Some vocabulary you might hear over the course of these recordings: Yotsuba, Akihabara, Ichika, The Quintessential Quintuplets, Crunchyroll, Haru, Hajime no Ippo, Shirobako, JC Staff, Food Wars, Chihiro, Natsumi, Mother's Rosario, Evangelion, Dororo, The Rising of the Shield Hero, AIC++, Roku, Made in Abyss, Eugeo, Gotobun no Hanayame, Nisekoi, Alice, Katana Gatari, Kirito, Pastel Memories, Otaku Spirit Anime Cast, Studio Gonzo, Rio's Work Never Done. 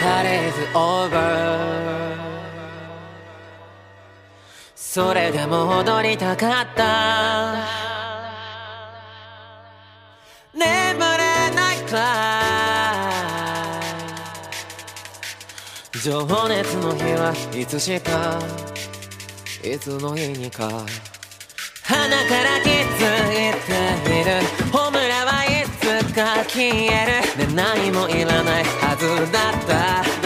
party's over. それでも踊りたかった。眠れないくらい。情熱の日はいつしか、いつの日にか。鼻から気づいている。ホムラはいつか消える。ね、何もいらないはずだった。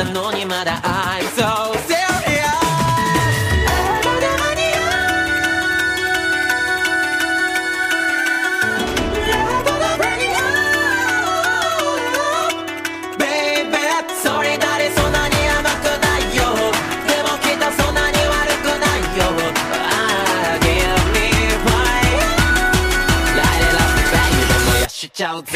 なのにまだ I'm so serious。Out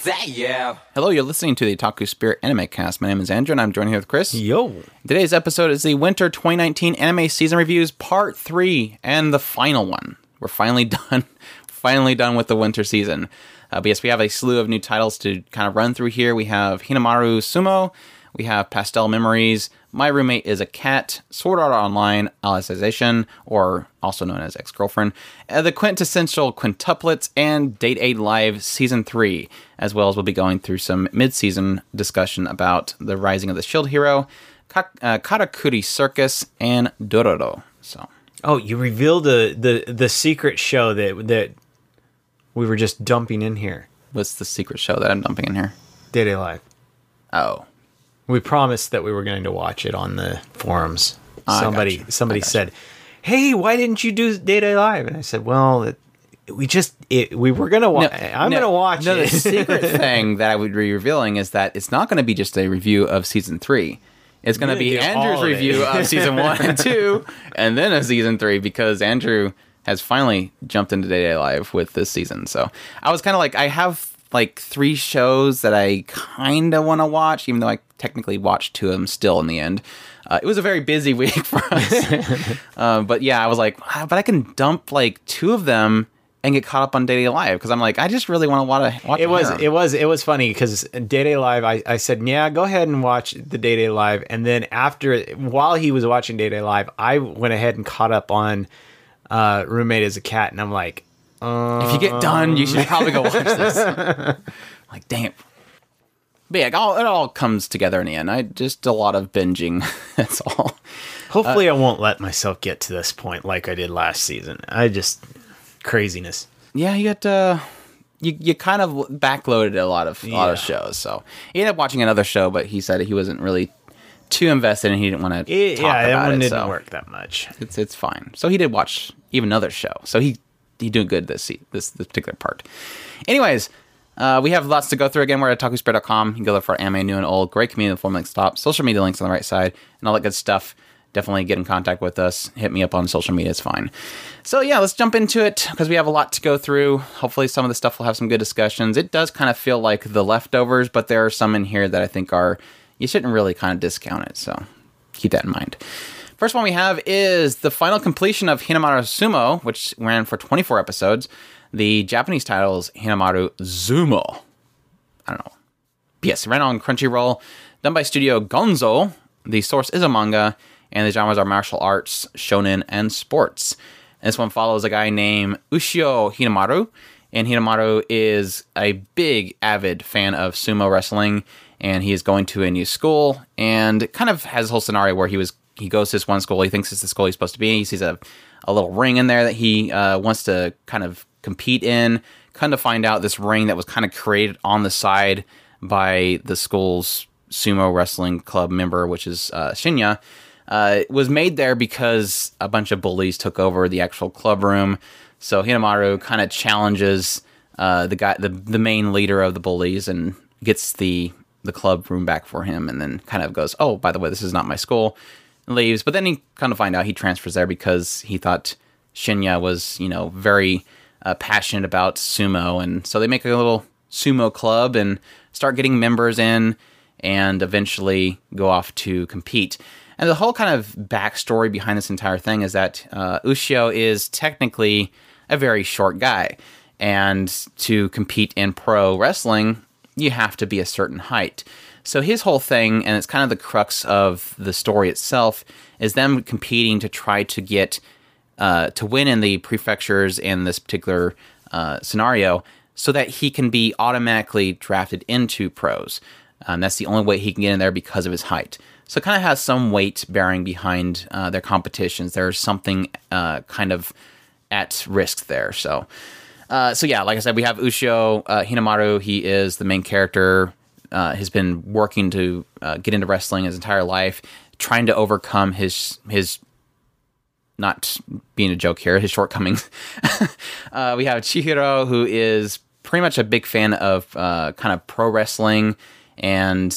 there, yeah. Hello, you're listening to the Otaku Spirit Anime Cast. My name is Andrew, and I'm joined here with Chris. Yo. Today's episode is the Winter 2019 Anime Season Reviews Part 3, and the final one. We're finally done with the winter season. But yes, we have a slew of new titles to kind of run through here. We have Hinomaru Sumo, we have Pastel Memories, My Roommate is a Cat, Sword Art Online Alicization, or also known as Ex-Girlfriend, The Quintessential Quintuplets, and Date A Live Season 3, as well as we'll be going through some mid-season discussion about The Rising of the Shield Hero, Karakuri Circus, and Dororo. So, oh, you revealed the secret show that we were just dumping in here. What's the secret show that I'm dumping in here? Date A Live. Oh. We promised that we were going to watch it on the forums. Somebody said, "Hey, why didn't you do Date A Live?" And I said, "Well, we were going to watch. I'm going to watch it." The secret thing that I would be revealing is that it's not going to be just a review of season 3. It's going to be Andrew's review of season 1 and 2, and then a season 3, because Andrew has finally jumped into Date A Live with this season. So I was kind of like, I have like 3 shows that I kind of want to watch, even though I technically watched 2 of them still in the end. It was a very busy week for us. But yeah, I was like, but I can dump like 2 of them and get caught up on Date A Live, because I'm like, I just really want to watch it. It was funny because Date A Live, I said, yeah, go ahead and watch the Date A Live. And then while he was watching Date A Live, I went ahead and caught up on Roommate is a Cat. And I'm like, if you get done, you should probably go watch this. Like, damn. But yeah, it all comes together in the end. Just a lot of binging. That's all. Hopefully I won't let myself get to this point like I did last season. Craziness. Yeah, you got you kind of backloaded a lot of shows. So he ended up watching another show, but he said he wasn't really too invested and he didn't want to talk about it, so didn't work that much. It's fine. So he did watch even another show. So he doing good this particular part. Anyways, we have lots to go through. Again, we're at otakuspirit.com. You can go there for anime, new and old. Great community, forum links top. Social media links on the right side. And all that good stuff. Definitely get in contact with us. Hit me up on social media. It's fine. So yeah, let's jump into it because we have a lot to go through. Hopefully some of the stuff will have some good discussions. It does kind of feel like the leftovers, but there are some in here that I think you shouldn't really kind of discount it. So keep that in mind. First one we have is the final completion of Hinomaru Sumo, which ran for 24 episodes. The Japanese title is Hinomaru Sumo. I don't know. Yes, it ran on Crunchyroll. Done by Studio Gonzo. The source is a manga, and the genres are martial arts, shonen, and sports. And this one follows a guy named Ushio Hinomaru. And Hinomaru is a big, avid fan of sumo wrestling, and he is going to a new school, and kind of has a whole scenario where he goes to this one school, he thinks it's the school he's supposed to be in. He sees a little ring in there that he wants to kind of compete in. Come to find out this ring that was kind of created on the side by the school's sumo wrestling club member, which is Shinya, was made there because a bunch of bullies took over the actual club room. So Hinomaru kind of challenges the guy, the main leader of the bullies, and gets the the club room back for him, and then kind of goes, oh, by the way, this is not my school, and leaves. But then he kind of finds out he transfers there because he thought Shinya was, you know, very passionate about sumo. And so they make a little sumo club and start getting members in and eventually go off to compete. And the whole kind of backstory behind this entire thing is that Ushio is technically a very short guy. And to compete in pro wrestling, you have to be a certain height. So his whole thing, and it's kind of the crux of the story itself, is them competing to try to get to win in the prefectures in this particular scenario so that he can be automatically drafted into pros. That's the only way he can get in there because of his height. So it kind of has some weight bearing behind their competitions. There's something kind of at risk there. So, yeah, like I said, we have Ushio Hinomaru. He is the main character. Has been working to get into wrestling his entire life, trying to overcome his not being a joke here, his shortcomings. We have Chihiro, who is pretty much a big fan of kind of pro wrestling and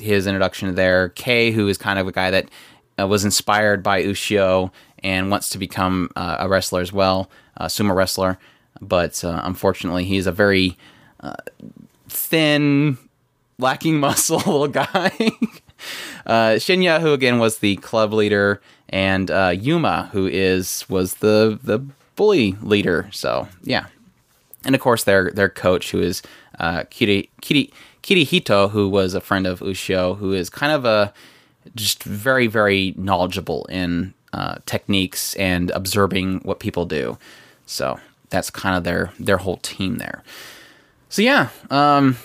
his introduction there. Kei, who is kind of a guy that was inspired by Ushio and wants to become a wrestler as well, a sumo wrestler. But unfortunately, he's a very thin, lacking muscle little guy. Shinya, who again was the club leader, and Yuma, who was the bully leader. So, yeah. And of course, their coach, who is Kirihito, who was a friend of Ushio, who is kind of just very, very knowledgeable in techniques and observing what people do. So that's kind of their whole team there. So yeah, what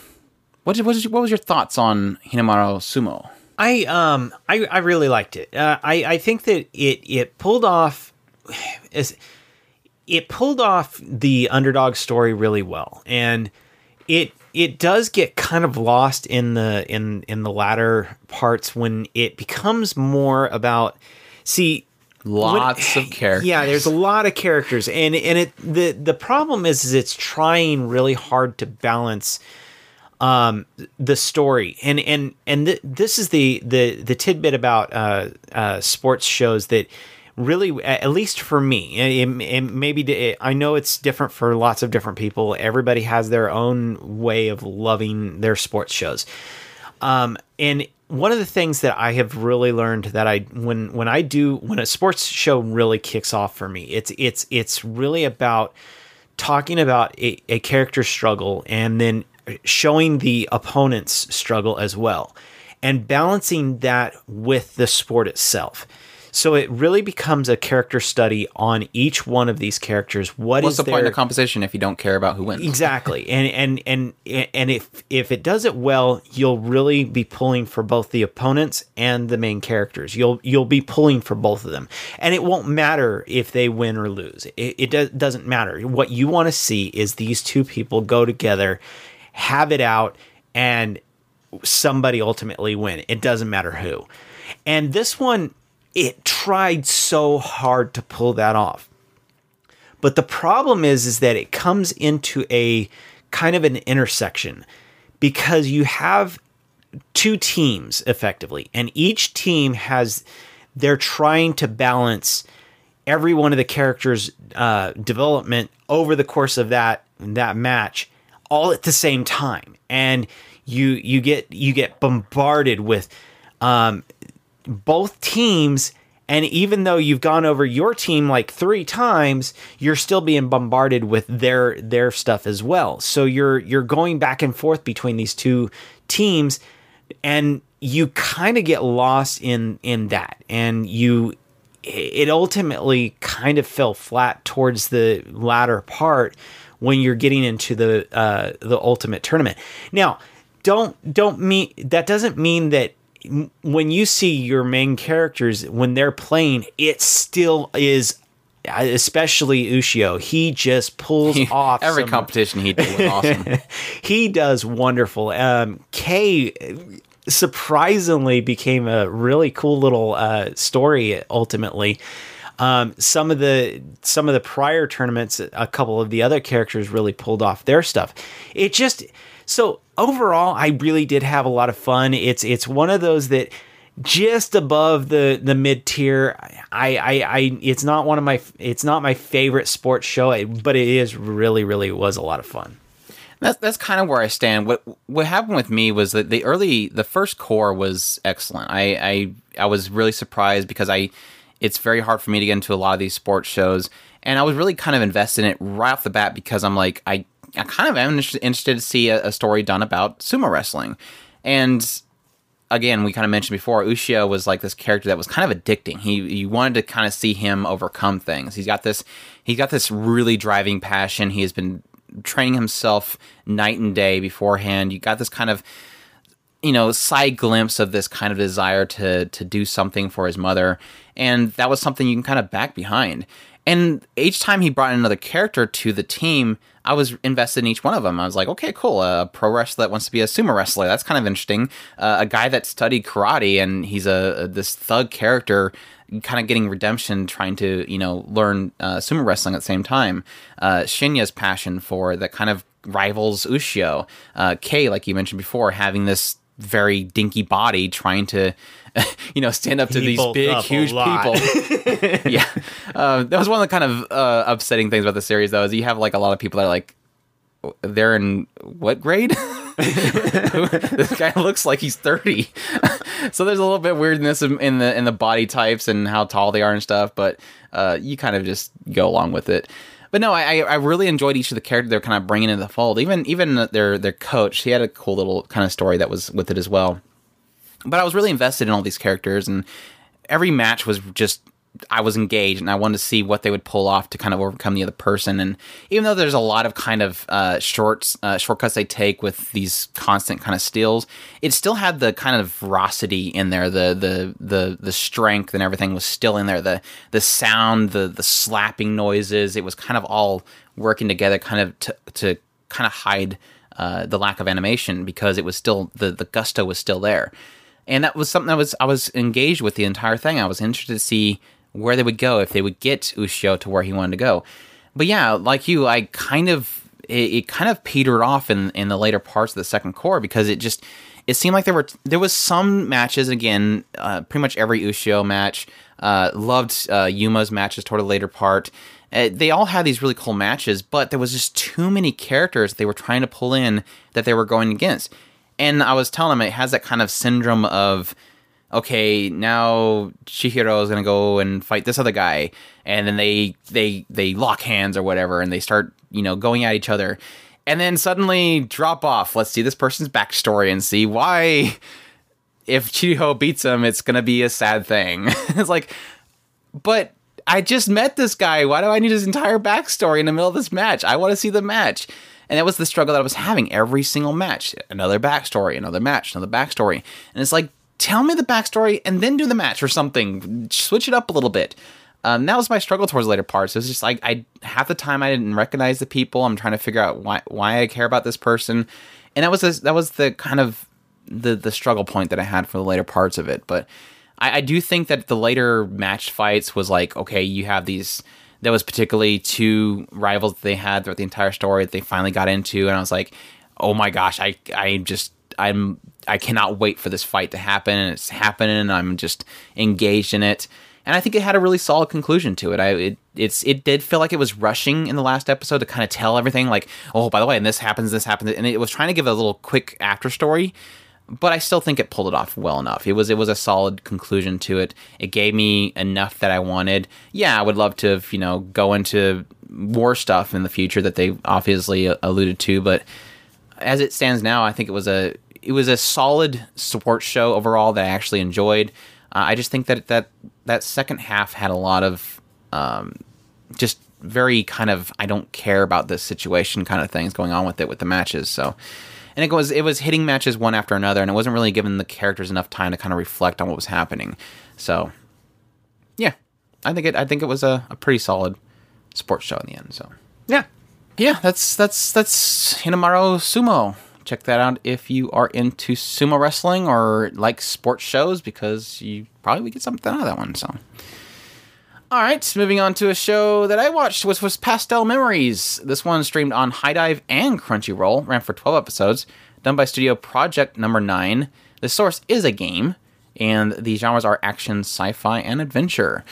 was your thoughts on Hinomaru Sumo? I really liked it. I think that it pulled off. It pulled off the underdog story really well, and it does get kind of lost in the latter parts when it becomes more about of characters. Yeah, there's a lot of characters, and the problem is it's trying really hard to balance the story, and this is the tidbit about sports shows that really, at least for me, and maybe I know it's different for lots of different people. Everybody has their own way of loving their sports shows. And one of the things that I have really learned that when a sports show really kicks off for me, it's really about talking about a character's struggle and then showing the opponent's struggle as well, and balancing that with the sport itself. So it really becomes a character study on each one of these characters. What's the point of competition if you don't care about who wins? Exactly. And if it does it well, you'll really be pulling for both the opponents and the main characters. You'll be pulling for both of them. And it won't matter if they win or lose. It doesn't matter. What you want to see is these two people go together, have it out, and somebody ultimately win. It doesn't matter who. And this one, it tried so hard to pull that off. But the problem is that it comes into a kind of an intersection, because you have two teams effectively, and each team they're trying to balance every one of the characters' development over the course of that match all at the same time. And you get bombarded with both teams, and even though you've gone over your team like 3 times, you're still being bombarded with their stuff as well. So you're going back and forth between these two teams, and you kind of get lost in that, and it ultimately kind of fell flat towards the latter part when you're getting into the ultimate tournament. Now, that doesn't mean that when you see your main characters, when they're playing, it still is, especially Ushio, he just pulls off. Every competition he did was awesome. He does wonderful. Kay surprisingly became a really cool little story ultimately. Some of the prior tournaments, a couple of the other characters really pulled off their stuff. It just So overall, I really did have a lot of fun. It's one of those that just above the mid tier. It's not my favorite sports show, but it is really was a lot of fun. That's kind of where I stand. What happened with me was that the first core was excellent. I was really surprised because it's very hard for me to get into a lot of these sports shows, and I was really kind of invested in it right off the bat because I'm like I kind of am interested to see a story done about sumo wrestling. And again, we kind of mentioned before, Ushio was like this character that was kind of addicting. You wanted to kind of see him overcome things. He's got this really driving passion. He has been training himself night and day beforehand. You got this kind of, side glimpse of this kind of desire to do something for his mother. And that was something you can kind of back behind. And each time he brought in another character to the team, I was invested in each one of them. I was like, okay, cool. A pro wrestler that wants to be a sumo wrestler. That's kind of interesting. A guy that studied karate and he's this thug character kind of getting redemption, trying to, learn sumo wrestling at the same time. Shinya's passion for that kind of rivals Ushio. Kei, like you mentioned before, having this very dinky body trying to stand up to these big huge people. Yeah, that was one of the kind of upsetting things about the series, though, is you have like a lot of people that are like, they're in what grade? This guy looks like he's 30. So there's a little bit weirdness in the body types and how tall they are and stuff, but you kind of just go along with it. But no, I really enjoyed each of the characters they're kind of bringing into the fold. Even their coach, he had a cool little kind of story that was with it as well. But I was really invested in all these characters, and every match was just, I was engaged, and I wanted to see what they would pull off to kind of overcome the other person. And even though there's a lot of kind of shortcuts they take with these constant kind of steals, it still had the kind of ferocity in there, the strength and everything was still in there. The sound, the slapping noises, it was kind of all working together, kind of to kind of hide the lack of animation, because it was still the gusto was still there. And that was something I was engaged with the entire thing. I was interested to see where they would go, if they would get Ushio to where he wanted to go. But yeah, like you, it kind of petered off in the later parts of the second core, because it seemed like there was some matches, again, pretty much every Ushio match, loved Yuma's matches toward the later part. They all had these really cool matches, but there was just too many characters they were trying to pull in that they were going against. And I was telling him, it has that kind of syndrome of, okay, now Chihiro is going to go and fight this other guy, and then they lock hands or whatever, and they start, going at each other, and then suddenly drop off. Let's see this person's backstory and see why, if Chihiro beats him, it's going to be a sad thing. It's like, but I just met this guy. Why do I need his entire backstory in the middle of this match? I want to see the match. And that was the struggle that I was having every single match. Another backstory, another match, another backstory. And it's like, tell me the backstory and then do the match or something. Switch it up a little bit. That was my struggle towards the later parts. It was just like, half the time I didn't recognize the people. I'm trying to figure out why I care about this person. And that was the kind of the struggle point that I had for the later parts of it. But I do think that the later match fights was like, okay, you have these... There was particularly two rivals that they had throughout the entire story that they finally got into, and I was like, "Oh my gosh, I cannot wait for this fight to happen, and it's happening, and I'm just engaged in it." And I think it had a really solid conclusion to it. It did feel like it was rushing in the last episode to kind of tell everything, like, "Oh, by the way, and this happens," and it was trying to give a little quick after story. But I still think it pulled it off well enough. It was a solid conclusion to it. It gave me enough that I wanted. Yeah, I would love to, go into more stuff in the future that they obviously alluded to. But as it stands now, I think it was a solid sports show overall that I actually enjoyed. I just think that second half had a lot of just very kind of I don't care about this situation kind of things going on with it with the matches. So. And it was hitting matches one after another, and it wasn't really giving the characters enough time to kind of reflect on what was happening. So, yeah, I think it was a pretty solid sports show in the end. So, yeah, that's Hinomaru Sumo. Check that out if you are into sumo wrestling or like sports shows, because you probably would get something out of that one. So, All right, moving on to a show that I watched, which was Pastel Memories. This one streamed on HiDive and Crunchyroll, ran for 12 episodes, done by Studio Project Number 9. The source is a game, and the genres are action, sci-fi, and adventure.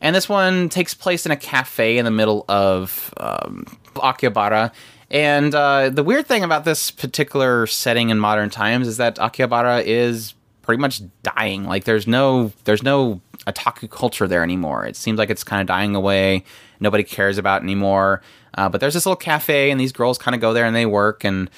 And this one takes place in a cafe in the middle of Akihabara. And the weird thing about this particular setting in modern times is that Akihabara is pretty much dying. Like, there's no otaku culture there anymore. It seems like it's kind of dying away. Nobody cares about it anymore. But there's this little cafe, and these girls kind of go there and they work, and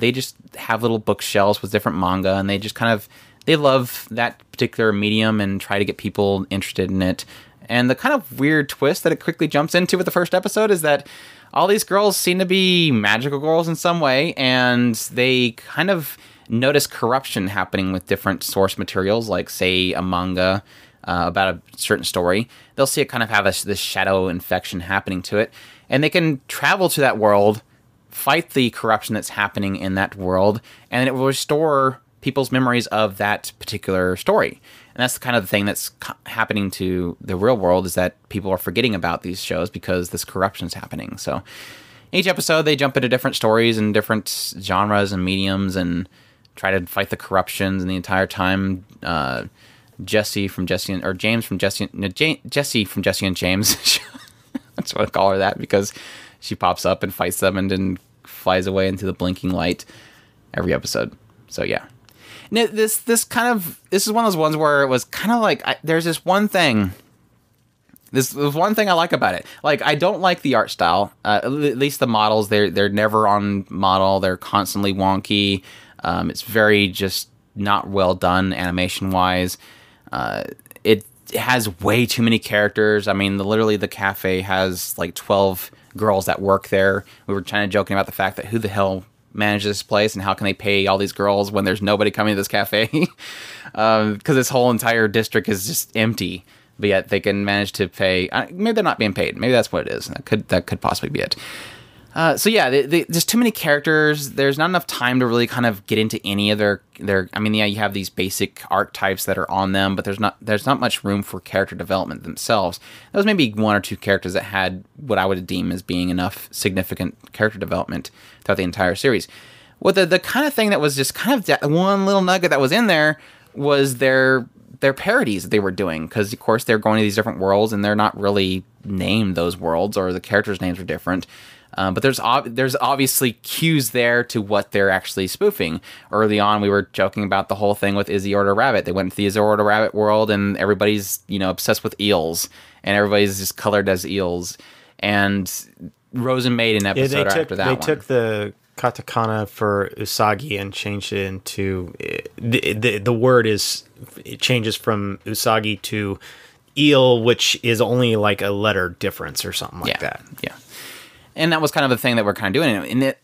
they just have little bookshelves with different manga, and they just kind of, they love that particular medium and try to get people interested in it. And the kind of weird twist that it quickly jumps into with the first episode is that all these girls seem to be magical girls in some way, and they kind of notice corruption happening with different source materials, like, say, a manga about a certain story. They'll see it kind of have this shadow infection happening to it, and they can travel to that world, fight the corruption that's happening in that world, and it will restore people's memories of that particular story. And that's kind of the thing that's happening to the real world, is that people are forgetting about these shows because this corruption's happening. So each episode, they jump into different stories and different genres and mediums and try to fight the corruptions. And the entire time, Jessie from Jesse and James. I just want to call her that because she pops up and fights them and then flies away into the blinking light every episode. So yeah. Now, this is one of those ones where it was kind of like, there's this one thing. This is one thing I like about it. Like, I don't like the art style. At least the models, they're never on model. They're constantly wonky. It's very just not well done animation wise. It has way too many characters. I mean, literally the cafe has like 12 girls that work there. We were kind of joking about the fact that who the hell manage this place and how can they pay all these girls when there's nobody coming to this cafe, because this whole entire district is just empty, but yet they can manage to pay. Maybe they're not being paid. Maybe that's what it is. That could possibly be it. So yeah, there's too many characters. There's not enough time to really kind of get into any of their. I mean, yeah, you have these basic archetypes that are on them, but there's not much room for character development themselves. There was maybe one or two characters that had what I would deem as being enough significant character development throughout the entire series. Well, the kind of thing that was just kind of that one little nugget that was in there was their parodies that they were doing, because of course they're going to these different worlds and they're not really named those worlds, or the characters' names are different. But there's obviously cues there to what they're actually spoofing. Early on, we were joking about the whole thing with Is the Order a Rabbit. They went to the Is the Order a Rabbit world, and everybody's, obsessed with eels, and everybody's just colored as eels. And Rosen made an episode after that. They took the katakana for Usagi and changed it into the word is, it changes from Usagi to eel, which is only like a letter difference or something like that. Yeah. And that was kind of the thing that we're kind of doing. And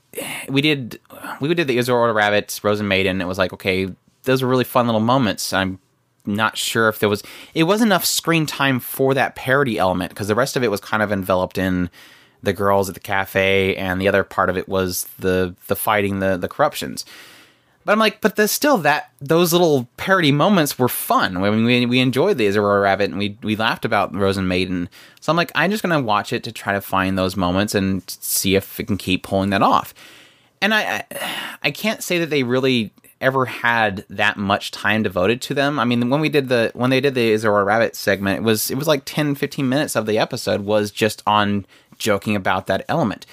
we did the Is the Order a Rabbit, Rosen Maiden. And it was like, okay, those were really fun little moments. I'm not sure if it wasn't enough screen time for that parody element, because the rest of it was kind of enveloped in the girls at the cafe, and the other part of it was the fighting the corruptions. But I'm like, but there's still those little parody moments were fun. I mean, we enjoyed the Is the Order a Rabbit, and we laughed about Rosen Maiden. So I'm like, I'm just going to watch it to try to find those moments and see if it can keep pulling that off. And I can't say that they really ever had that much time devoted to them. I mean, when they did the Is the Order a Rabbit segment, it was like 10, 15 minutes of the episode was just on joking about that element.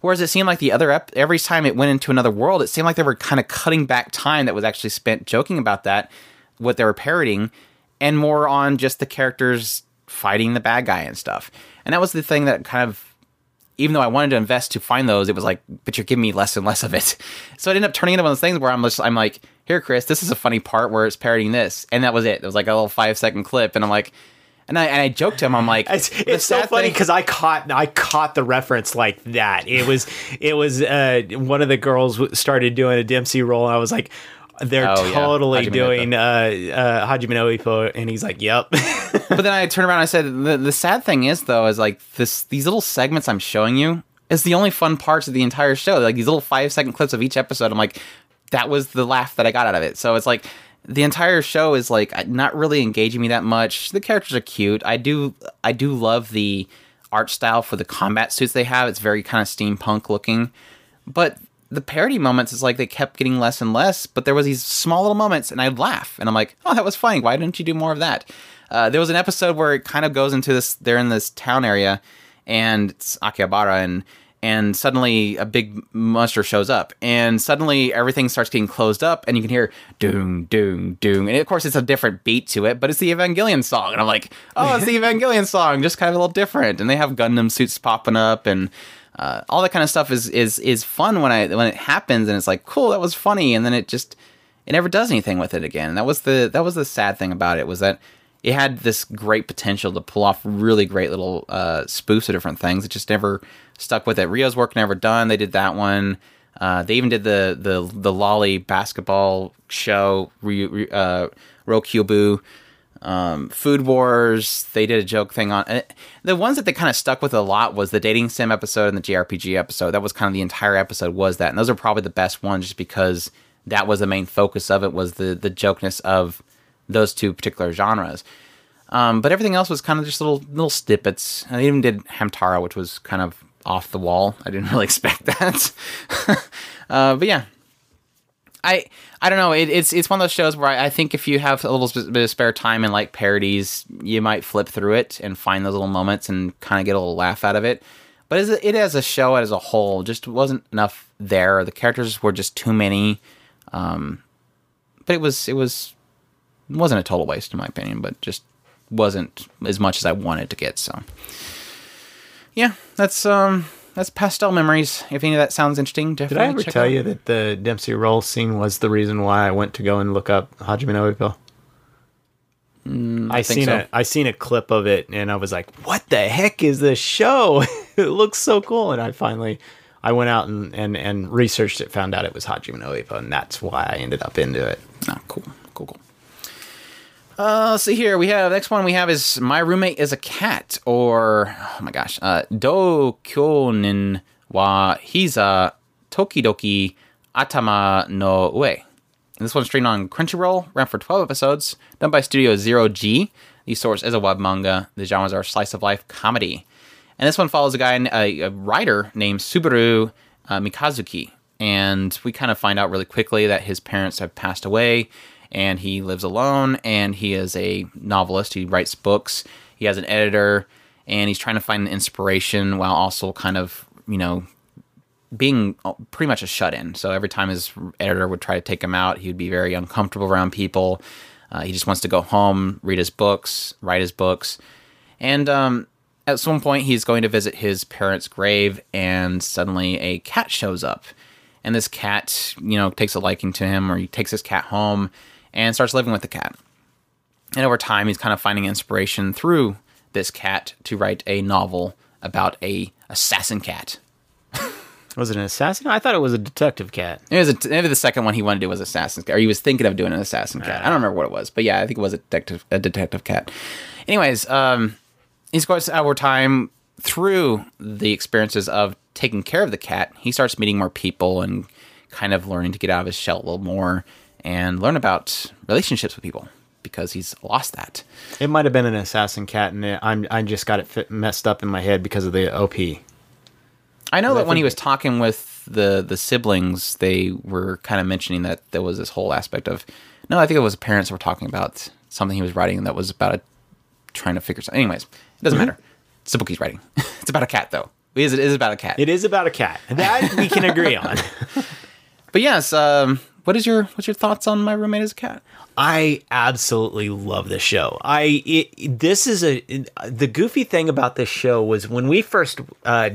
Whereas it seemed like the other every time it went into another world, it seemed like they were kind of cutting back time that was actually spent joking about that, what they were parodying, and more on just the characters fighting the bad guy and stuff. And that was the thing that kind of, even though I wanted to invest to find those, it was like, but you're giving me less and less of it. So it ended up turning into one of those things where I'm like, here, Chris, this is a funny part where it's parodying this, and that was it. It was like a little 5-second clip, and I'm like. And I joked to him, I'm like, it's so funny because I caught the reference like that. It was one of the girls started doing a Dempsey roll. And I was like, they're totally doing Hajime no Ippo, and he's like, yep. But then I turned around and I said, the sad thing is though is like these little segments I'm showing you is the only fun parts of the entire show. Like these little 5-second clips of each episode. I'm like, that was the laugh that I got out of it. So it's like. the entire show is like not really engaging me that much. The characters are cute. I do love the art style for the combat suits they have. It's very kind of steampunk looking, but the parody moments is like they kept getting less and less, but there was these small little moments and I'd laugh and I'm like, oh, that was funny. Why didn't you do more of that? There was an episode where it kind of goes into this, they're in this town area and it's Akihabara and suddenly a big monster shows up and suddenly everything starts getting closed up and you can hear doom, doom, doom. And of course it's a different beat to it, but it's the Evangelion song. And I'm like, oh, it's the Evangelion song, just kind of a little different. And they have Gundam suits popping up and all that kind of stuff is fun when it happens and it's like, cool, that was funny. And then it never does anything with it again. And that was the sad thing about it, was that it had this great potential to pull off really great little spoofs of different things. It just never stuck with it. Rio's Work Never Done, they did that one. They even did the Lolly basketball show, Rokyubu. Food Wars, they did a joke thing on... the ones that they kind of stuck with a lot was the dating sim episode and the JRPG episode. That was kind of the entire episode, was that. And those are probably the best ones just because that was the main focus of it, was the jokeness of those two particular genres. But everything else was kind of just little snippets. I even did Hamtaro, which was kind of off the wall. I didn't really expect that. But yeah. I don't know. It's one of those shows where I think if you have a little bit of spare time and like parodies, you might flip through it and find those little moments and kind of get a little laugh out of it. But it as a show as a whole just wasn't enough there. The characters were just too many. But it wasn't a total waste in my opinion, but just wasn't as much as I wanted to get. So yeah, that's Pastel Memories. If any of that sounds interesting, definitely. Did I ever tell you that the Dempsey Roll scene was the reason why I went to go and look up Hajime no Ippo? I seen a clip of it and I was like, "What the heck is this show? It looks so cool!" And I went out and researched it, found out it was Hajime no Ippo, and that's why I ended up into it. Oh, cool. Let's see here. Next one we have is My Roommate is a Cat, or, oh my gosh, Doukyonin wa Hiza Tokidoki Atama no Ue. And this one's streamed on Crunchyroll, ran for 12 episodes, done by Studio Zero G. The source is a web manga. The genres are slice of life comedy. And this one follows a guy, a writer named Subaru Mikazuki. And we kind of find out really quickly that his parents have passed away. And he lives alone, and he is a novelist. He writes books. He has an editor, and he's trying to find inspiration while also kind of, being pretty much a shut-in. So every time his editor would try to take him out, he would be very uncomfortable around people. He just wants to go home, read his books, write his books. And at some point, he's going to visit his parents' grave, and suddenly a cat shows up. And this cat, takes a liking to him, or he takes his cat home, and starts living with the cat. And over time, he's kind of finding inspiration through this cat to write a novel about a assassin cat. Was it an assassin? I thought it was a detective cat. It was maybe the second one he wanted to do was assassin cat, or he was thinking of doing an assassin cat. I don't remember what it was, but yeah, I think it was a detective cat. Anyways, he's going to over time through the experiences of taking care of the cat. He starts meeting more people and kind of learning to get out of his shell a little more and learn about relationships with people, because he's lost that. It might have been an assassin cat, and I just got it messed up in my head because of the OP. I know that when he was talking with the siblings, they were kind of mentioning that there was this whole aspect of... No, I think it was parents were talking about something he was writing that was about trying to figure something. Anyways, it doesn't matter. It's a book he's writing. It's about a cat, though. It is about a cat. It is about a cat. That we can agree on. But yes, what's your thoughts on My Roommate is a Cat? I absolutely love this show. The goofy thing about this show was when we first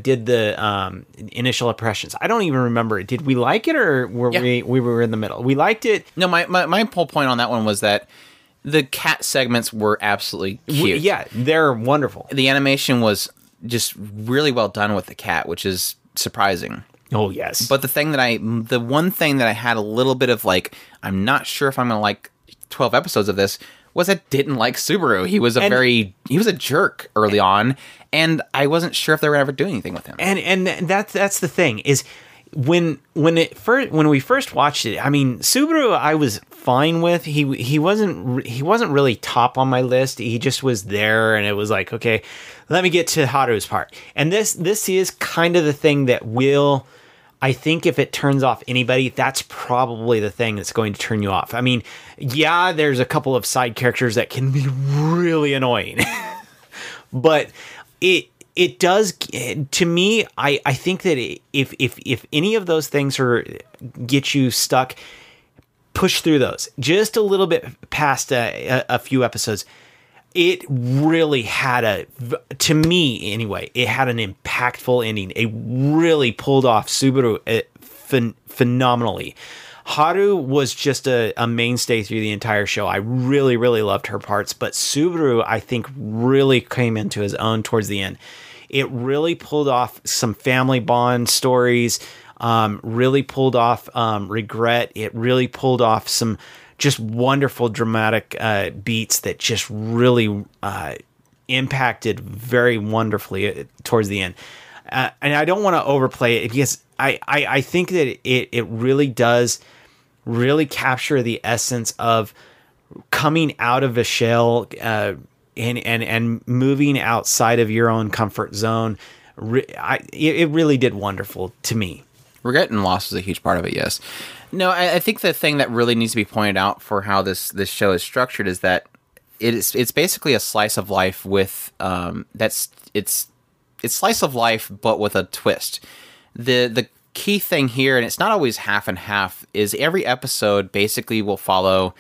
did the initial impressions. I don't even remember. Did we like it, or we were in the middle? We liked it. No, my whole point on that one was that the cat segments were absolutely cute. Yeah, they're wonderful. The animation was just really well done with the cat, which is surprising. Oh, yes. But the one thing that I had a little bit of like, I'm not sure if I'm going to like 12 episodes of this, was I didn't like Subaru. He was a jerk early on, and I wasn't sure if they were ever doing anything with him. And that's the thing is, when we first watched it, I mean, Subaru, I was fine with. He wasn't really top on my list. He just was there, and it was like, okay, let me get to Haru's part. And this is kind of the thing that will, I think, if it turns off anybody, that's probably the thing that's going to turn you off. I mean, yeah, there's a couple of side characters that can be really annoying, but it does, to me. I think that if any of those things get you stuck, push through those just a little bit past a few episodes. It really had to me anyway, it had an impactful ending. It really pulled off Subaru phenomenally. Haru was just a mainstay through the entire show. I really, really loved her parts, but Subaru, I think, really came into his own towards the end. It really pulled off some family bond stories, really pulled off regret. It really pulled off some just wonderful dramatic beats that just really impacted very wonderfully towards the end. And I don't want to overplay it because I think that it really does really capture the essence of coming out of a shell and moving outside of your own comfort zone. It really did wonderful to me. Regret and loss is a huge part of it, yes. No, I think the thing that really needs to be pointed out for how this show is structured is that it's basically a slice of life with it's slice of life but with a twist. The key thing here, and it's not always half and half, is every episode basically will follow,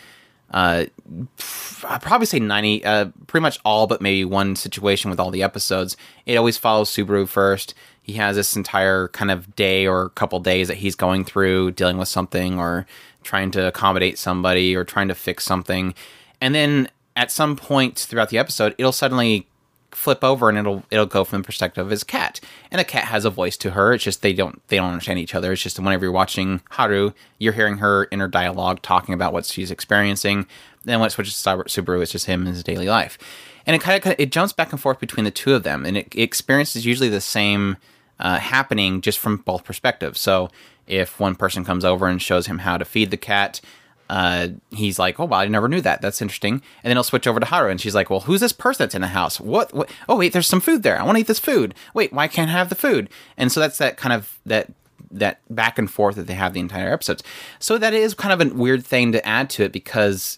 I'd probably say 90, pretty much all but maybe one situation with all the episodes. It always follows Subaru first. He has this entire kind of day or couple days that he's going through dealing with something or trying to accommodate somebody or trying to fix something. And then at some point throughout the episode, it'll suddenly flip over and it'll go from the perspective of his cat, and a cat has a voice to her. It's just they don't understand each other. It's just whenever you're watching Haru, you're hearing her inner dialogue talking about what she's experiencing. Then when it switches to Subaru, it's just him and his daily life, and it jumps back and forth between the two of them, and it experiences usually the same happening just from both perspectives. So if one person comes over and shows him how to feed the cat, he's like, oh, well, I never knew that. That's interesting. And then he'll switch over to Haru, and she's like, well, who's this person that's in the house? What? Oh, wait, there's some food there. I want to eat this food. Wait, why can't I have the food? And so that's that kind of that back and forth that they have the entire episodes. So that is kind of a weird thing to add to it, because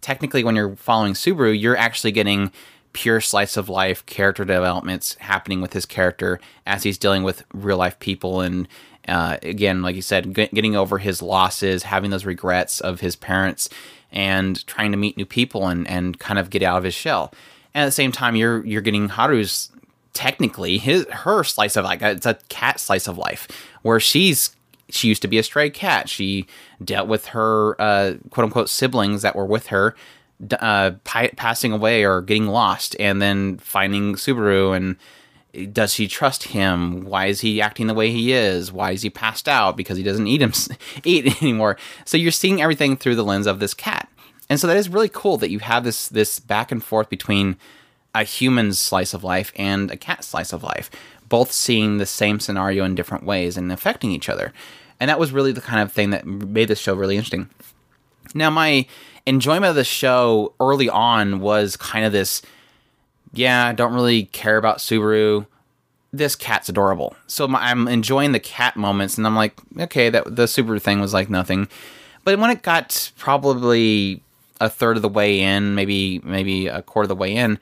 technically when you're following Subaru, you're actually getting pure slice of life character developments happening with his character as he's dealing with real life people, and again, like you said, getting over his losses, having those regrets of his parents, and trying to meet new people and kind of get out of his shell. And at the same time, you're getting Haru's, technically her slice of life. It's a cat slice of life where she used to be a stray cat. She dealt with her quote unquote siblings that were with her passing away or getting lost, and then finding Subaru and. Does she trust him? Why is he acting the way he is? Why is he passed out? Because he doesn't eat anymore. So you're seeing everything through the lens of this cat. And so that is really cool that you have this back and forth between a human slice of life and a cat slice of life, both seeing the same scenario in different ways and affecting each other. And that was really the kind of thing that made this show really interesting. Now, my enjoyment of the show early on was kind of this, yeah, I don't really care about Subaru. This cat's adorable. So I'm enjoying the cat moments, and I'm like, okay, that the Subaru thing was like nothing. But when it got probably a third of the way in, maybe a quarter of the way in,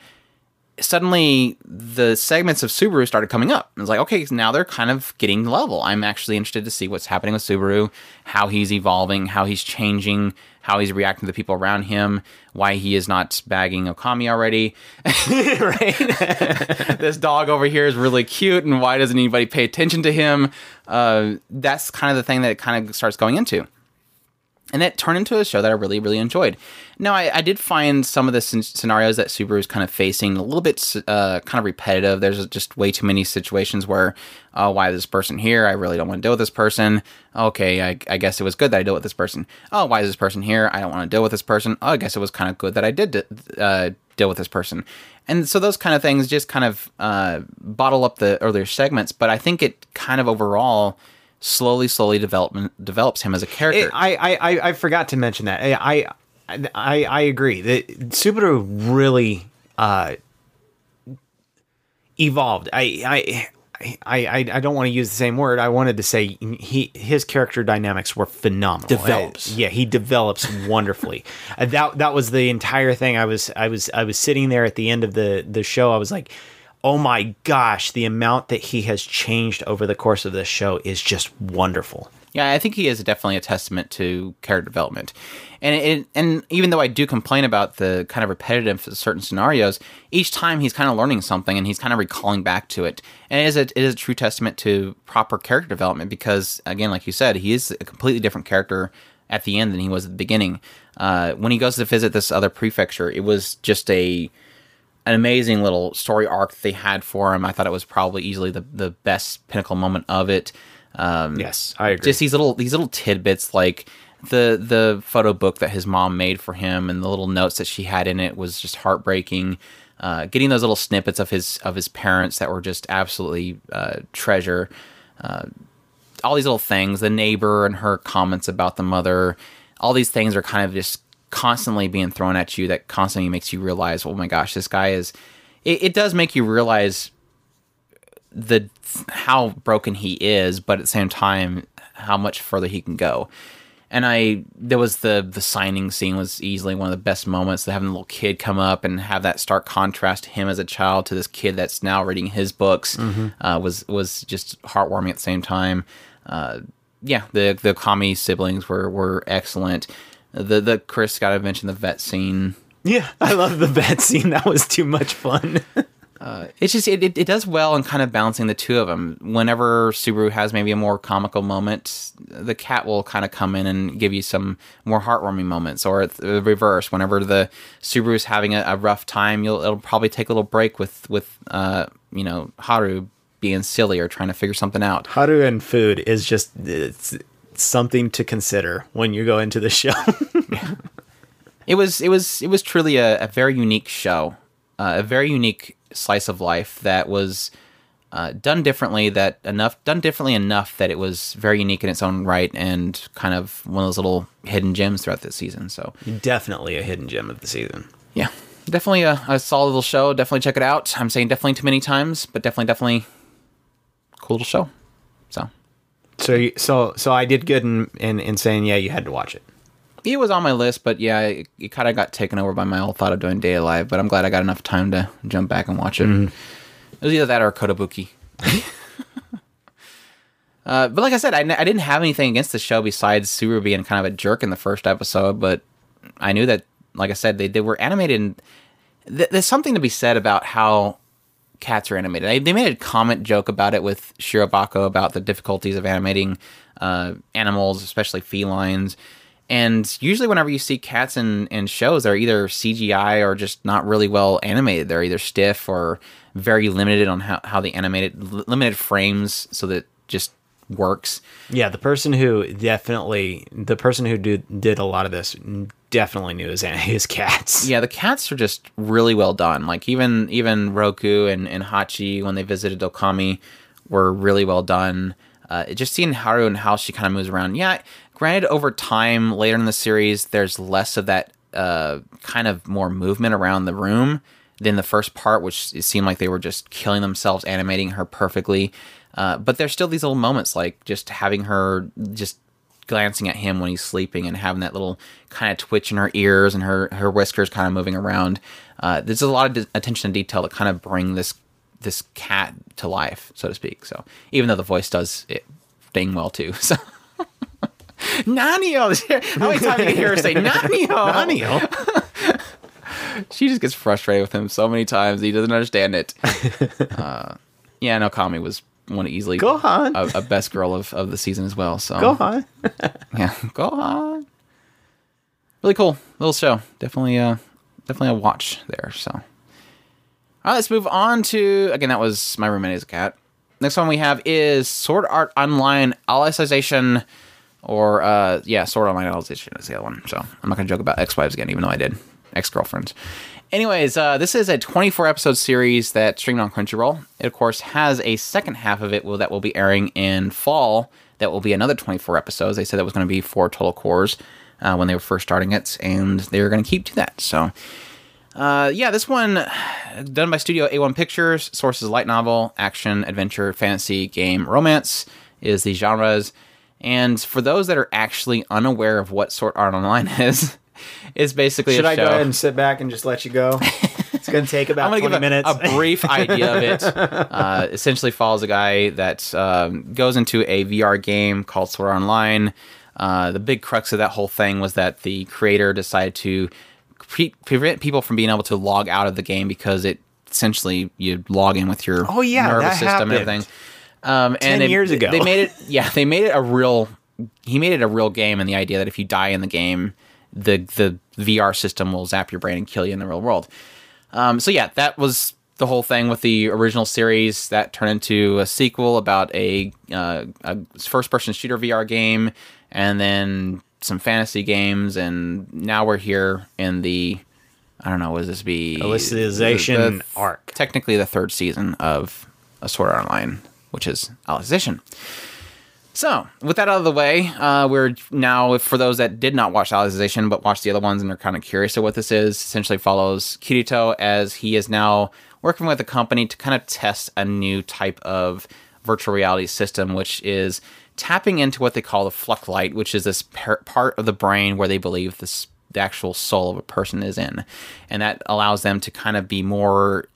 suddenly the segments of Subaru started coming up. It's like, okay, now they're kind of getting level. I'm actually interested to see what's happening with Subaru, how he's evolving, how he's changing, how he's reacting to the people around him, why he is not bagging Okami already, right? This dog over here is really cute, and why doesn't anybody pay attention to him? That's kind of the thing that it kind of starts going into. And it turned into a show that I really, really enjoyed. Now, I did find some of the scenarios that Subaru is kind of facing a little bit kind of repetitive. There's just way too many situations where, oh, why is this person here? I really don't want to deal with this person. Okay, I guess it was good that I dealt with this person. Oh, why is this person here? I don't want to deal with this person. Oh, I guess it was kind of good that I did deal with this person. And so those kind of things just kind of bottle up the earlier segments. But I think it kind of overall slowly develops him as a character. I forgot to mention that. I agree that Subaru really evolved. I don't want to use the same word. I wanted to say his character dynamics were phenomenal. Develops. Yeah, he develops wonderfully. That was the entire thing. I was sitting there at the end of the show. I was like, oh my gosh, the amount that he has changed over the course of this show is just wonderful. Yeah, I think he is definitely a testament to character development. And even though I do complain about the kind of repetitive certain scenarios, each time he's kind of learning something and he's kind of recalling back to it. And it is a true testament to proper character development because, again, like you said, he is a completely different character at the end than he was at the beginning. When he goes to visit this other prefecture, it was just an amazing little story arc they had for him. I thought it was probably easily the best pinnacle moment of it. Yes, I agree. Just these little tidbits, like the photo book that his mom made for him, and the little notes that she had in it was just heartbreaking. Getting those little snippets of his parents that were just absolutely treasure. All these little things, the neighbor and her comments about the mother, all these things are kind of just constantly being thrown at you. That constantly makes you realize, oh my gosh, this guy is. It does make you realize how broken he is, but at the same time, how much further he can go. And there was the signing scene was easily one of the best moments. Having the little kid come up and have that stark contrast to him as a child to this kid that's now reading his books was just heartwarming at the same time. The Kami siblings were excellent. The Chris got to mention the vet scene. Yeah, I love the vet scene. That was too much fun. It's just it does well in kind of balancing the two of them. Whenever Subaru has maybe a more comical moment, the cat will kind of come in and give you some more heartwarming moments, or the reverse. Whenever the Subaru's having a rough time, it'll probably take a little break with Haru being silly or trying to figure something out. Haru and food is just something to consider when you go into the show. Yeah. It was truly a very unique show, a very unique slice of life that was done differently enough that it was very unique in its own right, and kind of one of those little hidden gems throughout this season. So definitely a hidden gem of the season. Yeah, definitely a solid little show. Definitely check it out. I'm saying definitely too many times, but definitely cool little show. So I did good in saying yeah, you had to watch it. It was on my list, but yeah, it kind of got taken over by my old thought of doing Date A Live, but I'm glad I got enough time to jump back and watch it. Mm. It was either that or Kotobuki. But like I said, I didn't have anything against the show besides Subaru being kind of a jerk in the first episode, but I knew that, like I said, they were animated. And there's something to be said about how cats are animated. They made a comment joke about it with Shirobako about the difficulties of animating animals, especially felines. And usually whenever you see cats in shows, they're either CGI or just not really well animated. They're either stiff or very limited on how they animate it, limited frames so that it just works. Yeah, the person who did a lot of this definitely knew his cats. Yeah, the cats are just really well done. Like even Roku and Hachi, when they visited Dokami, were really well done. Just seeing Haru and how she kind of moves around. Yeah, granted, over time, later in the series, there's less of that kind of more movement around the room than the first part, which it seemed like they were just killing themselves animating her perfectly. But there's still these little moments, like just having her just glancing at him when he's sleeping and having that little kind of twitch in her ears and her whiskers kind of moving around. There's a lot of attention to detail to kind of bring this cat to life, so to speak. So even though the voice does it dang well too. So Nanio, how many times do you hear her say Nanio? She just gets frustrated with him so many times he doesn't understand it. Kami was one easily Gohan, a best girl of the season as well. So Gohan, yeah, Gohan, really cool little show. Definitely a watch there. So. All right, let's move on to, again, that was My Roommate is a Cat. Next one we have is Sword Art Online Alicization, or, Sword Art Online Alicization is the other one. So I'm not going to joke about ex-wives again, even though I did. Ex-girlfriends. Anyways, this is a 24-episode series that streamed on Crunchyroll. It, of course, has a second half of it that will be airing in fall that will be another 24 episodes. They said that was going to be 4 total cores when they were first starting it, and they're going to keep to that. So, yeah, this one, done by Studio A1 Pictures, sources light novel, action, adventure, fantasy, game, romance is the genres. And for those that are actually unaware of what Sword Art Online is, it's basically a show. Should I go ahead and sit back and just let you go? It's going to take about 20 minutes. I'm going to give a brief idea of it. Essentially follows a guy that goes into a VR game called Sword Art Online. The big crux of that whole thing was that the creator decided to prevent people from being able to log out of the game because it essentially you log in with your nervous system and everything. 10 years ago, they made it a real. He made it a real game, and the idea that if you die in the game, the VR system will zap your brain and kill you in the real world. So yeah, that was the whole thing with the original series. That turned into a sequel about a first person shooter VR game, and then some fantasy games, and now we're here in the. I don't know. Would this be Alicization arc? Technically, the third season of Sword Art Online, which is Alicization. So, with that out of the way, we're now, for those that did not watch Alicization, but watched the other ones and are kind of curious of what this is, essentially follows Kirito as he is now working with a company to kind of test a new type of virtual reality system, which is tapping into what they call the Fluck Light, which is this part of the brain where they believe this, the actual soul of a person is in. And that allows them to kind of be more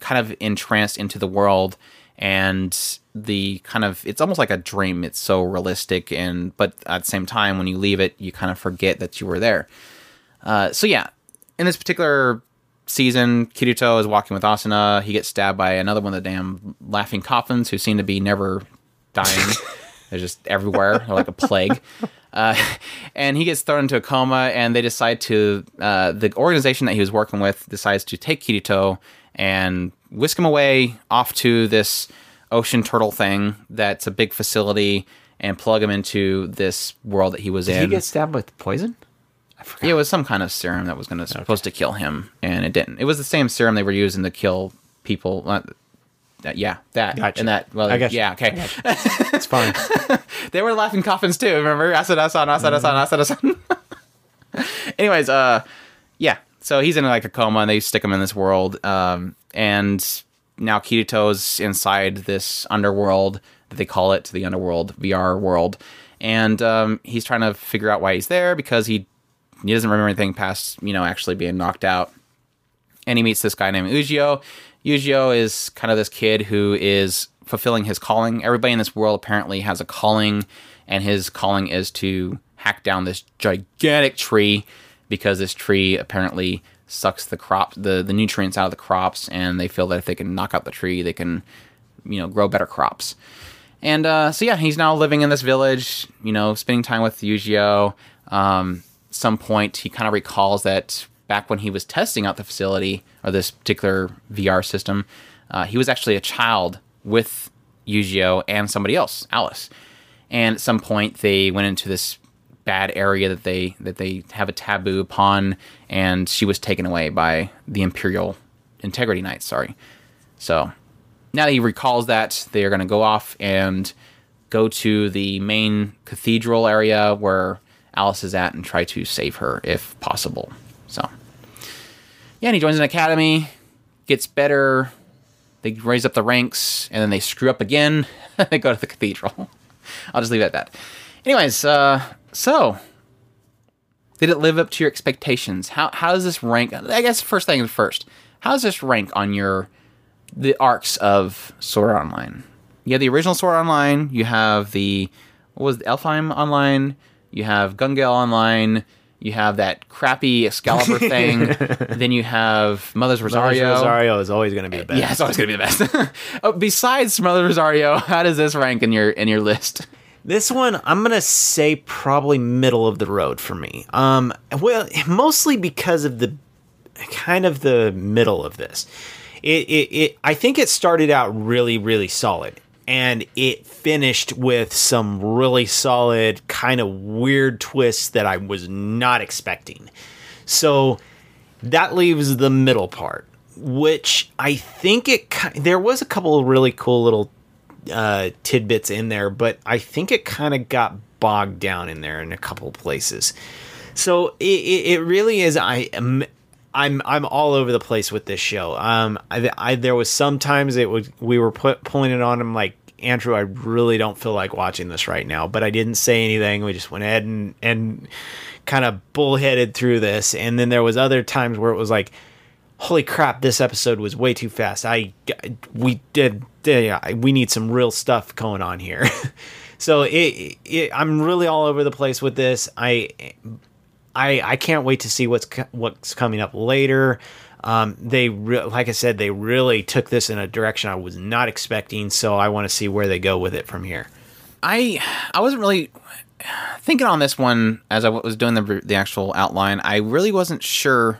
kind of entranced into the world. And the kind of, it's almost like a dream. It's so realistic, and but at the same time, when you leave it, you kind of forget that you were there. So yeah, in this particular season, Kirito is walking with Asuna. He gets stabbed by another one of the damn laughing coffins who seem to be never dying. They're just everywhere. They're like a plague. And he gets thrown into a coma, and they decide to, the organization that he was working with decides to take Kirito and whisk him away off to this ocean turtle thing that's a big facility and plug him into this world that he was in. Did he get stabbed with poison? I forgot. Yeah, it was some kind of serum that was supposed to kill him, and it didn't. It was the same serum they were using to kill people. Gotcha. And that. Well, I got you. Yeah, okay. It's fine. They were laughing coffins too, remember? Asada-san. Anyways, yeah. So he's in like a coma, and they stick him in this world. And now Kirito's inside this underworld that they call it, the underworld, VR world. And he's trying to figure out why he's there, because he doesn't remember anything past, actually being knocked out. And he meets this guy named Eugeo. Eugeo is kind of this kid who is fulfilling his calling. Everybody in this world apparently has a calling, and his calling is to hack down this gigantic tree, because this tree apparently sucks the crop, the nutrients out of the crops, and they feel that if they can knock out the tree, they can, grow better crops. And so yeah, he's now living in this village, spending time with Eugeo. Some point, he kind of recalls that back when he was testing out the facility or this particular VR system, he was actually a child with Eugeo and somebody else, Alice. And at some point, they went into this bad area that they have a taboo upon, and she was taken away by the Imperial Integrity Knights. So now that he recalls that, they are going to go off and go to the main cathedral area where Alice is at and try to save her if possible. So yeah, and he joins an academy, gets better, they raise up the ranks, and then they screw up again. They go to the cathedral. I'll just leave it at that. Anyways, so, did it live up to your expectations? How does this rank? I guess first thing is first. How does this rank on the arcs of Sword Art Online? You have the original Sword Art Online. You have Elfheim Online. You have Gungale Online. You have that crappy Excalibur thing. Then you have Mother's Rosario. Mother's Rosario is always going to be the best. Yeah, it's always going to be the best. Besides Mother's Rosario, how does this rank in your list? This one, I'm going to say probably middle of the road for me. Well, mostly because of the kind of the middle of this. I think it started out really, really solid, and it finished with some really solid kind of weird twists that I was not expecting. So that leaves the middle part, which I think there was a couple of really cool little tidbits in there, but I think it kind of got bogged down in there in a couple places. So it really is. I'm all over the place with this show. There was sometimes we were pulling it on. I'm like, Andrew, I really don't feel like watching this right now, but I didn't say anything. We just went ahead and kind of bullheaded through this. And then there was other times where it was like, holy crap, this episode was way too fast. We need some real stuff going on here. So I'm really all over the place with this. I can't wait to see what's coming up later. Like I said, they really took this in a direction I was not expecting, so I want to see where they go with it from here. I wasn't really thinking on this one as I was doing the actual outline. I really wasn't sure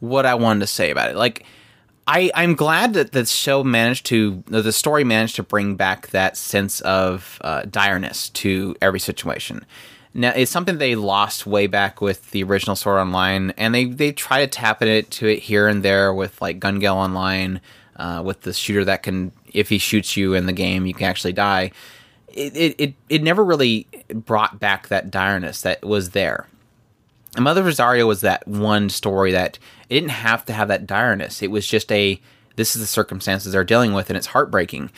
what I wanted to say about it. Like, I'm glad that the story managed to bring back that sense of direness to every situation. Now, it's something they lost way back with the original Sword Online, and they try to tap into it here and there with, like, Gun Gale Online, with the shooter that can, if he shoots you in the game, you can actually die. It never really brought back that direness that was there. And Mother Rosario was that one story that it didn't have to have that direness. It was just this is the circumstances they're dealing with, and it's heartbreaking.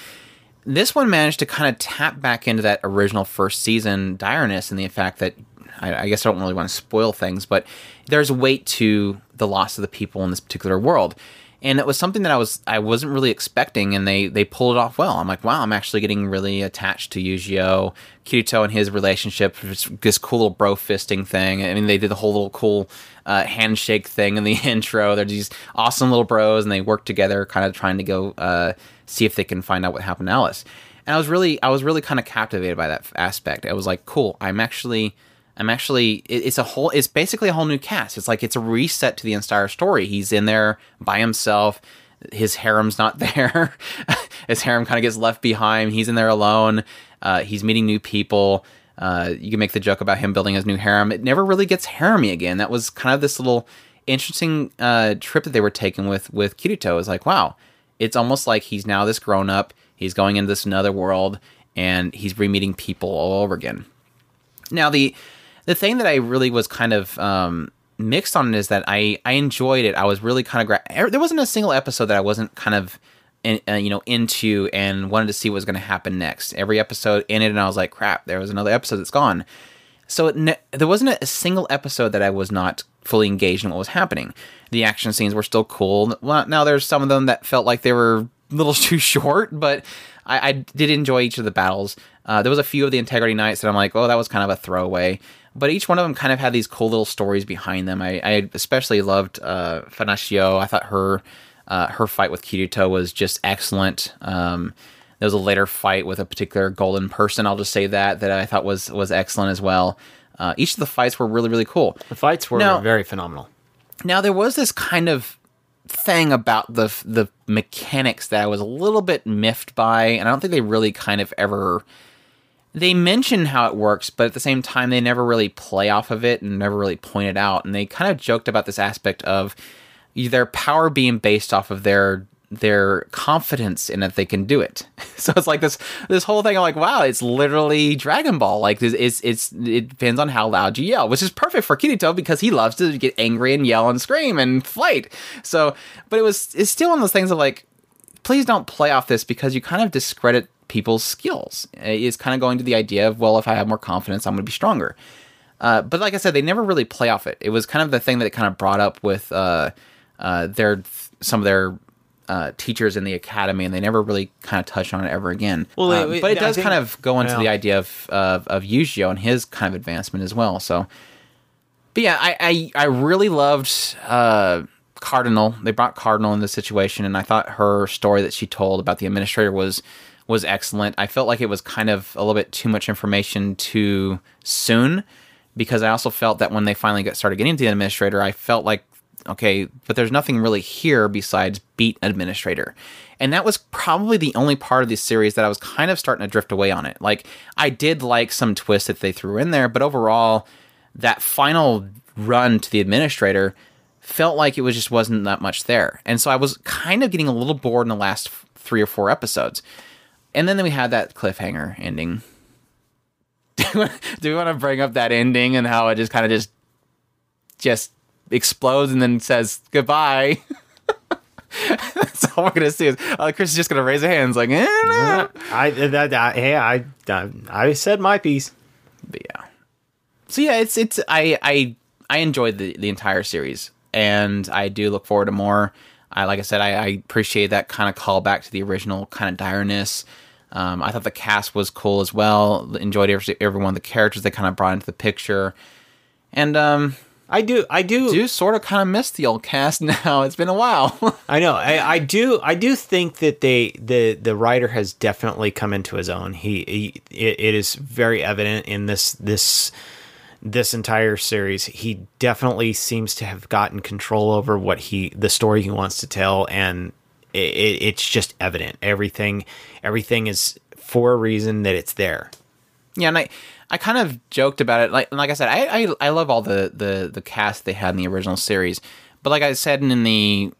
This one managed to kind of tap back into that original first season direness, and the fact that I guess I don't really want to spoil things, but there's weight to the loss of the people in this particular world. And it was something that I wasn't really expecting, and they pulled it off well. I'm like, wow, I'm actually getting really attached to Eugeo, Kirito and his relationship, this cool little bro fisting thing. I mean, they did the whole little cool handshake thing in the intro. They're these awesome little bros, and they work together, kind of trying to go see if they can find out what happened to Alice. And I was really kind of captivated by that aspect. I was like, cool, I'm actually, it's basically a whole new cast. It's like, it's a reset to the entire story. He's in there by himself. His harem's not there. His harem kind of gets left behind. He's in there alone. He's meeting new people. You can make the joke about him building his new harem. It never really gets harem-y again. That was kind of this little interesting trip that they were taking with Kirito. It's like, wow, it's almost like he's now this grown up. He's going into this another world, and he's re-meeting people all over again. Now, the thing that I really was kind of mixed on is that I enjoyed it. I was really kind of... there wasn't a single episode that I wasn't kind of into and wanted to see what was going to happen next. Every episode ended and I was like, crap, there was another episode that's gone. So there wasn't a single episode that I was not fully engaged in what was happening. The action scenes were still cool. Well, now there's some of them that felt like they were a little too short, but I did enjoy each of the battles. There was a few of the Integrity Knights that I'm like, oh, that was kind of a throwaway. But each one of them kind of had these cool little stories behind them. I especially loved Fanashio. I thought her fight with Kirito was just excellent. There was a later fight with a particular golden person, I'll just say that I thought was excellent as well. Each of the fights were really, really cool. The fights were very phenomenal. Now, there was this kind of thing about the mechanics that I was a little bit miffed by, and I don't think they really kind of ever... They mention how it works, but at the same time, they never really play off of it and never really point it out. And they kind of joked about this aspect of their power being based off of their confidence in that they can do it. So it's like this whole thing. I'm like, wow, it's literally Dragon Ball. Like, it depends on how loud you yell, which is perfect for Kirito because he loves to get angry and yell and scream and fight. So, but it's still one of those things of like, please don't play off this because you kind of discredit people's skills. Is kind of going to the idea of, well, if I have more confidence, I'm going to be stronger. But like I said, they never really play off it. It was kind of the thing that it kind of brought up with some of their teachers in the academy, and they never really kind of touched on it ever again. Well, but it does kind of go into the idea of Yugioh and his kind of advancement as well. So, but yeah, I really loved Cardinal. They brought Cardinal in this situation, and I thought her story that she told about the administrator was excellent. I felt like it was kind of a little bit too much information too soon, because I also felt that when they finally started getting to the administrator, I felt like, okay, but there's nothing really here besides beat administrator. And that was probably the only part of the series that I was kind of starting to drift away on it. Like, I did like some twists that they threw in there, but overall, that final run to the administrator felt like it was just wasn't that much there. And so I was kind of getting a little bored in the last 3 or 4 episodes. And then we had that cliffhanger ending. Do we want to bring up that ending and how it just kind of just explodes and then says goodbye? That's all we're gonna see is Chris is just gonna raise her hands like, eh, nah. I said my piece. But yeah. So yeah, I enjoyed the entire series, and I do look forward to more. Like I said, I appreciate that kind of callback to the original kind of direness. I thought the cast was cool as well. Enjoyed every one of the characters they kind of brought into the picture, and I do sort of kind of miss the old cast now. It's been a while. I know. I do think that the writer has definitely come into his own. It is very evident in this entire series. He definitely seems to have gotten control over what the story he wants to tell, and it's just evident. Everything is for a reason that it's there. Yeah, and I kind of joked about it. Like I said, I love all the cast they had in the original series. But like I said, I think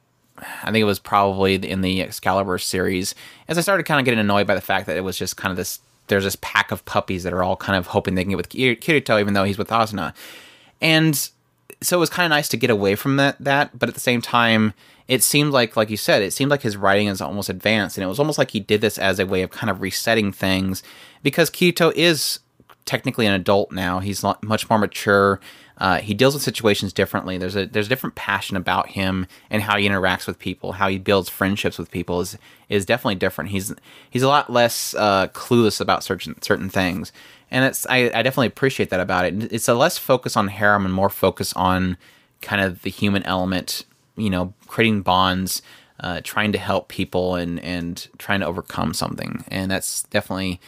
it was probably in the Excalibur series, as I started kind of getting annoyed by the fact that it was just kind of there's this pack of puppies that are all kind of hoping they can get with Kirito, even though he's with Asuna. And so it was kind of nice to get away from that. But at the same time, it seemed like you said, it seemed like his writing is almost advanced. And it was almost like he did this as a way of kind of resetting things, because Kirito is technically an adult now. He's much more mature. He deals with situations differently. There's a different passion about him, and how he interacts with people, how he builds friendships with people is definitely different. He's a lot less clueless about certain things, and I definitely appreciate that about it. It's a less focus on harem and more focus on kind of the human element, creating bonds, trying to help people, and trying to overcome something. And that's definitely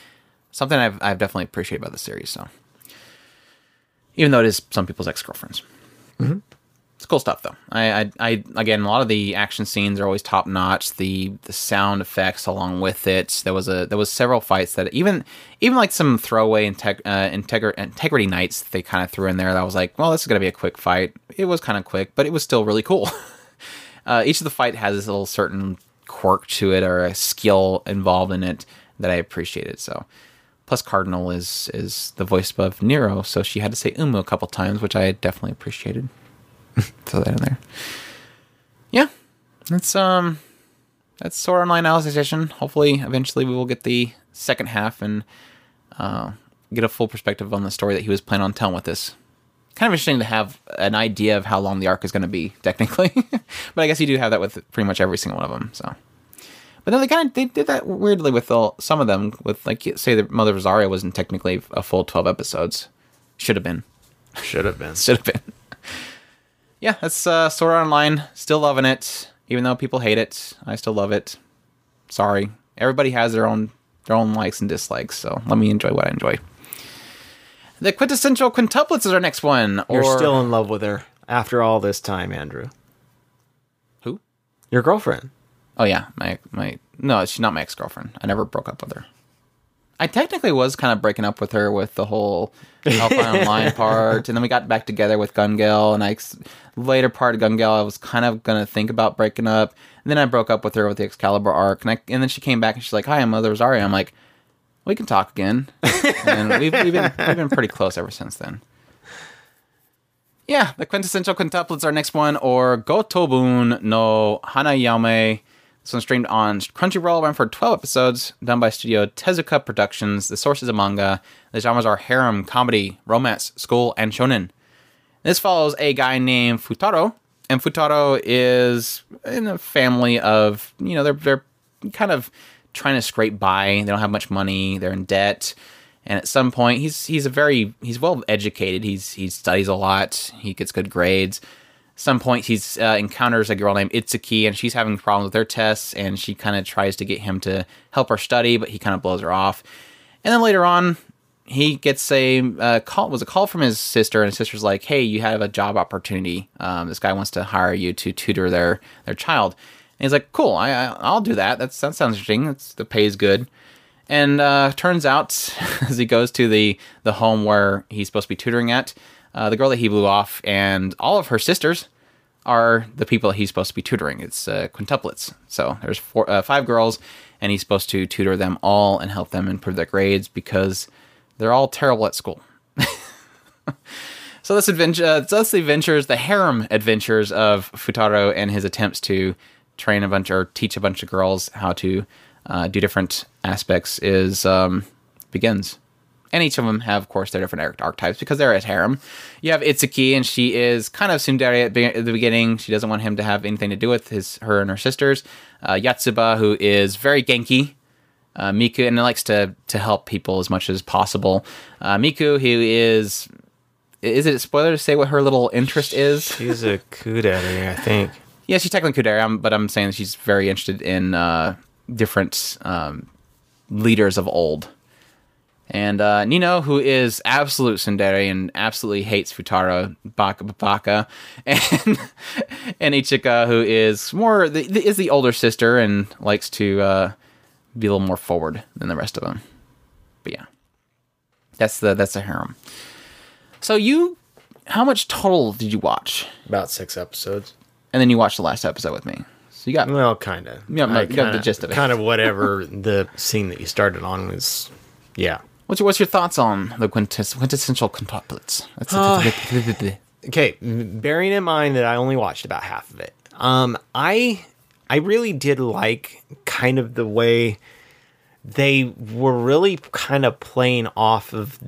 something I've definitely appreciated about the series. So, even though it is some people's ex-girlfriends, mm-hmm. It's cool stuff though. I again, a lot of the action scenes are always top notch. The sound effects along with it. There was several fights that even like some throwaway Integrity Knights they kind of threw in there. That was like, well, this is gonna be a quick fight. It was kind of quick, but it was still really cool. Each of the fight has this little certain quirk to it or a skill involved in it that I appreciated. So. Plus, Cardinal is the voice above Nero, so she had to say Umu a couple times, which I definitely appreciated. Throw that in there. Yeah, that's Sword Art Online Alicization. Hopefully, eventually, we will get the second half and get a full perspective on the story that he was planning on telling with this. Kind of interesting to have an idea of how long the arc is going to be, technically. But I guess you do have that with pretty much every single one of them, so... But then they did that weirdly with some of them, with like, say that Mother's Rosario wasn't technically a full 12 episodes. Should have been. Should have been. Yeah, that's Sword Art Online. Still loving it, even though people hate it. I still love it. Sorry, everybody has their own likes and dislikes. So let me enjoy what I enjoy. The Quintessential Quintuplets is our next one. You're still in love with her after all this time, Andrew. Who? Your girlfriend. Oh yeah, no, she's not my ex-girlfriend. I never broke up with her. I technically was kind of breaking up with her with the whole Alpine Online part, and then we got back together with Gun Gale, and later part of Gun Gale, I was kind of gonna think about breaking up, and then I broke up with her with the Excalibur arc, and then she came back and she's like, "Hi, I'm Mother Rosario." I'm like, "We can talk again," and we've been pretty close ever since then. Yeah, the Quintessential Quintuplets are next one, or Gotobun no Hanayame. This one's streamed on Crunchyroll, ran for 12 episodes, done by studio Tezuka Productions. The source is a manga. The genres are harem, comedy, romance, school, and shonen. This follows a guy named Futaro, and Futaro is in a family of, they're kind of trying to scrape by. They don't have much money. They're in debt, and at some point, he's well educated. He studies a lot. He gets good grades. Some point he's encounters a girl named Itsuki, and she's having problems with her tests, and she kind of tries to get him to help her study, but he kind of blows her off. And then later on, he gets a call from his sister, and his sister's like, "Hey, you have a job opportunity. This guy wants to hire you to tutor their child." And he's like, "Cool, I'll do that. That sounds interesting. The pay is good." And turns out, as he goes to the home where he's supposed to be tutoring at, the girl that he blew off and all of her sisters are the people that he's supposed to be tutoring. It's quintuplets. So there's five girls, and he's supposed to tutor them all and help them improve their grades because they're all terrible at school. So that's the adventures, the harem adventures of Futaro and his attempts to train a bunch or teach a bunch of girls how to do different aspects begins. And each of them have, of course, their different archetypes because they're a harem. You have Itsuki, and she is kind of tsundere at the beginning. She doesn't want him to have anything to do with her and her sisters. Yotsuba, who is very genki. Miku, and likes to help people as much as possible. Miku, who is it a spoiler to say what her little interest is? She's a kudari, I think. Yeah, she's technically kudari, but I'm saying that she's very interested in different leaders of old. And Nino, who is absolute tsundere and absolutely hates Futaro, Baka, and Ichika, who is the older sister and likes to be a little more forward than the rest of them. But yeah, that's the harem. So how much total did you watch? About 6 episodes. And then you watched the last episode with me. So you got kind of. Yeah, you got the gist of it. Kind of whatever the scene that you started on was. Yeah. What's your thoughts on the quintessential quintuplets? That's okay, bearing in mind that I only watched about half of it, I really did like kind of the way they were really kind of playing off of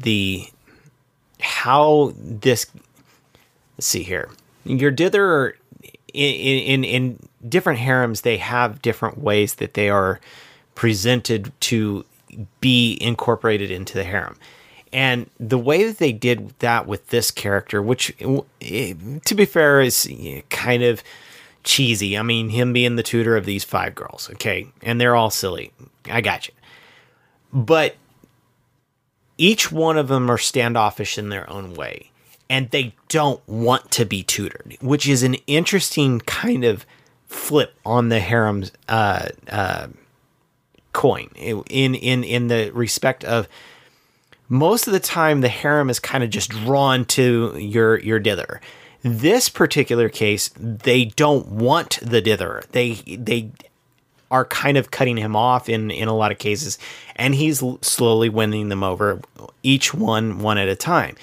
how this. Let's see here. Your dither in different harems, they have different ways that they are presented to be incorporated into the harem. And the way that they did that with this character, which, to be fair, is kind of cheesy. I mean, him being the tutor of these 5 girls, okay? And they're all silly. I got you. But each one of them are standoffish in their own way. And they don't want to be tutored, which is an interesting kind of flip on the harem's coin in the respect of most of the time the harem is kind of just drawn to your dither. This particular case, they don't want the dither. They are kind of cutting him off in a lot of cases, and he's slowly winning them over, each one at a time.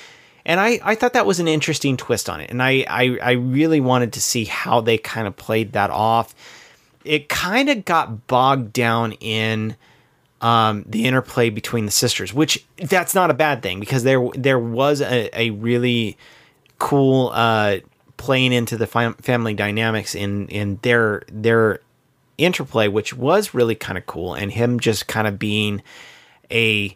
And I thought that was an interesting twist on it, and I really wanted to see how they kind of played that off. It kind of got bogged down in the interplay between the sisters, which that's not a bad thing, because there was a really cool playing into the family dynamics in their interplay, which was really kind of cool. And him just kind of being a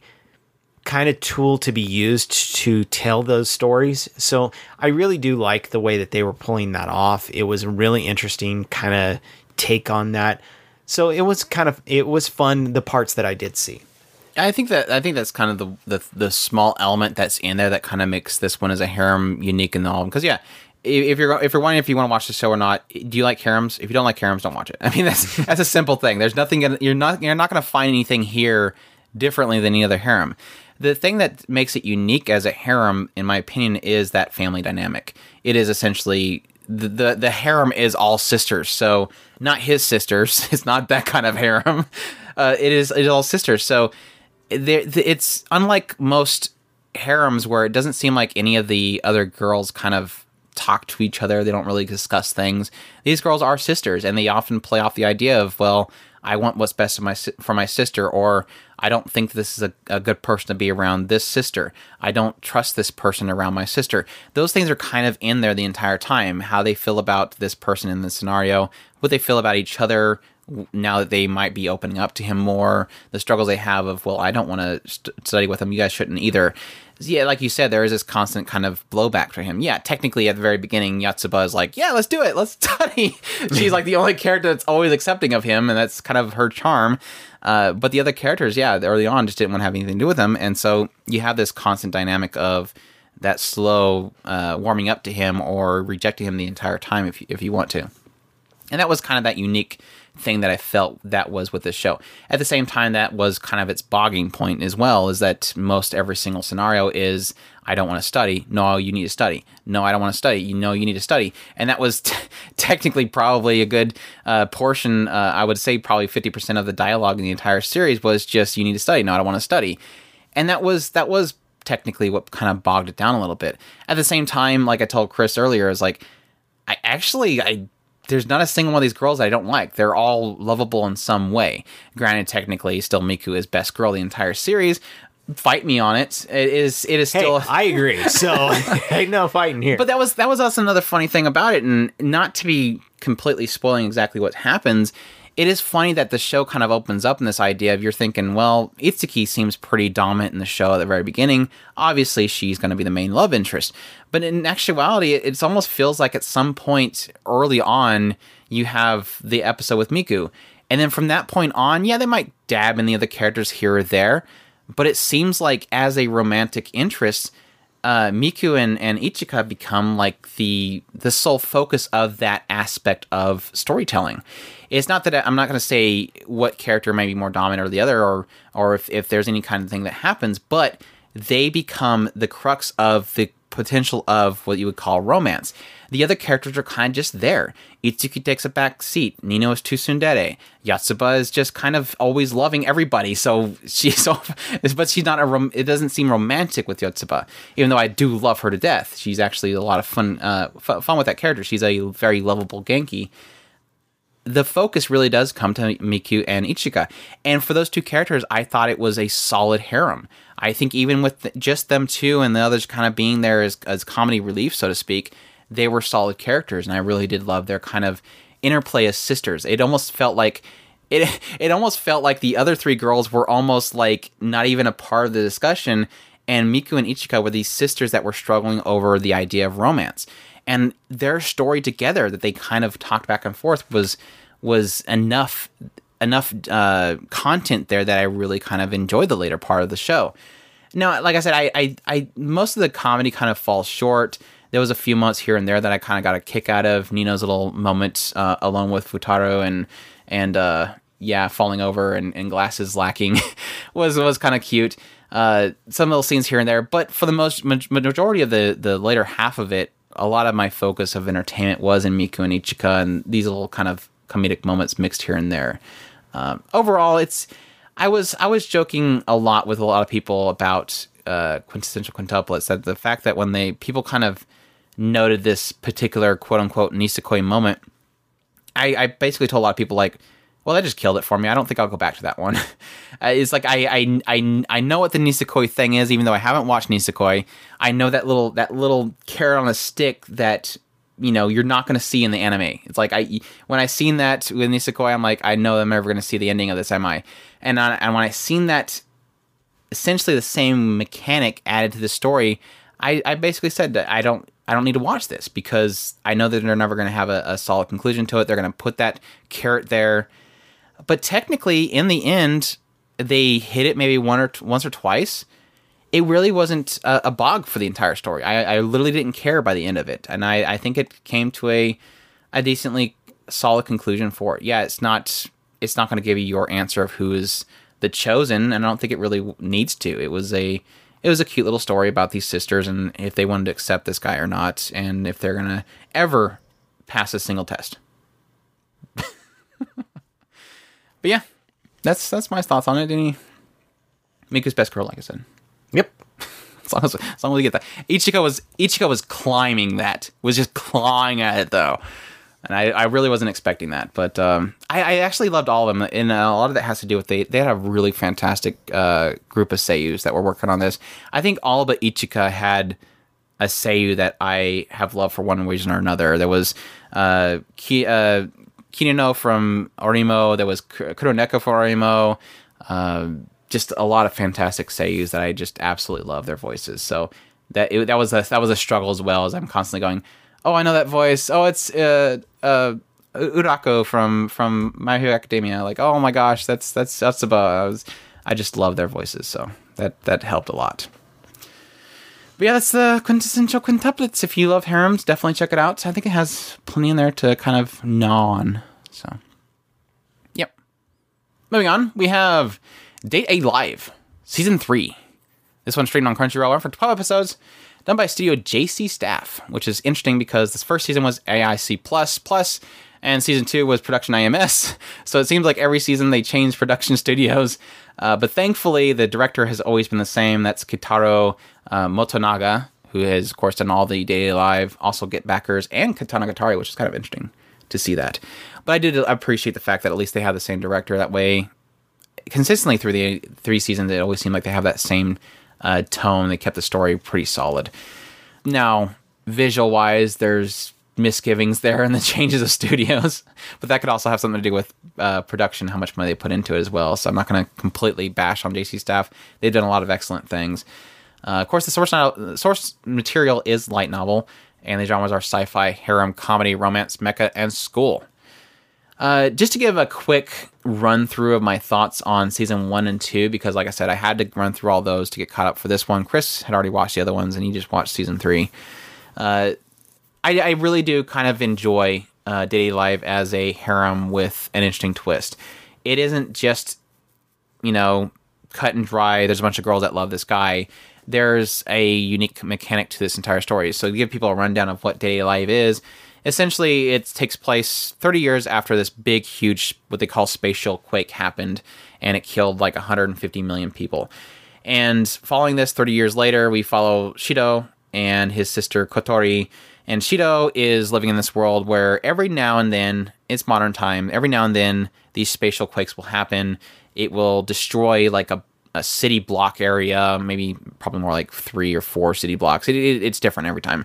kind of tool to be used to tell those stories. So I really do like the way that they were pulling that off. It was a really interesting kind of take on that. So it was fun, the parts that I did see. I think that's kind of the small element that's in there that kind of makes this one as a harem unique in the album. Because yeah, if you're wondering if you want to watch the show or not, do you like harems? If you don't like harems, don't watch it. I mean, that's a simple thing. There's nothing you're not going to find anything here differently than any other harem. The thing that makes it unique as a harem, in my opinion, is that family dynamic. It is essentially the harem is all sisters, so not his sisters. It's not that kind of harem. It's all sisters. So it's unlike most harems where it doesn't seem like any of the other girls kind of talk to each other. They don't really discuss things. These girls are sisters, and they often play off the idea of, well, I want what's best for my sister, or I don't think this is a good person to be around this sister. I don't trust this person around my sister. Those things are kind of in there the entire time, how they feel about this person in this scenario, what they feel about each other now that they might be opening up to him more, the struggles they have of, well, I don't want to study with him, you guys shouldn't either. Yeah, like you said, there is this constant kind of blowback for him. Yeah, technically at the very beginning, Yotsuba is like, yeah, let's do it, let's study. She's like the only character that's always accepting of him, and that's kind of her charm. But the other characters, yeah, early on just didn't want to have anything to do with him. And so you have this constant dynamic of that slow warming up to him or rejecting him the entire time if you want to. And that was kind of that unique thing that I felt that was with this show. At the same time, that was kind of its bogging point as well, is that most every single scenario is I don't want to study. No, you need to study. No, I don't want to study. You know, you need to study. And that was technically probably a good portion. I would say probably 50% of the dialogue in the entire series was just, you need to study. No, I don't want to study. And that was technically what kind of bogged it down a little bit. At the same time, like I told Chris earlier, I was like, there's not a single one of these girls that I don't like. They're all lovable in some way. Granted, technically, still Miku is best girl the entire series. Fight me on it. It is hey, still. I agree. So ain't no fighting here. But that was also another funny thing about it, and not to be completely spoiling exactly what happens. It is funny that the show kind of opens up in this idea of you're thinking, well, Itsuki seems pretty dominant in the show at the very beginning. Obviously, she's going to be the main love interest. But in actuality, it almost feels like at some point early on, you have the episode with Miku. And then from that point on, yeah, they might dab in the other characters here or there. But it seems like as a romantic interest, Miku and Ichika become like the sole focus of that aspect of storytelling. It's not that I'm not going to say what character may be more dominant or the other, or if there's any kind of thing that happens, but they become the crux of the potential of what you would call romance. The other characters are kind of just there. Itsuki takes a back seat. Nino is too tsundere. Yotsuba is just kind of always loving everybody. So it doesn't seem romantic with Yotsuba, even though I do love her to death. She's actually a lot of fun, fun with that character. She's a very lovable Genki. The focus really does come to Miku and Ichika. And for those two characters, I thought it was a solid harem. I think even with just them two and the others kind of being there as comedy relief, so to speak, they were solid characters. And I really did love their kind of interplay as sisters. It almost felt like the other three girls were almost like not even a part of the discussion. And Miku and Ichika were these sisters that were struggling over the idea of romance. And their story together that they kind of talked back and forth was enough content there that I really kind of enjoyed the later part of the show. Now, like I said, I most of the comedy kind of falls short. There was a few moments here and there that I kind of got a kick out of. Nino's little moment alone with Futaro and falling over and glasses lacking was kind of cute. Some little scenes here and there, but for the majority of the later half of it, a lot of my focus of entertainment was in Miku and Ichika and these little kind of comedic moments mixed here and there. Overall, I was joking a lot with a lot of people about Quintessential Quintuplets, that the fact that when people kind of noted this particular quote-unquote Nisekoi moment, I basically told a lot of people, like, well, that just killed it for me. I don't think I'll go back to that one. It's like I know what the Nisekoi thing is, even though I haven't watched Nisekoi. I know that little carrot on a stick that, you know, you're not going to see in the anime. It's like when I seen that with Nisekoi, I'm like, I know I'm never going to see the ending of this, am I? And when I seen that, essentially the same mechanic added to the story, I basically said that I don't need to watch this because I know that they're never going to have a solid conclusion to it. They're going to put that carrot there. But technically, in the end, they hit it maybe once or twice. It really wasn't a bog for the entire story. I literally didn't care by the end of it. And I think it came to a decently solid conclusion for it. Yeah, it's not going to give you your answer of who is the chosen, and I don't think it really needs to. It was a cute little story about these sisters and if they wanted to accept this guy or not, and if they're going to ever pass a single test. But yeah, that's my thoughts on it. Miku's best girl, like I said. Yep. As long as we get that. Ichika was climbing that. Was just clawing at it, though. And I really wasn't expecting that. But I actually loved all of them. And a lot of that has to do with they had a really fantastic group of seiyus that were working on this. I think all but Ichika had a seiyu that I have loved for one reason or another. There was Kirino from Orimo, there was Kuroneko for Orimo, just a lot of fantastic seiyus that I just absolutely love their voices. So that was a struggle as well, as I'm constantly going, oh, I know that voice. Oh, it's Urako from My Hero Academia. Like, oh my gosh, that's Yotsuba. I just love their voices, so that helped a lot. But yeah, that's the Quintessential Quintuplets. If you love harems, definitely check it out. I think it has plenty in there to kind of gnaw on. So, yep. Moving on, we have Date A Live, Season 3. This one's streamed on Crunchyroll for 12 episodes, done by Studio JC Staff, which is interesting because this first season was AIC++, and season 2 was Production IMS. So it seems like every season they change production studios. But thankfully, the director has always been the same. That's Kitaro Motonaga, who has, of course, done all the Date A Live, also Get Backers, and Katana Gatari, which is kind of interesting to see that. But I did appreciate the fact that at least they have the same director. That way, consistently through the 3 seasons, it always seemed like they have that same tone. They kept the story pretty solid. Now, visual-wise, there's misgivings there in the changes of studios, but that could also have something to do with production, how much money they put into it as well. So I'm not going to completely bash on JC Staff. They've done a lot of excellent things. Of course, the source material is light novel, and the genres are sci-fi, harem, comedy, romance, mecha, and school. Just to give a quick run through of my thoughts on season 1 and 2, because like I said, I had to run through all those to get caught up for this one. Chris had already watched the other ones, and he just watched season 3. I really do kind of enjoy Date A Live as a harem with an interesting twist. It isn't just, you know, cut and dry, there's a bunch of girls that love this guy. There's a unique mechanic to this entire story. So to give people a rundown of what Date A Live is, essentially it takes place 30 years after this big, huge, what they call spatial quake happened, and it killed like 150 million people. And following this 30 years later, we follow Shido and his sister Kotori. And Shido is living in this world where every now and then, it's modern time, every now and then these spatial quakes will happen. It will destroy like a city block area, maybe probably more like 3 or 4 city blocks. It's different every time.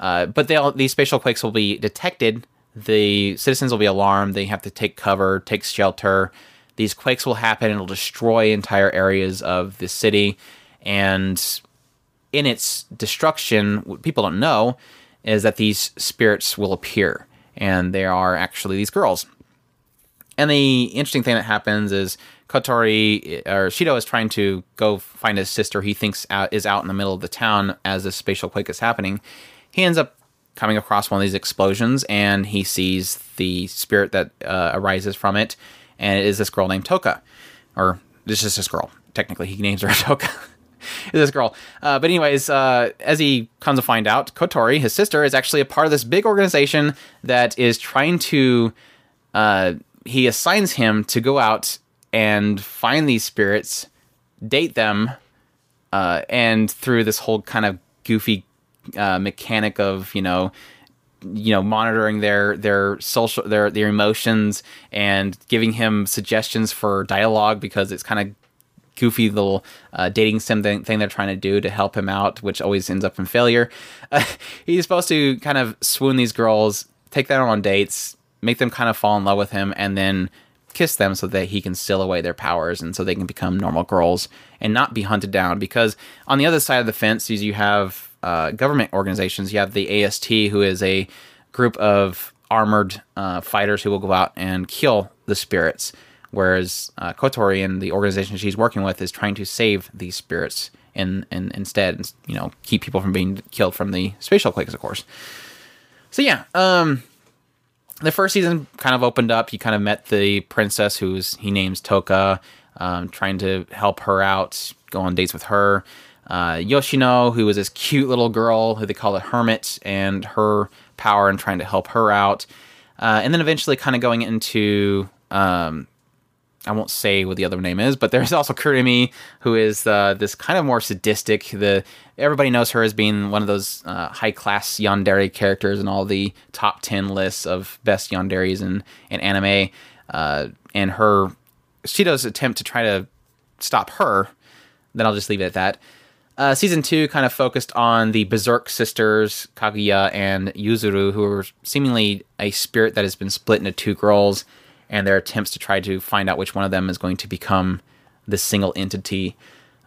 But these spatial quakes will be detected. The citizens will be alarmed. They have to take cover, take shelter. These quakes will happen. It'll destroy entire areas of the city. And in its destruction, what people don't know is that these spirits will appear, and they are actually these girls. And the interesting thing that happens is Shido is trying to go find his sister. He thinks is out in the middle of the town as this spatial quake is happening. He ends up coming across one of these explosions, and he sees the spirit that arises from it, and it is this girl named Toka. Or, this is this girl. Technically, he names her Toka. Is this girl. But anyways, as he comes to find out, Kotori, his sister, is actually a part of this big organization that is trying to... he assigns him to go out and find these spirits, date them, and through this whole kind of goofy mechanic of, you know, monitoring their emotions and giving him suggestions for dialogue, because it's kind of goofy little dating sim thing they're trying to do to help him out, which always ends up in failure. He's supposed to kind of swoon these girls, take them on dates, make them kind of fall in love with him, and then kiss them so that he can steal away their powers and so they can become normal girls and not be hunted down. Because on the other side of the fence, you have government organizations. You have the AST, who is a group of armored fighters who will go out and kill the spirits. Whereas Kotori and the organization she's working with is trying to save these spirits and instead, you know, keep people from being killed from the spatial quakes, of course. So yeah, the first season kind of opened up. He kind of met the princess he names Toka, trying to help her out, go on dates with her. Yoshino, who is this cute little girl who they call the Hermit, and her power and trying to help her out. And then eventually kind of going into... I won't say what the other name is, but there's also Kurimi, who is this kind of more sadistic. Everybody knows her as being one of those high-class yandere characters in all the top 10 lists of best yanderes in anime. And Shido's attempt to try to stop her, then I'll just leave it at that. Season 2 kind of focused on the Berserk sisters, Kaguya and Yuzuru, who are seemingly a spirit that has been split into 2 girls, and their attempts to try to find out which one of them is going to become this single entity.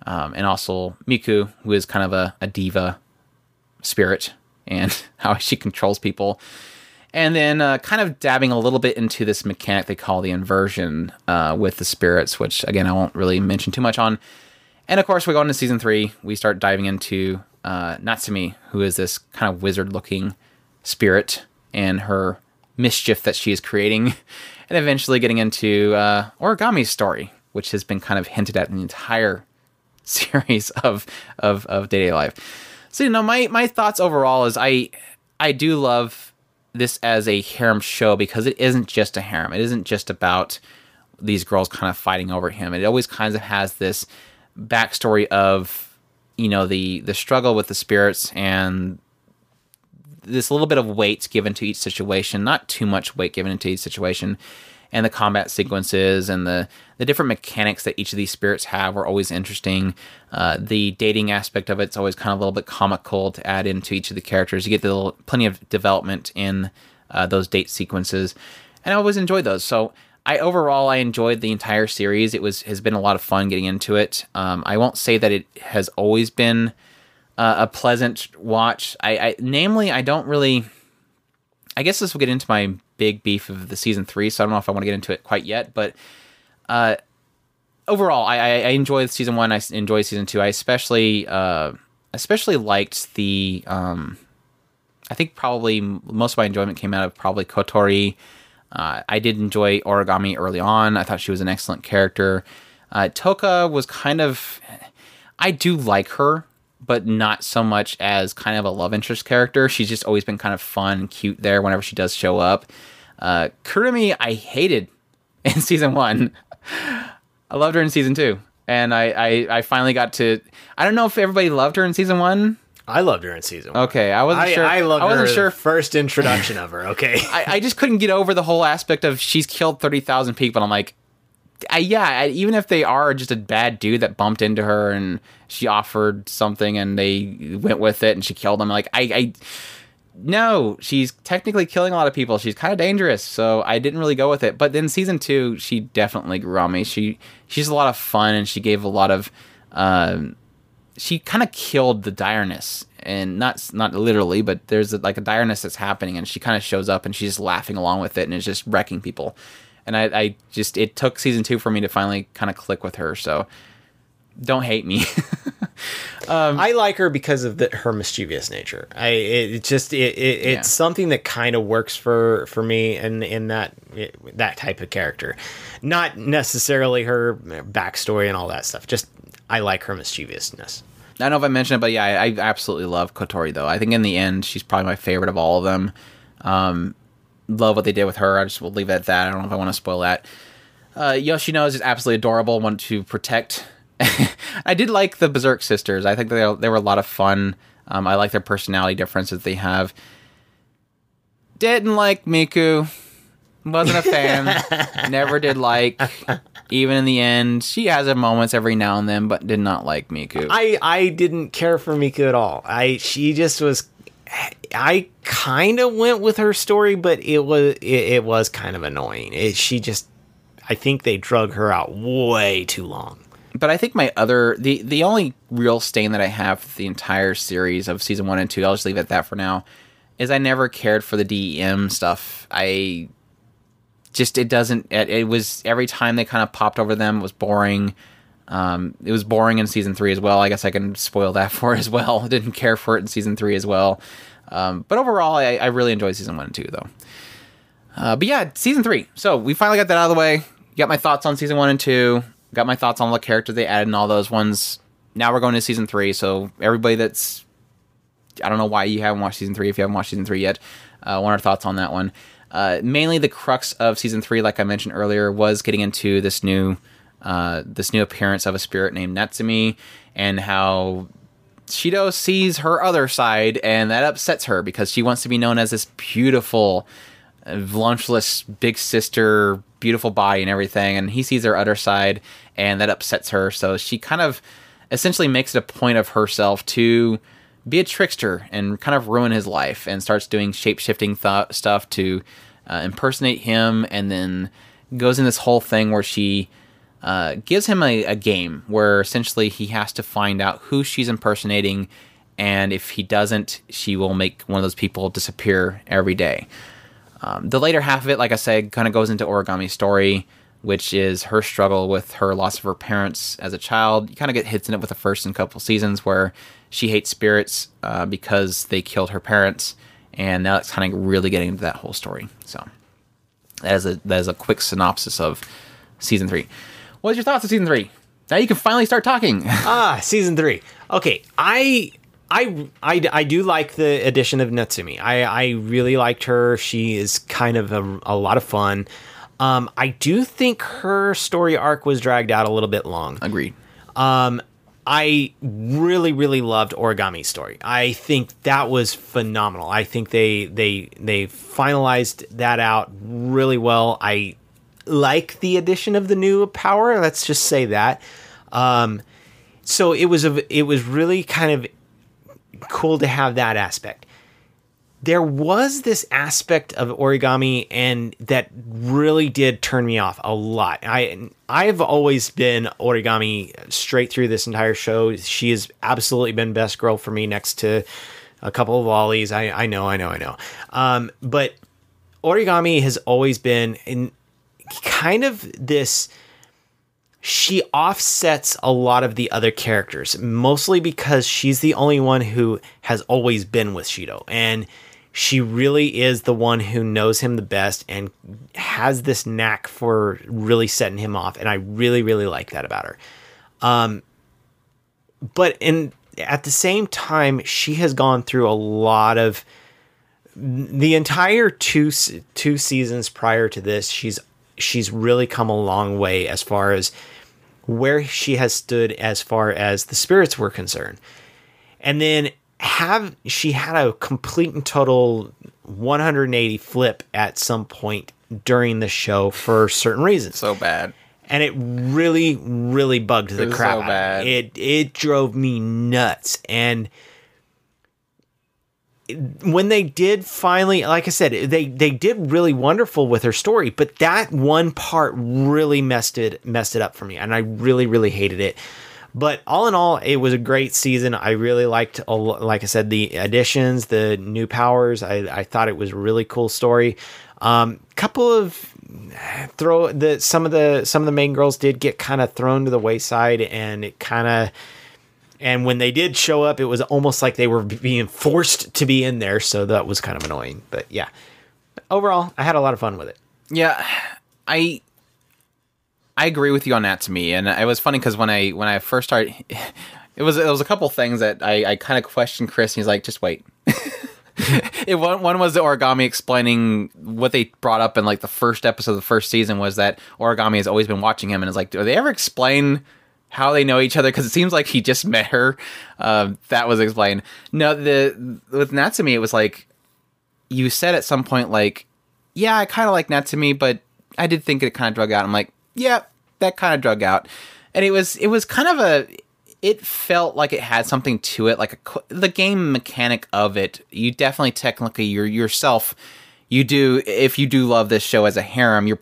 And also Miku, who is kind of a diva spirit, and how she controls people. And then kind of dabbing a little bit into this mechanic they call the inversion with the spirits, which, again, I won't really mention too much on. And, of course, we go into Season 3. We start diving into Natsumi, who is this kind of wizard-looking spirit, and her mischief that she is creating. And eventually getting into Origami's story, which has been kind of hinted at in the entire series of Date A Live. So, you know, my thoughts overall is I do love this as a harem show because it isn't just a harem. It isn't just about these girls kind of fighting over him. It always kind of has this backstory of, you know, the struggle with the spirits and this little bit of weight given to each situation, not too much weight given into each situation, and the combat sequences and the different mechanics that each of these spirits have are always interesting. The dating aspect of it's always kind of a little bit comical to add into each of the characters. You get the plenty of development in those date sequences, and I always enjoy those. So I enjoyed the entire series. It has been a lot of fun getting into it. I won't say that it has always been a pleasant watch. I don't really... I guess this will get into my big beef of the season 3, so I don't know if I want to get into it quite yet, but overall, I enjoyed season 1, I enjoyed season 2. I especially liked the... I think probably most of my enjoyment came out of probably Kotori. I did enjoy Origami early on. I thought she was an excellent character. Toka was kind of... I do like her, but not so much as kind of a love interest character. She's just always been kind of fun and cute there whenever she does show up. Kurumi, I hated in season 1. I loved her in season 2. And I finally got to... I don't know if everybody loved her in season 1. I loved her in season 1. Okay, I wasn't sure. I wasn't sure. First introduction of her, okay. I just couldn't get over the whole aspect of she's killed 30,000 people. And I'm like... even if they are just a bad dude that bumped into her and she offered something and they went with it and she killed him, like, no, she's technically killing a lot of people. She's kind of dangerous, so I didn't really go with it. But then season 2, she definitely grew on me. She's a lot of fun, and she gave a lot of... she kind of killed the direness, and not literally, but there's a direness that's happening, and she kind of shows up, and she's just laughing along with it, and is just wrecking people. And it took season 2 for me to finally kind of click with her. So don't hate me. I like her because of her mischievous nature. It's something that kind of works for me in that type of character, not necessarily her backstory and all that stuff. Just, I like her mischievousness. I don't know if I mentioned it, but yeah, I absolutely love Kotori though. I think in the end, she's probably my favorite of all of them. Love what they did with her. I just will leave it at that. I don't know if I want to spoil that. Yoshino is just absolutely adorable. Want to protect. I did like the Berserk sisters. I think they were a lot of fun. I like their personality differences they have. Didn't like Miku. Wasn't a fan. Never did like. Even in the end, she has her moments every now and then, but did not like Miku. I didn't care for Miku at all. She just was... I kind of went with her story, but it was kind of annoying. I think they drug her out way too long. But I think the only real stain that I have for the entire series of season 1 and 2, I'll just leave it at that for now, is I never cared for the DEM stuff. It was every time they kind of popped over them, it was boring. It was boring in season 3 as well. I guess I can spoil that for it as well. I didn't care for it in season 3 as well. But overall, I really enjoyed season 1 and 2 though. But yeah, season 3. So we finally got that out of the way. Got my thoughts on season 1 and 2. Got my thoughts on the characters they added and all those ones. Now we're going to season 3. So everybody I don't know why you haven't watched season 3 if you haven't watched season 3 yet. What are our thoughts on that one? Mainly the crux of season 3, like I mentioned earlier, was getting into this new appearance of a spirit named Natsumi, and how Shido sees her other side, and that upsets her because she wants to be known as this beautiful, voluptuous big sister, beautiful body and everything, and he sees her other side, and that upsets her. So she kind of essentially makes it a point of herself to be a trickster and kind of ruin his life, and starts doing shape-shifting stuff to impersonate him, and then goes in this whole thing where she... gives him a game where essentially he has to find out who she's impersonating, and if he doesn't, she will make one of those people disappear every day. The later half of it, like I said, kind of goes into Origami's story, which is her struggle with her loss of her parents as a child. You kind of get hits in it with the first and couple seasons where she hates spirits because they killed her parents, and now it's kind of really getting into that whole story. So that is a quick synopsis of season 3. What's your thoughts on season 3? Now you can finally start talking. Season 3. Okay, I do like the addition of Natsumi. I really liked her. She is kind of a lot of fun. I do think her story arc was dragged out a little bit long. Agreed. I really, really loved Origami's story. I think that was phenomenal. I think they finalized that out really well. I like the addition of the new power. Let's just say that. So it was really kind of cool to have that aspect. There was this aspect of Origami and that really did turn me off a lot. I've always been Origami straight through this entire show. She has absolutely been best girl for me next to a couple of lollies. I know. But Origami has always been in kind of this... She offsets a lot of the other characters, mostly because she's the only one who has always been with Shido. And she really is the one who knows him the best and has this knack for really setting him off. And I really, really like that about her. But at the same time, she has gone through a lot of... The entire two seasons prior to this, she's really come a long way as far as where she has stood as far as the spirits were concerned. And then she had a complete and total 180 flip at some point during the show for certain reasons. So bad. And it really, really bugged the crap out of me. It drove me nuts. And when they did finally, like I said, they did really wonderful with her story, but that one part really messed it up for me, and I really, really hated it. But all in all, it was a great season. I really liked, like I said, the additions, the new powers. I thought it was a really cool story. Some of the main girls did get kind of thrown to the wayside, and it kind of... And when they did show up, it was almost like they were being forced to be in there. So that was kind of annoying. But yeah, overall, I had a lot of fun with it. Yeah, I agree with you on that, to me. And it was funny because when I first started, it was a couple things that I kind of questioned Chris. And he's like, just wait. One was the Origami explaining what they brought up in like the first episode of the first season was that Origami has always been watching him. And it's like, do they ever explain how they know each other, because it seems like he just met her. That was explained. No, with Natsumi, it was like, you said at some point, like, yeah, I kind of like Natsumi, but I did think it kind of drug out. I'm like, yeah, that kind of drug out. And it was kind of it felt like it had something to it, like the game mechanic of it. You definitely, technically, yourself... If you do love this show as a harem, you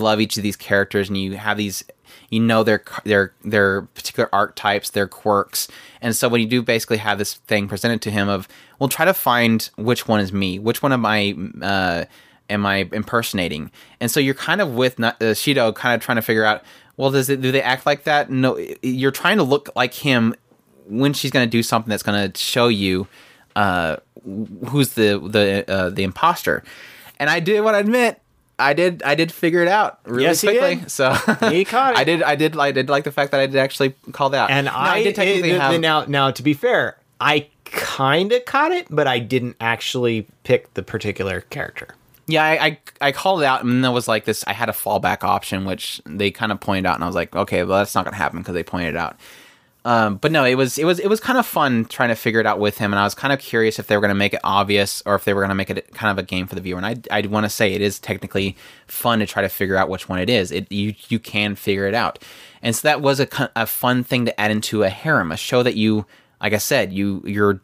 love each of these characters, and you have these, you know, their particular archetypes, their quirks. And so when you do basically have this thing presented to him of, well, try to find which one is me, which one am I impersonating? And so you're kind of with Shido kind of trying to figure out, well, do they act like that? No, you're trying to look like him when she's going to do something that's going to show you who's the imposter. And I did figure it out really quickly. He did. So he caught it. I did like the fact that I did actually call that out. And now to be fair, I kind of caught it, but I didn't actually pick the particular character. Yeah, I called it out, and there was like this, I had a fallback option, which they kind of pointed out, and I was like, okay, well, that's not going to happen because they pointed it out. But no, it was kind of fun trying to figure it out with him, and I was kind of curious if they were going to make it obvious or if they were going to make it kind of a game for the viewer. And I want to say it is technically fun to try to figure out which one it is. You can figure it out, and so that was a fun thing to add into a harem, a show that you, like I said, you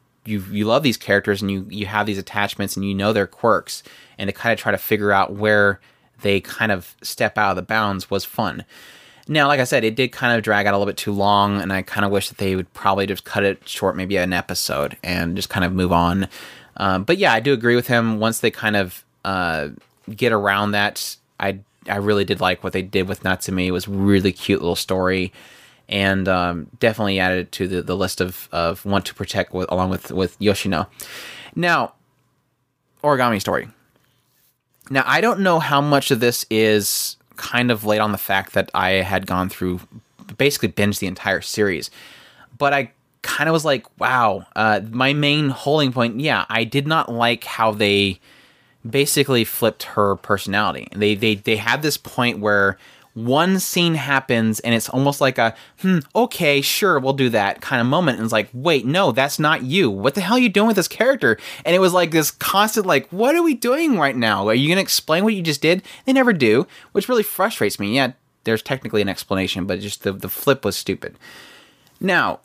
love these characters, and you have these attachments, and you know their quirks, and to kind of try to figure out where they kind of step out of the bounds was fun. Now, like I said, it did kind of drag out a little bit too long, and I kind of wish that they would probably just cut it short, maybe an episode, and just kind of move on. But yeah, I do agree with him. Once they kind of get around that, I really did like what they did with Natsumi. It was a really cute little story, and definitely added to the list of want to protect along with Yoshino. Now, Origami story. Now, I don't know how much of this is kind of late on the fact that I had gone through basically binged the entire series. But I kind of was like, wow, my main holding point, yeah, I did not like how they basically flipped her personality. They had this point where one scene happens and it's almost like a, okay, sure, we'll do that kind of moment. And it's like, wait, no, that's not you. What the hell are you doing with this character? And it was like this constant, like, what are we doing right now? Are you going to explain what you just did? They never do, which really frustrates me. Yeah, there's technically an explanation, but just the flip was stupid. Now,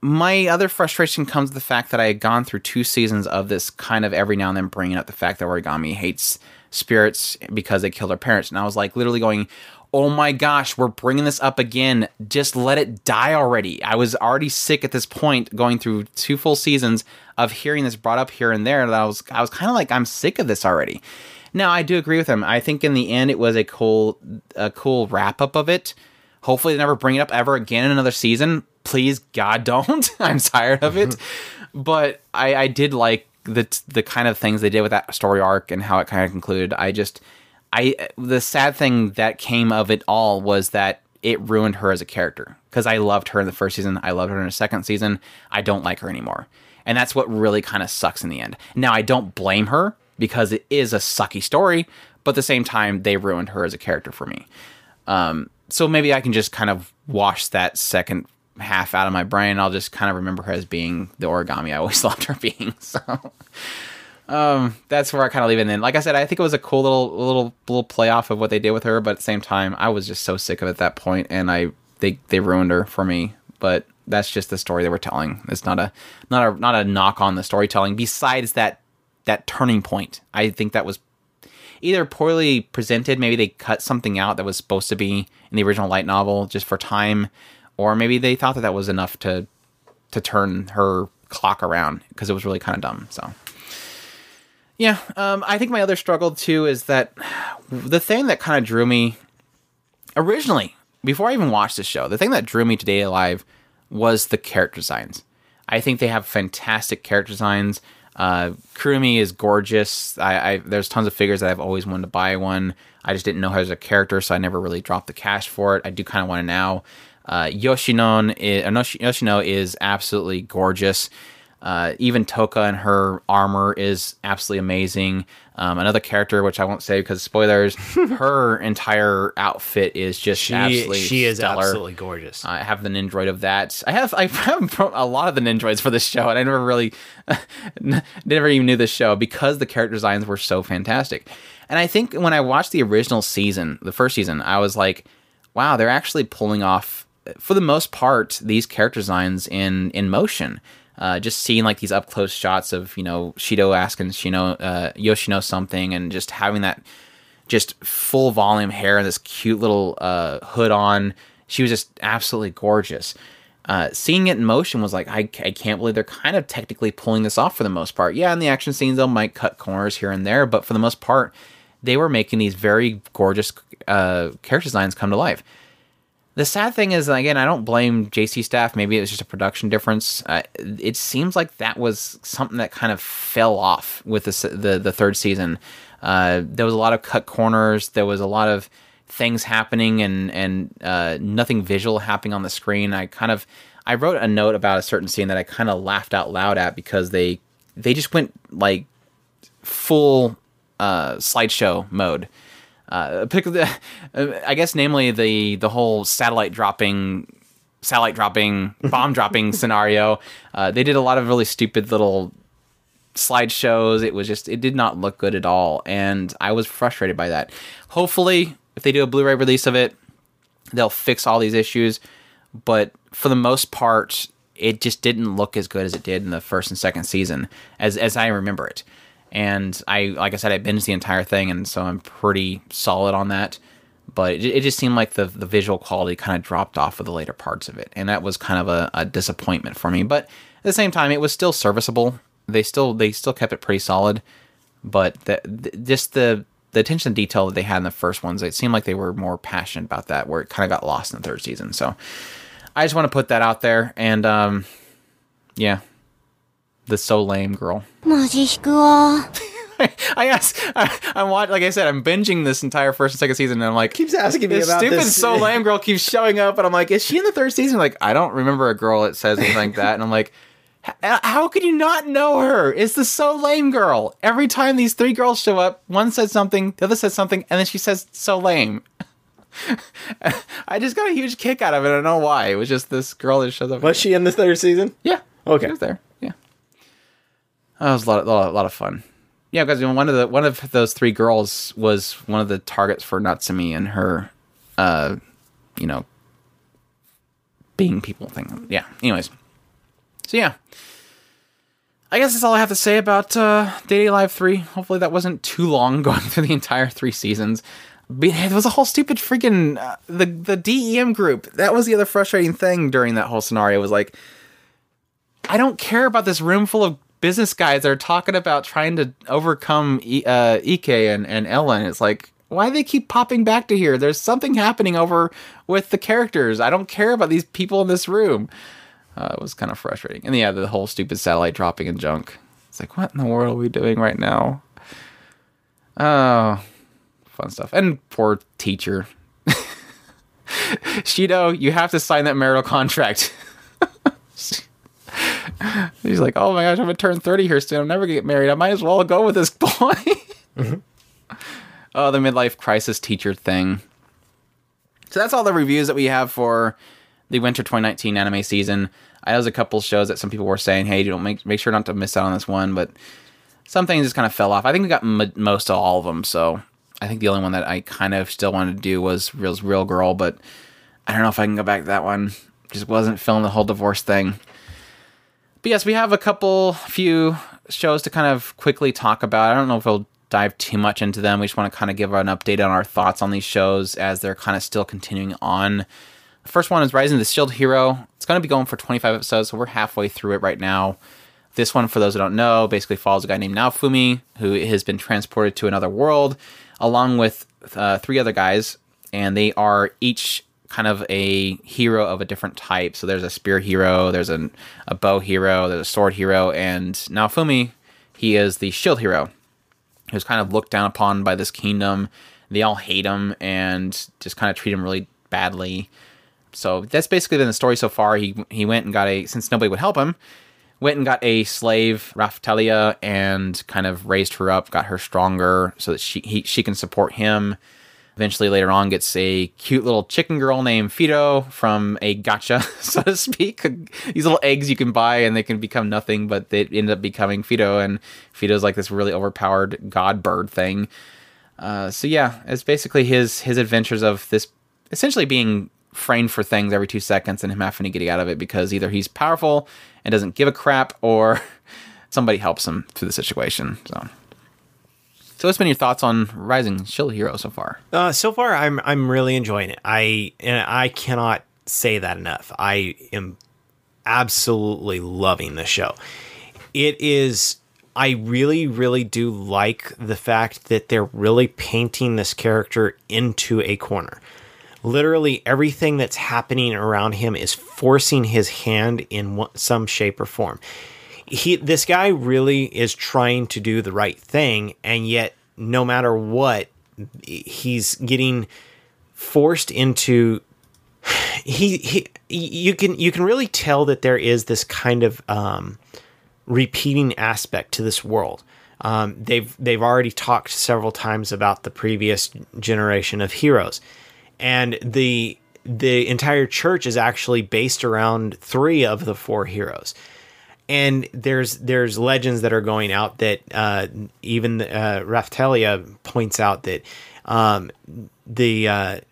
my other frustration comes with the fact that I had gone through 2 seasons of this kind of every now and then bringing up the fact that Origami hates spirits because they killed their parents. And I was like literally going, oh my gosh, we're bringing this up again. Just let it die already. I was already sick at this point going through 2 full seasons of hearing this brought up here and there. And I was kind of like, I'm sick of this already. Now, I do agree with him. I think in the end, it was a cool wrap up of it. Hopefully they never bring it up ever again in another season. Please, God, don't. I'm tired of it. But I did like the kind of things they did with that story arc and how it kind of concluded. The sad thing that came of it all was that it ruined her as a character, because I loved her in the first season. I loved her in the second season. I don't like her anymore. And that's what really kind of sucks in the end. Now, I don't blame her because it is a sucky story, but at the same time, they ruined her as a character for me. So maybe I can just kind of wash that second half out of my brain. I'll just kind of remember her as being the Origami I always loved her being. So that's where I kind of leave it in. Like I said, I think it was a cool little playoff of what they did with her, but at the same time, I was just so sick of it at that point, and they ruined her for me. But that's just the story they were telling. It's not a knock on the storytelling. Besides that turning point, I think that was either poorly presented. Maybe they cut something out that was supposed to be in the original light novel just for time, or maybe they thought that was enough to turn her clock around, because it was really kind of dumb. So, yeah. I think my other struggle, too, is that the thing that kind of drew me originally, before I even watched this show, the thing that drew me to Date A Live was the character designs. I think they have fantastic character designs. Kurumi is gorgeous. There's tons of figures that I've always wanted to buy one. I just didn't know her as a character, so I never really dropped the cash for it. I do kind of want to now. Yoshino is absolutely gorgeous. Even Toka and her armor is absolutely amazing. Another character, which I won't say because spoilers, her entire outfit is just absolutely stellar. She is absolutely gorgeous. I have the Nindroid of that. I have a lot of the Nindroids for this show, and I never even knew this show because the character designs were so fantastic. And I think when I watched the original season, the first season, I was like, wow, they're actually pulling off, for the most part, these character designs in motion. Just seeing like these up close shots of, Shido asking Yoshino something, and just having that just full volume hair and this cute little hood on. She was just absolutely gorgeous. Seeing it in motion was like, I can't believe they're kind of technically pulling this off for the most part. Yeah, in the action scenes, they might cut corners here and there, but for the most part, they were making these very gorgeous character designs come to life. The sad thing is, again, I don't blame JC staff. Maybe it was just a production difference. It seems like that was something that kind of fell off with the third season. There was a lot of cut corners. There was a lot of things happening and nothing visual happening on the screen. I wrote a note about a certain scene that I kind of laughed out loud at because they just went like full slideshow mode. I guess, namely the whole satellite dropping, bomb dropping scenario. They did a lot of really stupid little slideshows. It did not look good at all, and I was frustrated by that. Hopefully, if they do a Blu-ray release of it, they'll fix all these issues. But for the most part, it just didn't look as good as it did in the first and second season, as I remember it. And I binged the entire thing, and so I'm pretty solid on that. But it just seemed like the visual quality kind of dropped off with the later parts of it. And that was kind of a disappointment for me. But at the same time, it was still serviceable. They still kept it pretty solid. But just the attention to detail that they had in the first ones, it seemed like they were more passionate about that, where it kind of got lost in the third season. So I just want to put that out there. And, yeah. The so lame girl. I'm watching, like I said, I'm binging this entire first and second season, and I'm like, keeps asking me about this. Stupid So Lame girl keeps showing up, and I'm like, is she in the third season? I'm like, I don't remember a girl that says anything like that, and I'm like, how could you not know her? It's the So Lame girl. Every time these three girls show up, one says something, the other says something, and then she says So Lame. I just got a huge kick out of it. I don't know why. It was just this girl that shows up. Was she in the third season? Yeah. Okay. She was there. Yeah. That was a lot of fun. Yeah, because one of those three girls was one of the targets for Natsumi and her, being people thing. Yeah. Anyways. So yeah, I guess that's all I have to say about Date A Live 3. Hopefully that wasn't too long going through the entire three seasons. But it was a whole stupid freaking the DEM group. That was the other frustrating thing during that whole scenario. Was like, I don't care about this room full of business guys that are talking about trying to overcome Ike and Ellen. It's like, why do they keep popping back to here? There's something happening over with the characters. I don't care about these people in this room. It was kind of frustrating. And yeah, the whole stupid satellite dropping and junk. It's like, what in the world are we doing right now? Oh, fun stuff. And poor teacher. Shido, you have to sign that marital contract. She's like, oh my gosh, I'm going to turn 30 here soon. I'm never going to get married. I might as well go with this boy. Mm-hmm. Oh, the midlife crisis teacher thing. So that's all the reviews that we have for the winter 2019 anime season. I know there's a couple shows that some people were saying, hey, you don't make sure not to miss out on this one, but some things just kind of fell off. I think we got most of all of them, so I think the only one that I kind of still wanted to do was Real Girl, but I don't know if I can go back to that one. Just wasn't feeling the whole divorce thing. But yes, we have a few shows to kind of quickly talk about. I don't know if we'll dive too much into them. We just want to kind of give an update on our thoughts on these shows as they're kind of still continuing on. First one is Rising of the Shield Hero. It's going to be going for 25 episodes, so we're halfway through it right now. This one, for those who don't know, basically follows a guy named Naofumi, who has been transported to another world, along with three other guys, and they are each kind of a hero of a different type. So there's a spear hero, there's a bow hero, there's a sword hero, and Naofumi, he is the shield hero, who's kind of looked down upon by this kingdom. They all hate him and just kind of treat him really badly. So that's basically been the story so far. He went and got since nobody would help him, went and got a slave, Raftalia, and kind of raised her up, got her stronger so that she can support him. Eventually later on gets a cute little chicken girl named Fido from a gacha, so to speak. These little eggs you can buy and they can become nothing, but they end up becoming Fido, and Fido's like this really overpowered god bird thing. So yeah, it's basically his adventures of this essentially being framed for things every 2 seconds and him having to get out of it because either he's powerful and doesn't give a crap or somebody helps him through the situation. So what's been your thoughts on Rising Shield Hero so far? So far, I'm really enjoying it. I cannot say that enough. I am absolutely loving this show. It is. I really, really do like the fact that they're really painting this character into a corner. Literally everything that's happening around him is forcing his hand in some shape or form. This guy really is trying to do the right thing, and yet no matter what, he's getting forced into. You can really tell that there is this kind of repeating aspect to this world. They've already talked several times about the previous generation of heroes. And the entire church is actually based around three of the four heroes. And there's legends that are going out that even Raftalia points out that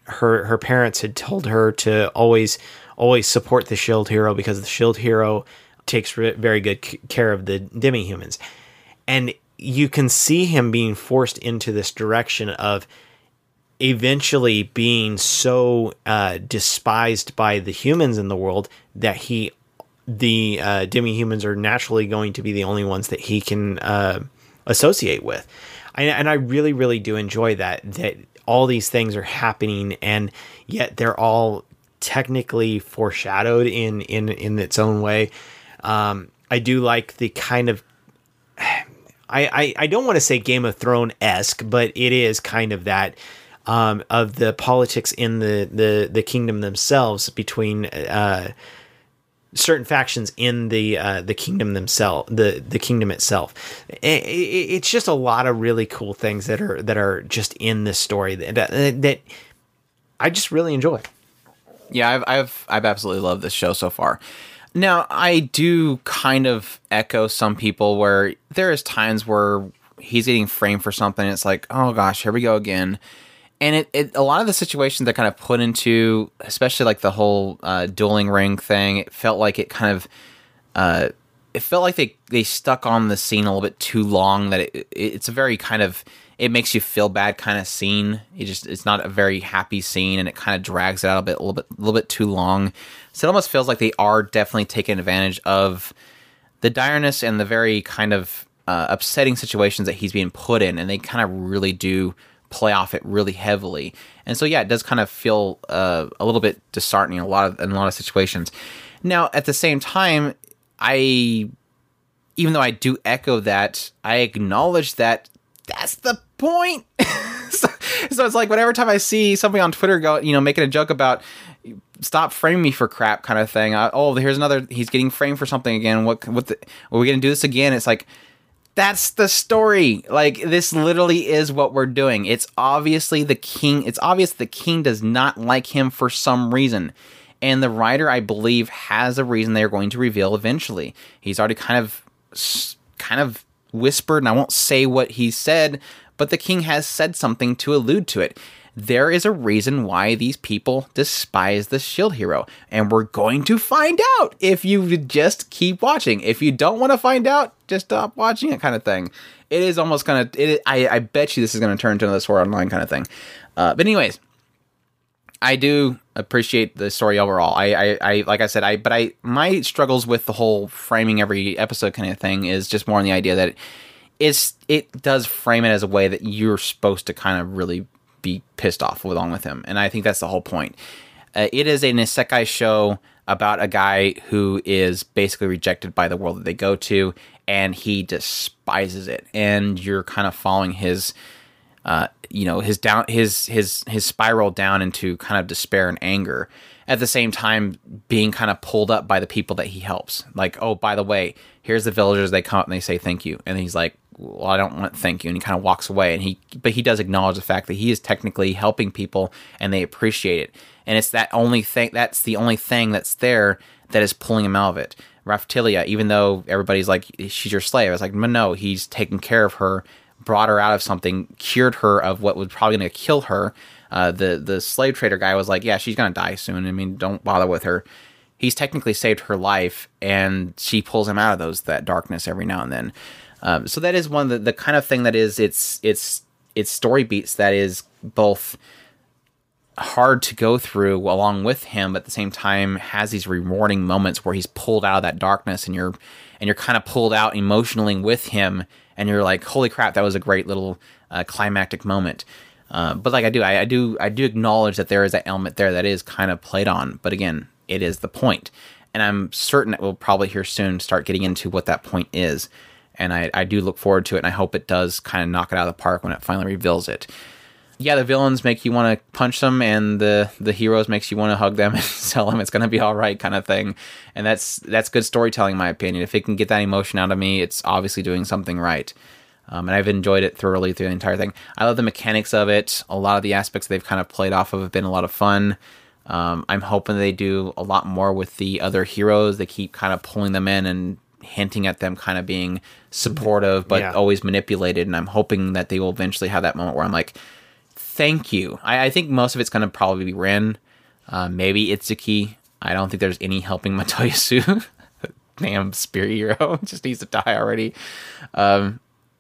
her parents had told her to always support the shield hero because the shield hero takes very good care of the demi-humans. And you can see him being forced into this direction of eventually being so despised by the humans in the world that the demi-humans are naturally going to be the only ones that he can associate with. And I really, really do enjoy that all these things are happening, and yet they're all technically foreshadowed in its own way. I do like the kind of I don't want to say Game of Thrones-esque, but it is kind of that, of the politics in the kingdom themselves between certain factions in the kingdom themselves, the kingdom itself. It's just a lot of really cool things that are just in this story that I just really enjoy. Yeah, I've absolutely loved this show so far. Now, I do kind of echo some people where there is times where he's getting framed for something and it's like, oh gosh, here we go again. And a lot of the situations that kind of put into, especially like the whole dueling ring thing, it felt like it kind of, it felt like they stuck on the scene a little bit too long, that it's a very kind of, it makes you feel bad kind of scene. It's not a very happy scene, and it kind of drags it out a little bit too long. So it almost feels like they are definitely taking advantage of the direness and the very kind of upsetting situations that he's being put in, and they kind of really do play off it really heavily. And so, yeah, it does kind of feel a little bit disheartening in a lot of situations. Now, at the same time, even though I do echo that, I acknowledge that that's the point. So it's like whenever time I see somebody on Twitter go, making a joke about stop framing me for crap kind of thing. Here's another. He's getting framed for something again. Are we going to do this again? It's like, that's the story. Like, this literally is what we're doing. It's obviously the king. It's obvious the king does not like him for some reason. And the writer, I believe, has a reason they're going to reveal eventually. He's already kind of whispered, and I won't say what he said, but the king has said something to allude to it. There is a reason why these people despise the shield hero, and we're going to find out if you just keep watching. If you don't want to find out, just stop watching it kind of thing. It is almost going to... I bet you this is going to turn into another Sword Online kind of thing. But anyways, I do appreciate the story overall. My struggles with the whole framing every episode kind of thing is just more on the idea that it does frame it as a way that you're supposed to kind of really be pissed off along with him, and I think that's the whole point. It is a Nisekoi show about a guy who is basically rejected by the world that they go to, and he despises it, and you're kind of following his his spiral down into kind of despair and anger, at the same time being kind of pulled up by the people that he helps. Like, oh, by the way, here's the villagers. They come up and they say thank you, and he's like, well, I don't want thank you, and he kind of walks away. And he does acknowledge the fact that he is technically helping people, and they appreciate it. And it's the only thing that's there that is pulling him out of it. Raftilia, even though everybody's like, she's your slave, it's like, no, he's taking care of her, brought her out of something, cured her of what was probably going to kill her. The slave trader guy was like, yeah, she's going to die soon. I mean, don't bother with her. He's technically saved her life, and she pulls him out of that darkness every now and then. So that is one of the kind of thing that is it's story beats that is both hard to go through along with him, but at the same time has these rewarding moments where he's pulled out of that darkness, and you're kind of pulled out emotionally with him, and you're like, holy crap, that was a great little climactic moment. But like I do acknowledge that there is that element there that is kind of played on, but again, it is the point. And I'm certain that we'll probably here soon start getting into what that point is. And I do look forward to it, and I hope it does kind of knock it out of the park when it finally reveals it. Yeah, the villains make you want to punch them, and the heroes makes you want to hug them and tell them it's going to be all right kind of thing. And that's good storytelling, in my opinion. If it can get that emotion out of me, it's obviously doing something right. And I've enjoyed it thoroughly through the entire thing. I love the mechanics of it. A lot of the aspects they've kind of played off of have been a lot of fun. I'm hoping they do a lot more with the other heroes. They keep kind of pulling them in and hinting at them kind of being supportive, but always manipulated. And I'm hoping that they will eventually have that moment where I'm like, thank you. I think most of it's going to probably be Rin, maybe Itsuki. I don't think there's any helping Matoyasu. Damn spirit hero just needs to die already.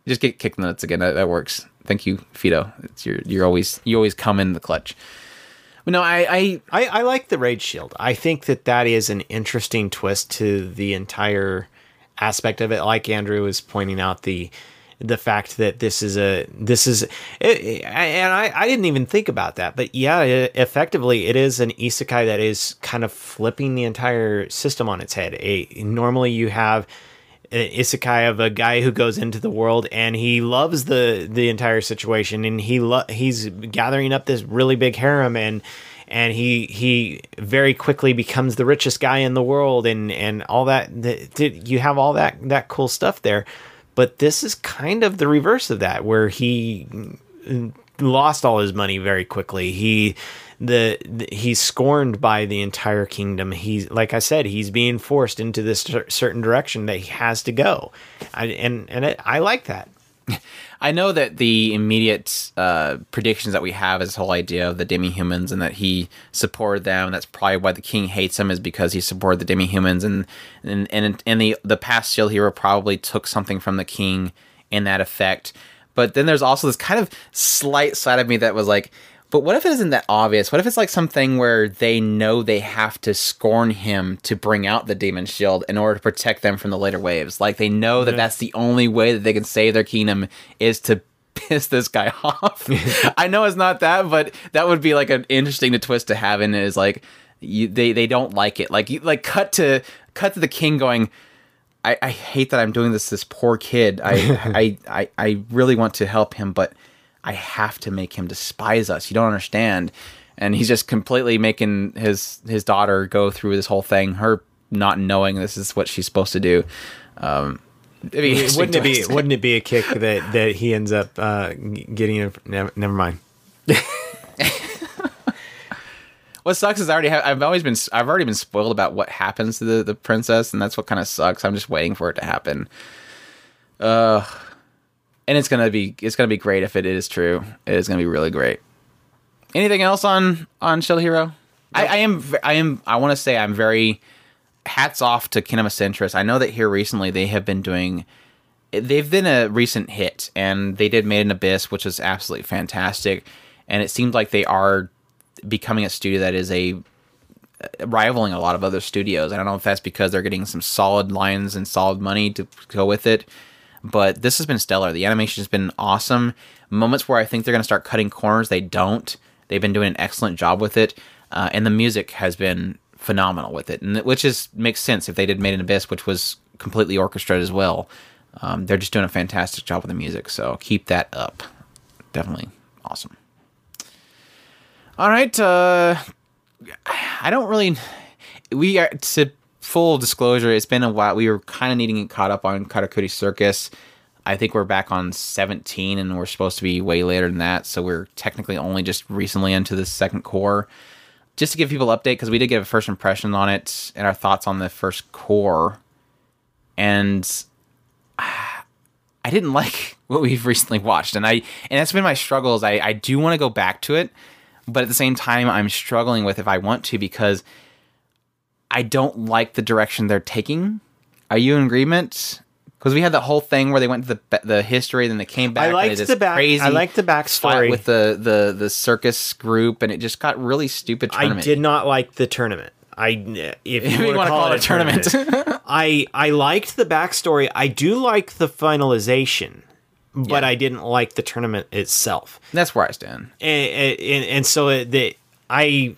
Just get kicked in the nuts again. That works. Thank you, Fido. You always come in the clutch. No, I like the Rage Shield. I think that is an interesting twist to the entire aspect of it. Like Andrew was pointing out, the fact that I didn't even think about that, but yeah, effectively it is an isekai that is kind of flipping the entire system on its head. Normally you have an isekai of a guy who goes into the world and he loves the entire situation, and he's gathering up this really big harem, and he very quickly becomes the richest guy in the world, and all that. You have all that cool stuff there. But this is kind of the reverse of that, where he lost all his money very quickly. He's scorned by the entire kingdom. He's, like I said, he's being forced into this certain direction that he has to go. I like that. I know that the immediate predictions that we have is the whole idea of the demi-humans and that he supported them. That's probably why the king hates him, is because he supported the demi-humans, and the pastel hero probably took something from the king in that effect. But then there's also this kind of slight side of me that was like, but what if it isn't that obvious? What if it's like something where they know they have to scorn him to bring out the demon shield in order to protect them from the later waves? Like, they know that that's the only way that they can save their kingdom is to piss this guy off. I know it's not that, but that would be like an interesting twist to have in it, is like they don't like it. Like, cut to the king going, I hate that I'm doing this poor kid. I really want to help him, but I have to make him despise us. You don't understand. And he's just completely making his daughter go through this whole thing, her not knowing this is what she's supposed to do. Wouldn't it be a kick that he ends up getting? Never mind. What sucks is I've already been spoiled about what happens to the princess, and that's what kind of sucks. I'm just waiting for it to happen. And it's gonna be great if it is true. It is gonna be really great. Anything else on Shield Hero? Nope. I want to say I'm very hats off to Kinema Centrist. I know that here recently they've been a recent hit, and they did Made in Abyss, which is absolutely fantastic. And it seems like they are becoming a studio that is rivaling a lot of other studios. I don't know if that's because they're getting some solid lines and solid money to go with it. But this has been stellar. The animation has been awesome. Moments where I think they're going to start cutting corners, they don't. They've been doing an excellent job with it. And the music has been phenomenal with it, and which makes sense if they did Made in Abyss, which was completely orchestrated as well. They're just doing a fantastic job with the music, so keep that up. Definitely awesome. All right. I don't really... We are... Full disclosure, it's been a while. We were kind of needing it caught up on Karakuri Circus. I think we're back on 17, and we're supposed to be way later than that, so we're technically only just recently into the second core. Just to give people an update, because we did give a first impression on it and our thoughts on the first core, and I didn't like what we've recently watched, and that's been my struggles. I do want to go back to it, but at the same time, I'm struggling with if I want to, because I don't like the direction they're taking. Are you in agreement? Because we had the whole thing where they went to the history, then they came back. I liked the backstory with the circus group, and it just got really stupid. Tournament. I did not like the tournament. If you want to call it a tournament. I liked the backstory. I do like the finalization, but I didn't like the tournament itself. That's where I stand. And so I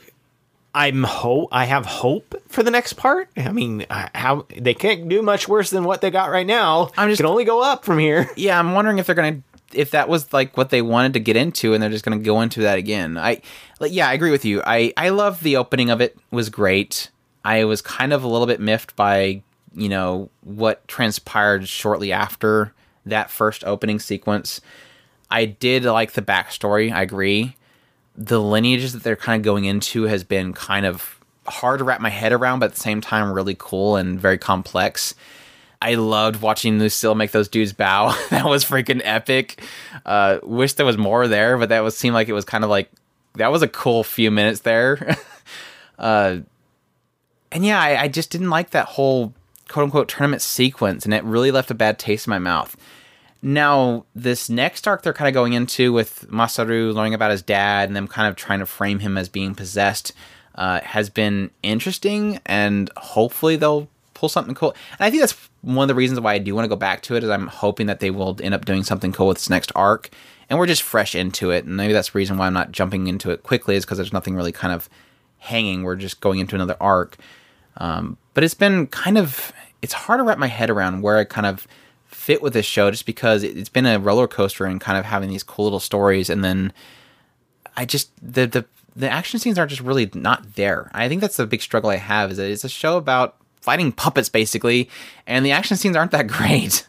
have hope for the next part. I mean, how they can't do much worse than what they got right now. Can only go up from here. Yeah, I'm wondering if they're gonna, if that was like what they wanted to get into, and they're just gonna go into that again. I agree with you. I love the opening of it. It was great. I was kind of a little bit miffed by what transpired shortly after that first opening sequence. I did like the backstory. I agree. The lineages that they're kind of going into has been kind of hard to wrap my head around, but at the same time, really cool and very complex. I loved watching Lucille make those dudes bow. That was freaking epic. Wish there was more there, but that seemed like it was kind of like, that was a cool few minutes there. I just didn't like that whole quote unquote tournament sequence, and it really left a bad taste in my mouth. Now, this next arc they're kind of going into with Masaru learning about his dad and them kind of trying to frame him as being possessed has been interesting, and hopefully they'll pull something cool. And I think that's one of the reasons why I do want to go back to it, is I'm hoping that they will end up doing something cool with this next arc, and we're just fresh into it. And maybe that's the reason why I'm not jumping into it quickly, is because there's nothing really kind of hanging. We're just going into another arc. But it's been kind of it's hard to wrap my head around where I kind of fit with this show, just because it's been a roller coaster and kind of having these cool little stories, and then I just the action scenes are just really not there. I think that's the big struggle I have, is that it's a show about fighting puppets basically, and the action scenes aren't that great.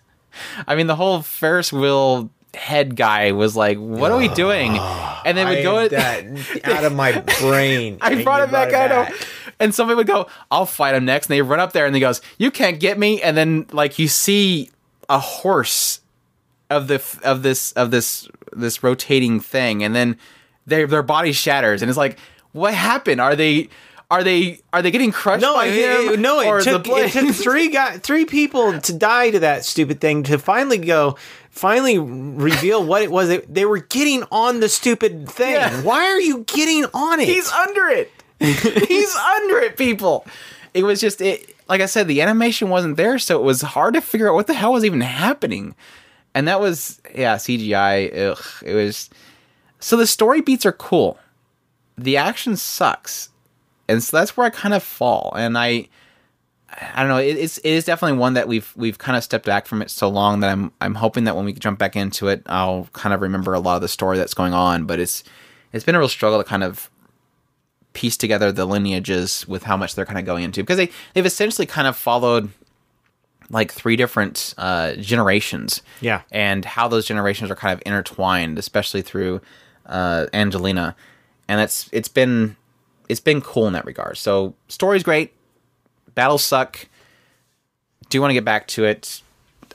I mean, the whole Ferris wheel head guy was like, what are we doing? And then we'd go that out of my brain. I brought it back out. And somebody would go, I'll fight him next. And they run up there and he goes, you can't get me. And then like you see a horse of this rotating thing, and then their body shatters, and it's like, what happened? Are they getting crushed by him? It took three people to die to that stupid thing to finally reveal what it was. They were getting on the stupid thing. Yeah. Why are you getting on it? He's under it. He's under it, people. It was just it. Like I said, the animation wasn't there, so it was hard to figure out what the hell was even happening. And that was CGI. Ugh, it was. So the story beats are cool. The action sucks. And so that's where I kind of fall. And I don't know. It is definitely one that we've kind of stepped back from it so long that I'm hoping that when we jump back into it, I'll kind of remember a lot of the story that's going on. But it's been a real struggle to kind of piece together the lineages with how much they're kind of going into, because they've essentially kind of followed like three different generations. Yeah. And how those generations are kind of intertwined, especially through Angelina. And it's been cool in that regard. So story's great. Battles suck. Do want to get back to it.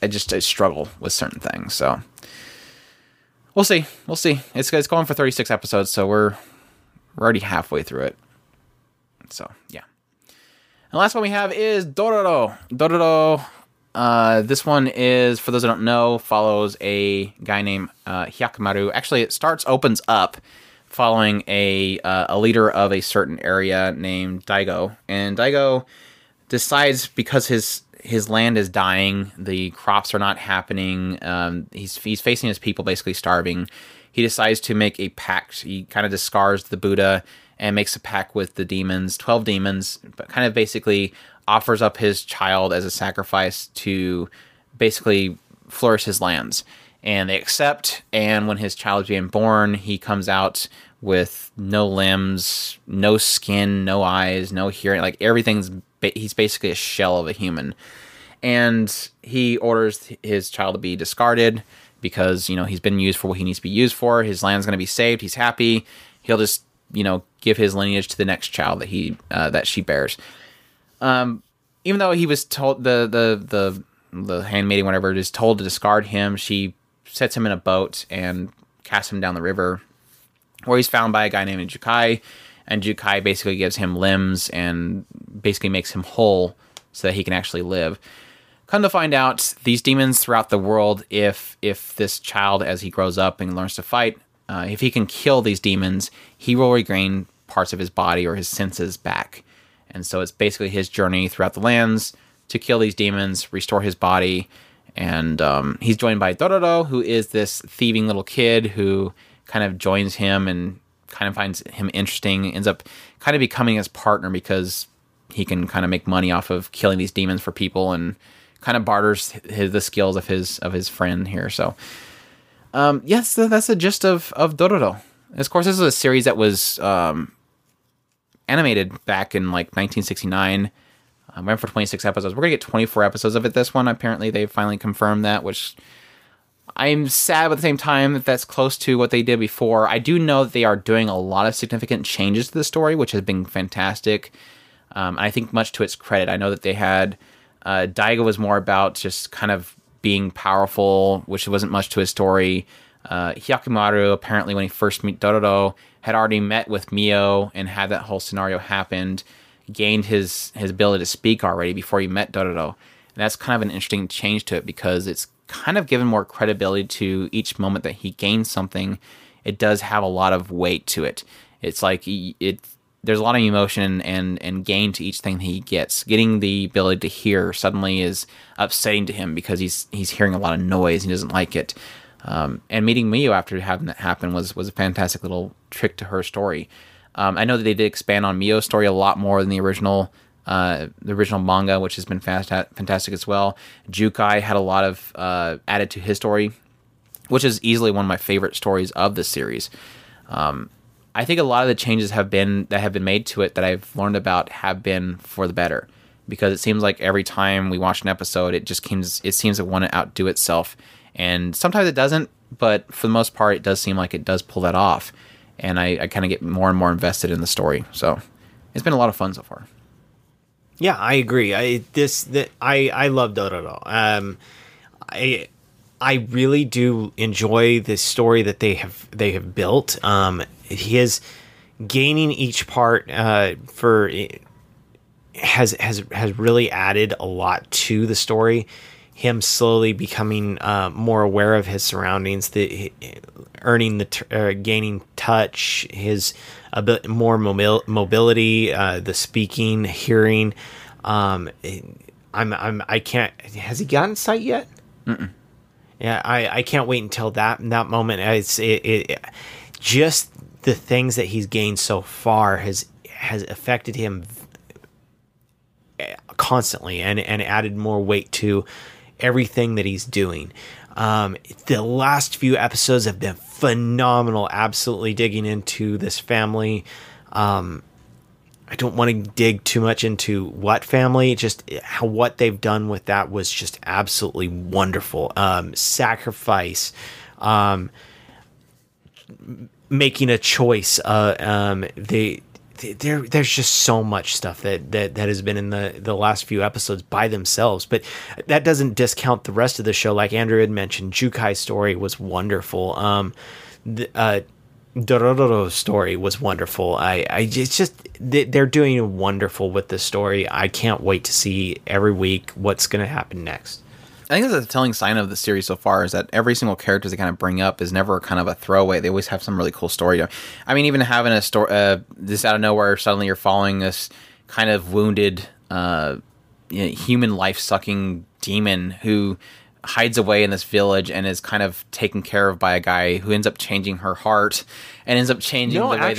I struggle with certain things. So we'll see. It's going for 36 episodes. So we're already halfway through it. So yeah. And last one we have is Dororo. Dororo. This one is, for those who don't know, follows a guy named Hyakumaru. Actually, it opens up following a leader of a certain area named Daigo. And Daigo decides, because his land is dying, the crops are not happening, he's facing his people basically starving. He decides to make a pact. He kind of discards the Buddha and makes a pact with the demons, 12 demons, but kind of basically offers up his child as a sacrifice to basically flourish his lands. And they accept, and when his child is being born, he comes out with no limbs, no skin, no eyes, no hearing. Like, he's basically a shell of a human. And he orders his child to be discarded because, you know, he's been used for what he needs to be used for. His land's going to be saved. He's happy. He'll just, you know, give his lineage to the next child that she bears. Even though he was told, the handmaiden, whatever it is, told to discard him, she sets him in a boat and casts him down the river, where he's found by a guy named Jukai, and Jukai basically gives him limbs and basically makes him whole so that he can actually live. Come to find out, these demons throughout the world, if this child, as he grows up and learns to fight, if he can kill these demons, he will regain parts of his body or his senses back. And so it's basically his journey throughout the lands to kill these demons, restore his body. And he's joined by Dororo, who is this thieving little kid who kind of joins him and kind of finds him interesting, ends up kind of becoming his partner because he can kind of make money off of killing these demons for people, and kind of barters the skills of his friend here. So, so that's the gist of Dororo. And of course, this is a series that was animated back in like 1969. I ran for 26 episodes. We're going to get 24 episodes of it this one. Apparently, they finally confirmed that, which I'm sad, but at the same time, that's close to what they did before. I do know that they are doing a lot of significant changes to the story, which has been fantastic. I think much to its credit. I know that they had Daigo was more about just kind of being powerful, which wasn't much to his story. Hyakumaru, apparently, when he first met Dororo, had already met with Mio and had that whole scenario happened. Gained his ability to speak already before he met Dororo. And that's kind of an interesting change to it, because it's kind of given more credibility to each moment that he gains something. It does have a lot of weight to it. It's like there's a lot of emotion and gain to each thing that he gets. Getting the ability to hear suddenly is upsetting to him because he's hearing a lot of noise and he doesn't like it. And meeting Miyu after having that happen was a fantastic little trick to her story. I know that they did expand on Mio's story a lot more than the original the original manga, which has been fantastic as well. Jukai had a lot of added to his story, which is easily one of my favorite stories of the series. I think a lot of the changes that have been made to it that I've learned about have been for the better, because it seems like every time we watch an episode, it seems to want to outdo itself, and sometimes it doesn't, but for the most part, it does seem like it does pull that off, and I kind of get more and more invested in the story. So it's been a lot of fun so far. Yeah, I agree. I love Dororo. I really do enjoy this story that they have built. He is gaining each part has really added a lot to the story. Him slowly becoming more aware of his surroundings, gaining touch, his a bit more mobility, the speaking, hearing. I can't. Has he gotten sight yet? Mm-mm. Yeah, I can't wait until that moment. It's just the things that he's gained so far has affected him constantly and added more weight to everything that he's doing. The last few episodes have been phenomenal. Absolutely digging into this family. I don't want to dig too much into what family, just what they've done with that was just absolutely wonderful. Sacrifice, making a choice. There's just so much stuff that has been in the last few episodes by themselves, but that doesn't discount the rest of the show. Like Andrew had mentioned, Jukai's story was wonderful. Dorororo's story was wonderful. It's just they're doing wonderful with this story. I can't wait to see every week what's going to happen next. I think that's a telling sign of the series so far, is that every single character they kind of bring up is never kind of a throwaway. They always have some really cool story. I mean, even having a story this out of nowhere, suddenly you're following this kind of wounded, human life-sucking demon who hides away in this village and is kind of taken care of by a guy who ends up changing her heart and ends up changing the way that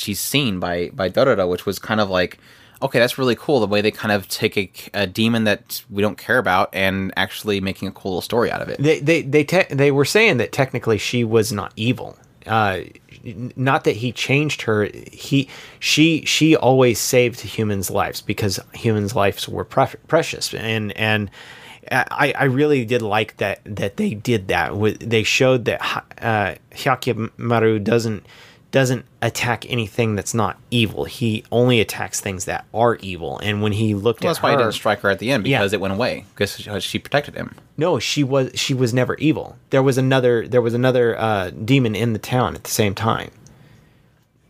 she's seen by Dororo, which was kind of like, okay, that's really cool. The way they kind of take a demon that we don't care about and actually making a cool little story out of it. They were saying that technically she was not evil. Not that he changed her. She always saved humans' lives because humans' lives were precious. And I really did like that they did that. They showed that Hyakimaru doesn't attack anything that's not evil. He only attacks things that are evil. And when he looked at her, that's why he didn't strike her at the end, because it went away, because she protected him. No, she was never evil. There was another demon in the town at the same time.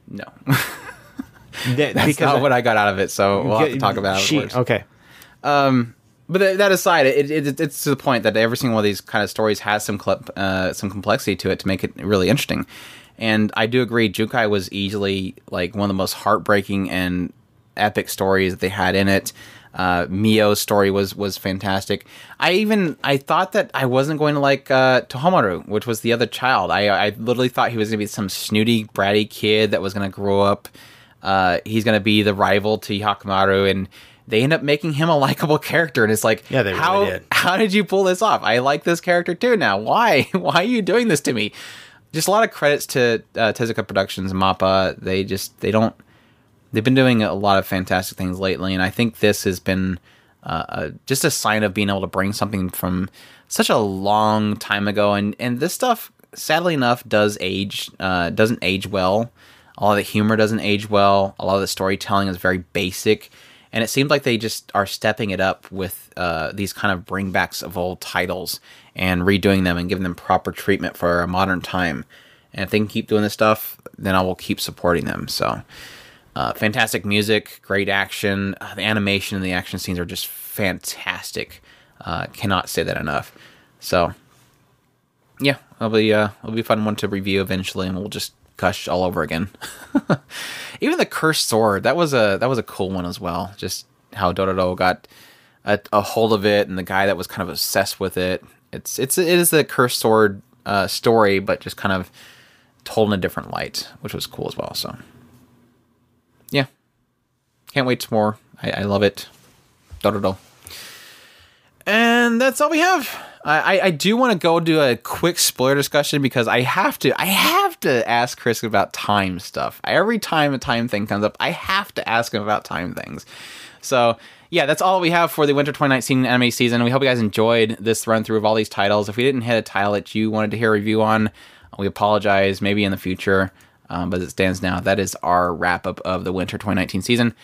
No, that's not what I got out of it. So we'll have to talk about it. Okay. But that aside, it's to the point that every single one of these kind of stories has some complexity to it to make it really interesting. And I do agree, Jukai was easily like one of the most heartbreaking and epic stories that they had in it. Mio's story was fantastic. I thought that I wasn't going to like Tohomaru, which was the other child. I literally thought he was going to be some snooty, bratty kid that was going to grow up. He's going to be the rival to Hakumaru, and they end up making him a likable character, and it's like, yeah, they really did. How did you pull this off? I like this character too now. Why are you doing this to me? Just a lot of credits to Tezuka Productions and MAPPA. They've been doing a lot of fantastic things lately, and I think this has been just a sign of being able to bring something from such a long time ago. And this stuff, sadly enough, doesn't age well. A lot of the humor doesn't age well. A lot of the storytelling is very basic. And it seems like they just are stepping it up with these kind of bringbacks of old titles and redoing them and giving them proper treatment for a modern time. And if they can keep doing this stuff, then I will keep supporting them. So fantastic music, great action. The animation and the action scenes are just fantastic. Cannot say that enough. So, yeah, it'll be a fun one to review eventually, and we'll just gush all over again. Even the cursed sword, that was a cool one as well. Just how Dororo got a hold of it, and the guy that was kind of obsessed with it. It is the cursed sword story, but just kind of told in a different light, which was cool as well. So yeah, can't wait for more. I love it. Dororo. And that's all we have. I do want to go do a quick spoiler discussion because I have to ask Chris about time stuff. Every time a time thing comes up, I have to ask him about time things. So yeah, that's all we have for the winter 2019 anime season. We hope you guys enjoyed this run through of all these titles. If we didn't hit a title that you wanted to hear a review on, we apologize. Maybe in the future, but as it stands now, that is our wrap up of the winter 2019 season.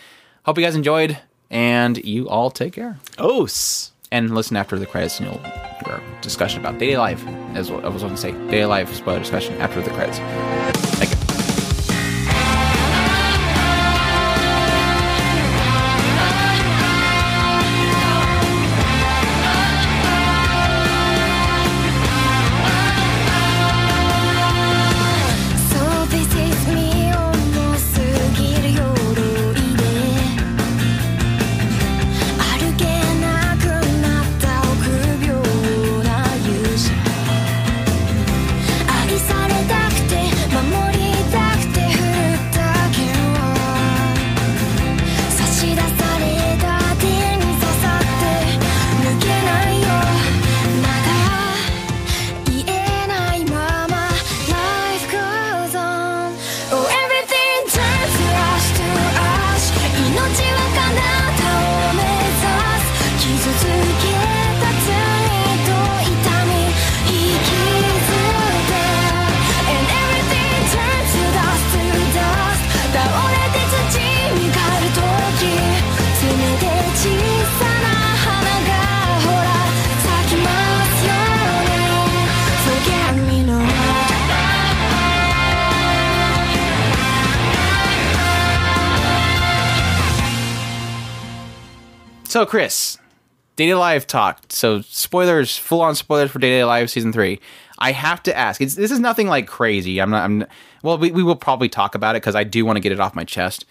Hope you guys enjoyed, and you all take care. Oos. And listen after the credits, and you'll hear our discussion about Date A Live, as well. I was going to say, Date A Live spoiler discussion after the credits. Thank you. So, Chris, Date A Live talk. So, spoilers, full-on spoilers for Date A Live Season 3. I have to ask. This is nothing, like, crazy. We will probably talk about it because I do want to get it off my chest.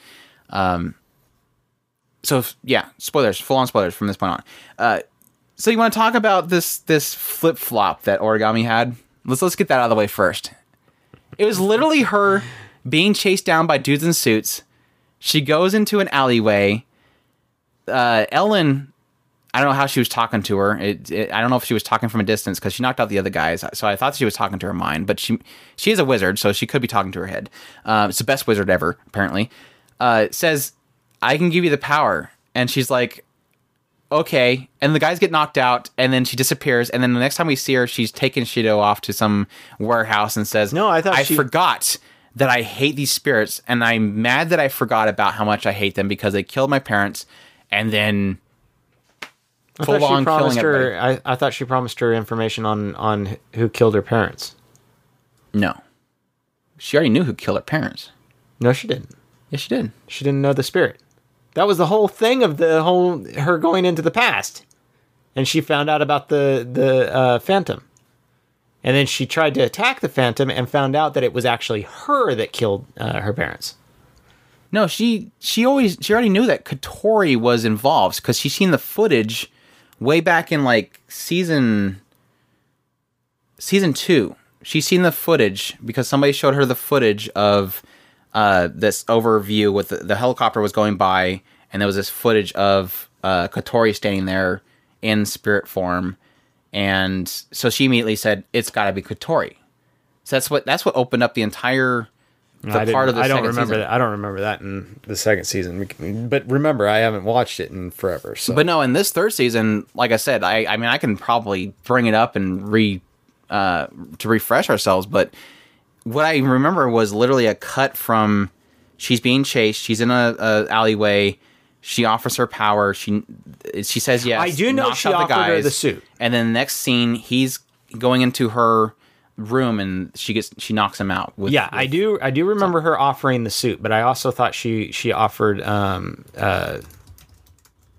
Spoilers, full-on spoilers from this point on. So, you want to talk about this flip-flop that Origami had? Let's get that out of the way first. It was literally her being chased down by dudes in suits. She goes into an alleyway. Ellen, I don't know how she was talking to her. I don't know if she was talking from a distance because she knocked out the other guys. So I thought she was talking to her mind, but she is a wizard, so she could be talking to her head. It's the best wizard ever, apparently. Says, I can give you the power. And she's like, okay. And the guys get knocked out, and then she disappears. And then the next time we see her, she's taking Shido off to some warehouse and says, no, I forgot that I hate these spirits, and I'm mad that I forgot about how much I hate them because they killed my parents. And then full-on killing her. I thought she promised her information on who killed her parents. No. She already knew who killed her parents. No, she didn't. Yes, she did. She didn't know the spirit. That was the whole thing of her going into the past. And she found out about the phantom. And then she tried to attack the phantom and found out that it was actually her that killed her parents. No, she already knew that Kotori was involved because she's seen the footage way back in like season 2. She's seen the footage because somebody showed her the footage of this overview with the helicopter was going by, and there was this footage of Kotori standing there in spirit form, and so she immediately said it's got to be Kotori. So that's what opened up the entire. I don't remember that in the second season. But remember, I haven't watched it in forever. So. But no, in this third season, like I said, I mean, I can probably bring it up and to refresh ourselves. But what I remember was literally a cut from she's being chased. She's in a alleyway. She offers her power. She says yes. I do know she offered her the suit. And then the next scene, he's going into her room and she knocks him out I do remember her offering the suit, but I also thought she offered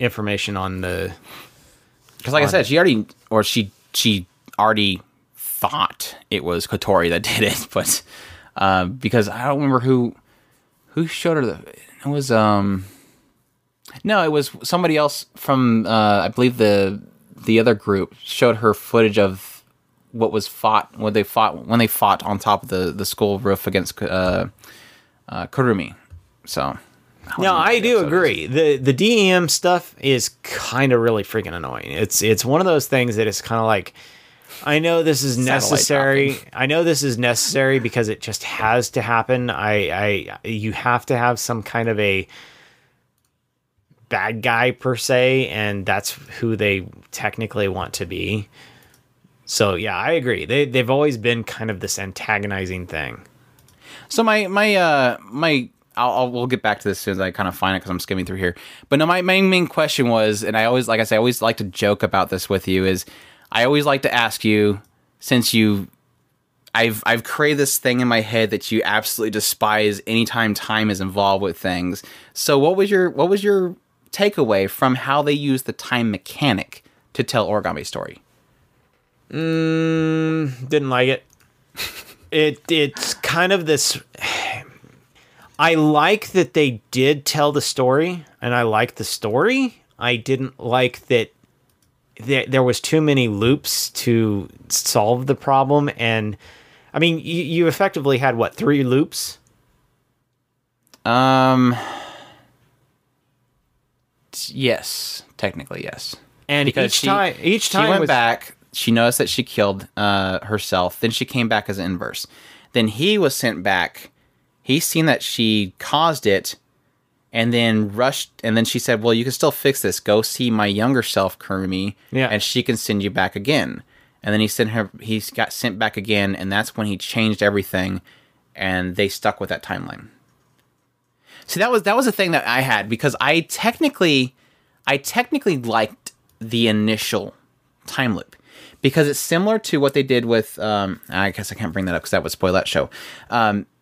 information on the, because like I said, she already thought it was Kotori that did it, but because I don't remember who showed her it was somebody else from I believe the other group showed her footage of what they fought on top of the school roof against Kurumi. So No, I do agree. The DEM stuff is kind of really freaking annoying. It's one of those things that it's kind of like, I know this is necessary. I know this is necessary because it just has to happen. You have to have some kind of a bad guy per se, and that's who they technically want to be. So yeah, I agree. They've always been kind of this antagonizing thing. So my we'll get back to this as soon as I kind of find it, because I'm skimming through here. But no, my main question was, and I always like to joke about this with you, is I always like to ask you, since I've created this thing in my head that you absolutely despise anytime time is involved with things. So what was your takeaway from how they use the time mechanic to tell Origame's story? Didn't like it. It's kind of this. I like that they did tell the story, and I like the story. I didn't like that there was too many loops to solve the problem. And I mean, you effectively had what, 3 loops? Yes, technically yes. And because each time she went back, she noticed that she killed herself. Then she came back as an inverse. Then he was sent back. He's seen that she caused it, and then rushed, and then she said, well, you can still fix this. Go see my younger self, Kurumi, and she can send you back again. And then he got sent back again, and that's when he changed everything, and they stuck with that timeline. So that was the thing that I had, because I technically liked the initial time loop, because it's similar to what they did with, I guess I can't bring that up because that would spoil that show.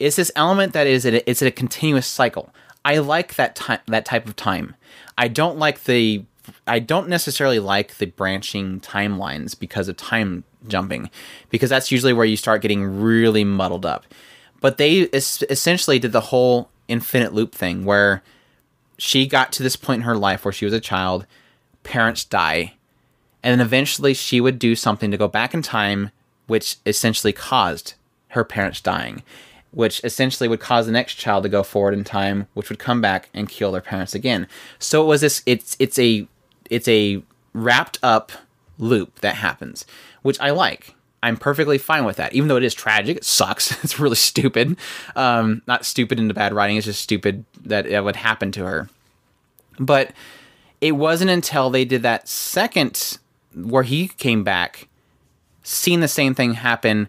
It's this element that it's a continuous cycle. I like that type of time. I don't necessarily like the branching timelines because of time jumping, because that's usually where you start getting really muddled up. But they essentially did the whole infinite loop thing, where she got to this point in her life where she was a child, parents die, and then eventually she would do something to go back in time, which essentially caused her parents dying, which essentially would cause the next child to go forward in time, which would come back and kill their parents again. So it was this, it's a wrapped up loop that happens, which I like. I'm perfectly fine with that, even though it is tragic. It sucks. It's really stupid. Not stupid into bad writing. It's just stupid that it would happen to her. But it wasn't until they did that second, where he came back, seen the same thing happen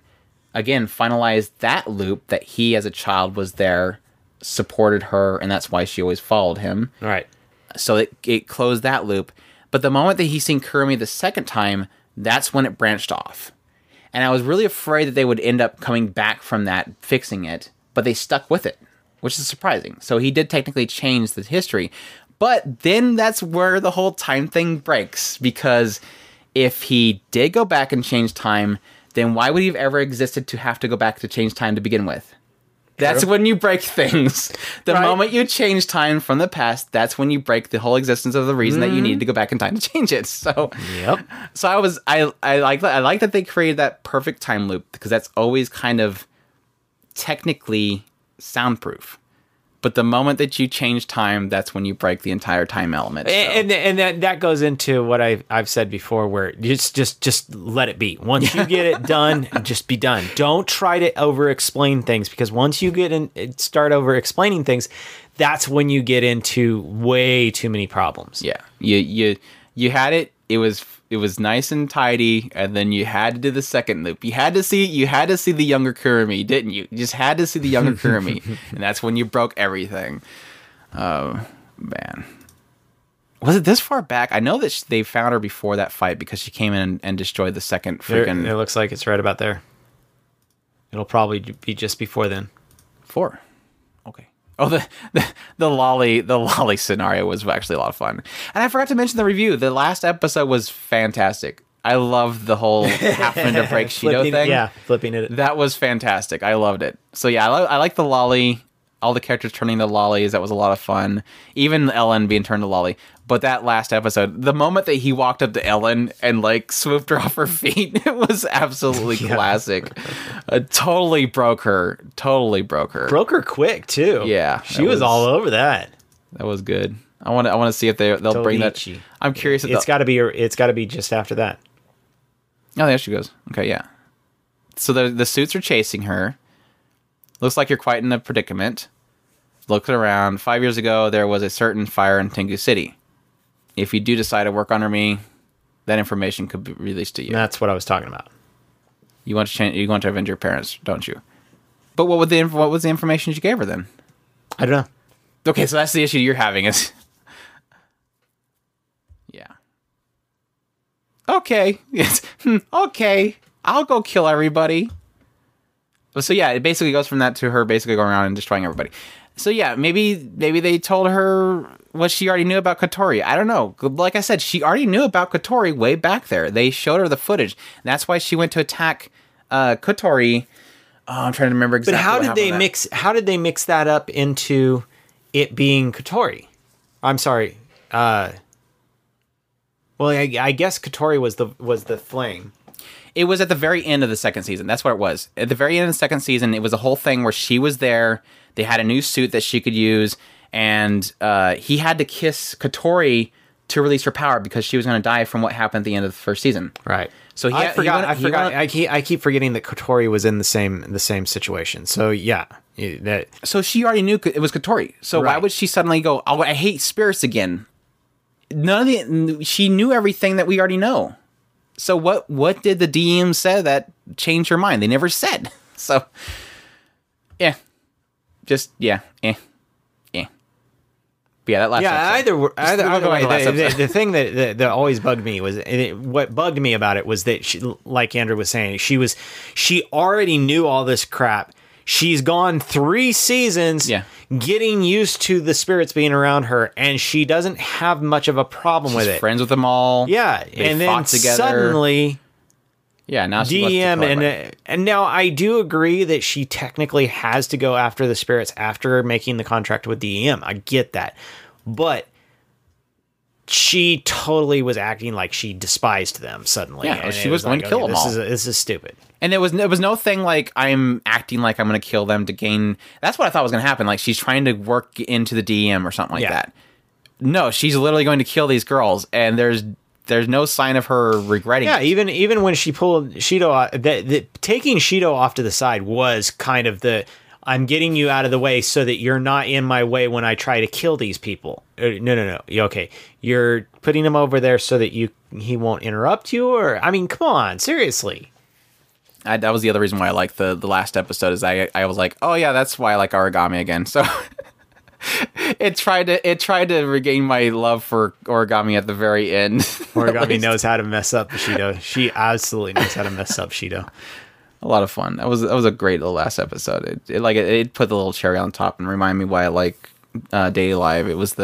again, finalized that loop that he as a child was there, supported her, and that's why she always followed him. Right. So it closed that loop. But the moment that he seen Kurumi the second time, that's when it branched off. And I was really afraid that they would end up coming back from that, fixing it, but they stuck with it, which is surprising. So he did technically change the history. But then that's where the whole time thing breaks, because if he did go back and change time, then why would he have ever existed to have to go back to change time to begin with? That's when you break things. The moment you change time from the past, that's when you break the whole existence of the reason that you needed to go back in time to change it. So, so I like that they created that perfect time loop, because that's always kind of technically soundproof. But the moment that you change time, that's when you break the entire time element. So. And that goes into what I've said before, where just let it be. Once you get it done, just be done. Don't try to over-explain things, because once you start over-explaining things, that's when you get into way too many problems. Yeah, you had it. It was nice and tidy, and then you had to do the second loop. You had to see the younger Kurumi, didn't you? You just had to see the younger Kurumi, and that's when you broke everything. Oh, man. Was it this far back? I know that they found her before that fight, because she came in and destroyed the second freaking... It looks like it's right about there. It'll probably be just before then. 4. Okay. Oh, the lolly scenario was actually a lot of fun. And I forgot to mention the review. The last episode was fantastic. I loved the whole happening to break Shido thing. Yeah, flipping it. That was fantastic. I loved it. So yeah, I like the lolly. All the characters turning to lollies. That was a lot of fun. Even Ellen being turned to lolly. But that last episode, the moment that he walked up to Ellen and like swooped her off her feet, it was absolutely classic. Totally broke her. Broke her quick too. Yeah. She was all over that. That was good. I want to see if they'll Toichi. Bring that. I'm curious. If it's got to be just after that. Oh, there she goes. Okay, yeah. So the suits are chasing her. Looks like you're quite in a predicament. Looked around. 5 years ago, there was a certain fire in Tengu City. If you do decide to work under me, that information could be released to you. That's what I was talking about. You want to change. You want to avenge your parents, don't you? But what was the information you gave her then? I don't know. Okay, so that's the issue you're having is... yeah. Okay. Okay. I'll go kill everybody. So yeah, it basically goes from that to her basically going around and destroying everybody. So yeah, maybe they told her what she already knew about Kotori. I don't know. Like I said, she already knew about Kotori way back there. They showed her the footage. That's why she went to attack Kotori. Oh, I'm trying to remember exactly. But how did they mix that up into it being Kotori? I'm sorry. Well, I guess Kotori was the flame. It was at the very end of the second season. That's what it was. At the very end of the second season, it was a whole thing where she was there. They had a new suit that she could use, and he had to kiss Kotori to release her power because she was going to die from what happened at the end of the first season. Right. So I forgot. I keep forgetting that Kotori was in the same situation. So yeah, so she already knew it was Kotori. So right. Why would she suddenly go, "Oh, I hate spirits again"? She knew everything that we already know. So what did the DM say that changed her mind? They never said. So yeah. Just yeah. Eh. Yeah, that last episode. Either way, the thing that always bugged me was, and what bugged me about it was that she, like Andrew was saying, she already knew all this crap. She's gone 3 seasons getting used to the spirits being around her, and she doesn't have much of a problem with it. She's friends with them all. Yeah, and then together. Suddenly... Yeah, now she DM and now I do agree that she technically has to go after the spirits after making the contract with DEM. I get that, but she totally was acting like she despised them suddenly. Yeah, and she was going to kill them all. This is stupid. And there was no thing like I'm acting like I'm going to kill them to gain. That's what I thought was going to happen. Like she's trying to work into the DEM or something like that. No, she's literally going to kill these girls, and there's no sign of her regretting it. Even when she pulled Shido off, taking Shido off to the side was kind of the, I'm getting you out of the way so that you're not in my way when I try to kill these people. No. Okay. You're putting him over there so that he won't interrupt you, or, I mean, come on, seriously. That was the other reason why I liked the last episode is I was like, oh yeah, that's why I like origami again. So... It tried to regain my love for origami at the very end. Origami knows how to mess up Shido. She absolutely knows how to mess up Shido. A lot of fun. That was a great little last episode. It put the little cherry on top and remind me why I like Date A Live. It was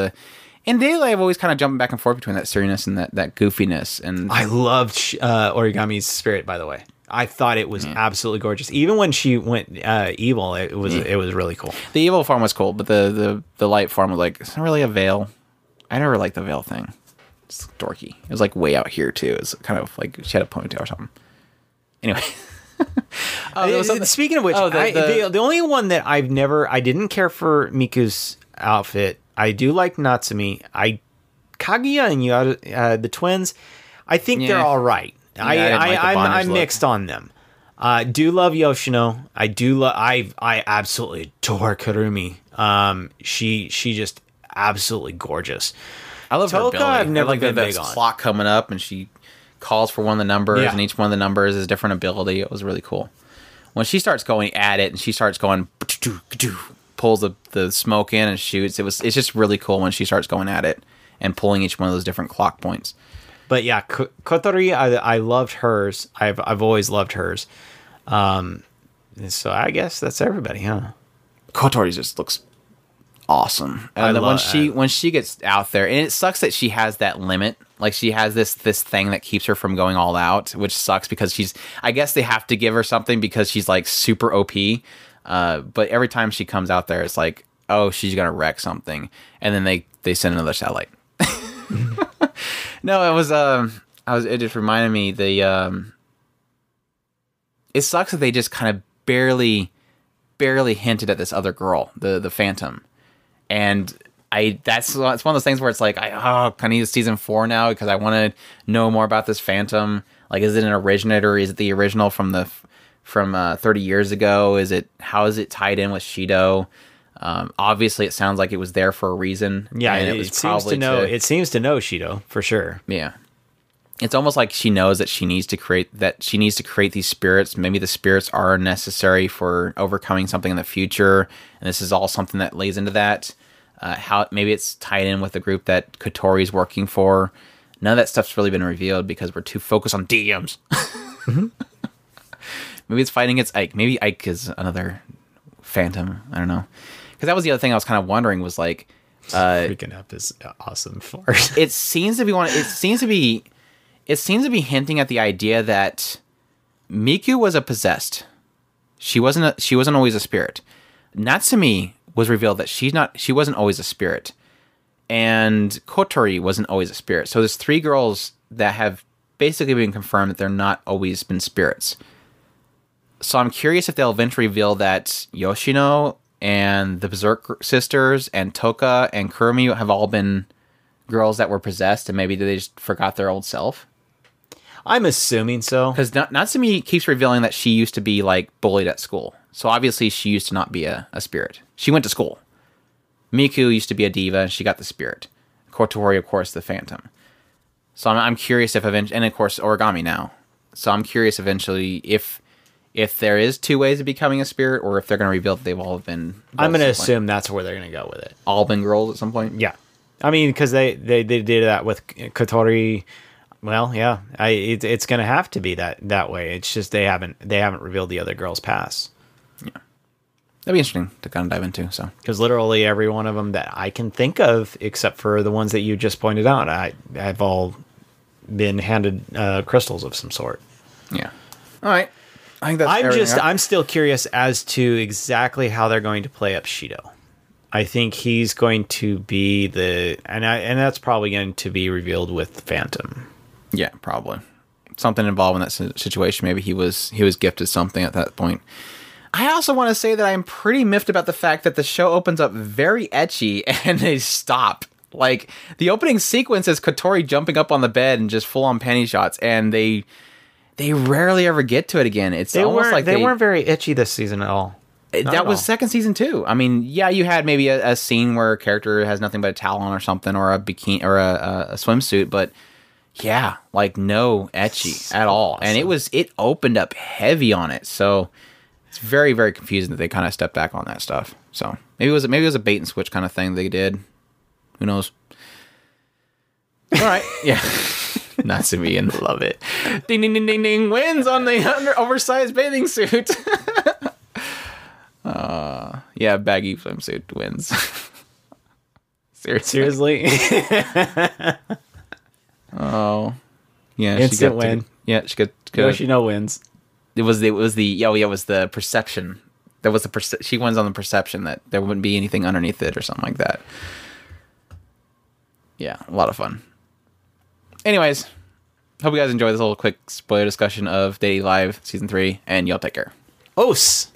in Date A Live, I've always kind of jumping back and forth between that seriousness and that goofiness. And I loved Origami's spirit. By the way, I thought it was absolutely gorgeous. Even when she went evil, it was really cool. The evil form was cool, but the light form was like, it's not really a veil. I never liked the veil thing. It's dorky. It was like way out here too. It's kind of like she had a ponytail or something. Anyway. Speaking of which, the only one that I didn't care for Miku's outfit. I do like Natsumi. Kaguya and Yura, the twins, I think they're all right. Yeah, I'm mixed on them. I do love Yoshino. I absolutely adore Kurumi. She just absolutely gorgeous. I love Toka. Her I've never I like been that big on. Clock coming up, and she calls for one of the numbers, and each one of the numbers is a different ability. It was really cool. When she starts going at it, and she starts going, pulls the smoke in and shoots. It's just really cool when she starts going at it and pulling each one of those different clock points. But yeah, Kotori, I loved hers. I've always loved hers. So I guess that's everybody, huh? Kotori just looks awesome. And then when she gets out there, and it sucks that she has that limit. Like she has this thing that keeps her from going all out, which sucks because I guess they have to give her something because she's like super OP. But every time she comes out there, it's like, oh, she's gonna wreck something, and then they send another satellite. No, it was. It just reminded me the. It sucks that they just kind of barely hinted at this other girl, the Phantom, and That's one of those things where it's like, I need season 4 now because I want to know more about this Phantom. Like, is it an originator? Is it the original from 30 years ago? How is it tied in with Shido? Obviously, it sounds like it was there for a reason. Yeah, and it seems to know Shido for sure. Yeah, it's almost like she knows that she needs to create these spirits. Maybe the spirits are necessary for overcoming something in the future, and this is all something that lays into that. How maybe it's tied in with the group that Kotori's working for. None of that stuff's really been revealed because we're too focused on DMs. Mm-hmm. Maybe it's fighting against Ike. Maybe Ike is another phantom. I don't know. Because that was the other thing I was kind of wondering was like, freaking up is awesome fart. It seems to be hinting at the idea that Miku was a possessed. She wasn't always a spirit. Natsumi was revealed that she wasn't always a spirit, and Kotori wasn't always a spirit. So there's 3 girls that have basically been confirmed that they're not always been spirits. So I'm curious if they'll eventually reveal that Yoshino and the Berserk sisters and Toka and Kurumi have all been girls that were possessed, and maybe they just forgot their old self. I'm assuming so. Because Natsumi keeps revealing that she used to be like bullied at school. So obviously she used to not be a spirit. She went to school. Miku used to be a diva, and she got the spirit. Kotori, of course, the phantom. So I'm curious if eventually... And, of course, Origami now. So I'm curious eventually if there is 2 ways of becoming a spirit, or if they're going to reveal that they've all been... I'm going to assume that's where they're going to go with it. All been girls at some point? Yeah. I mean, because they did that with Kotori... Well, yeah, it's going to have to be that way. It's just they haven't revealed the other girls' past. Yeah, that'd be interesting to kind of dive into. So, because literally every one of them that I can think of, except for the ones that you just pointed out, I've all been handed crystals of some sort. Yeah. All right. I think that's. I'm still curious as to exactly how they're going to play up Shido. I think he's going to be and that's probably going to be revealed with the Phantom. Yeah, probably something involved in that situation. Maybe he was gifted something at that point. I also want to say that I'm pretty miffed about the fact that the show opens up very ecchi and they stop. Like, the opening sequence is Kotori jumping up on the bed and just full on panty shots, and they rarely ever get to it again. It's almost like they weren't very ecchi this season at all. That was second season too. I mean, yeah, you had maybe a scene where a character has nothing but a towel on or something, or a bikini or a swimsuit, but. Yeah, like no ecchi at all. Awesome. And it opened up heavy on it. So it's very, very confusing that they kind of stepped back on that stuff. So maybe it was a bait and switch kind of thing they did. Who knows? All right. Yeah. Natsumi and love it. Ding, ding, ding, ding, ding. Wins on the oversized bathing suit. Yeah, baggy swimsuit wins. Seriously? Oh, yeah! Instant win. She got. Yoshino wins. It was the perception. That was the she wins on the perception that there wouldn't be anything underneath it or something like that. Yeah, a lot of fun. Anyways, hope you guys enjoy this little quick spoiler discussion of Date A Live season 3, and y'all take care. Os.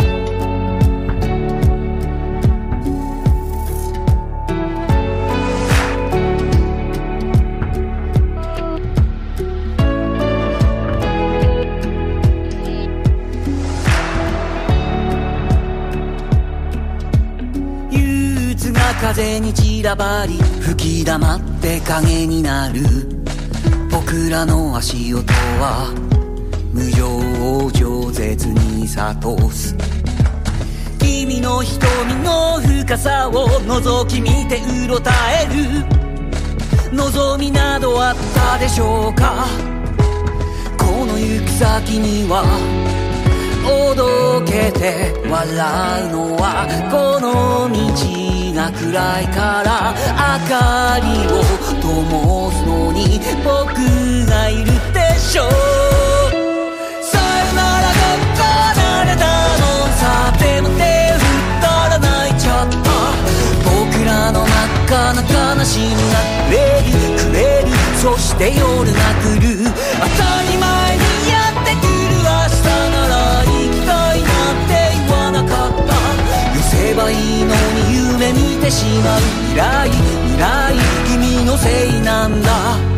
風に散らばり吹き黙って影になる僕らの足音は無情を饒舌に諭す君の瞳の深さを覗き見てうろたえる望みなどあったでしょうかこの行く先にはおどけて笑うのはこの道暗いから明かりを灯すのに僕がいるでしょうさよならが離れたのさでも手振ったら泣いちゃった僕らの中の悲しみがくれるそして夜が来る当たり前にやってくる明日なら行きたいなんて言わなかった寄せばいいのに夢で見てしまう未来君のせいなんだ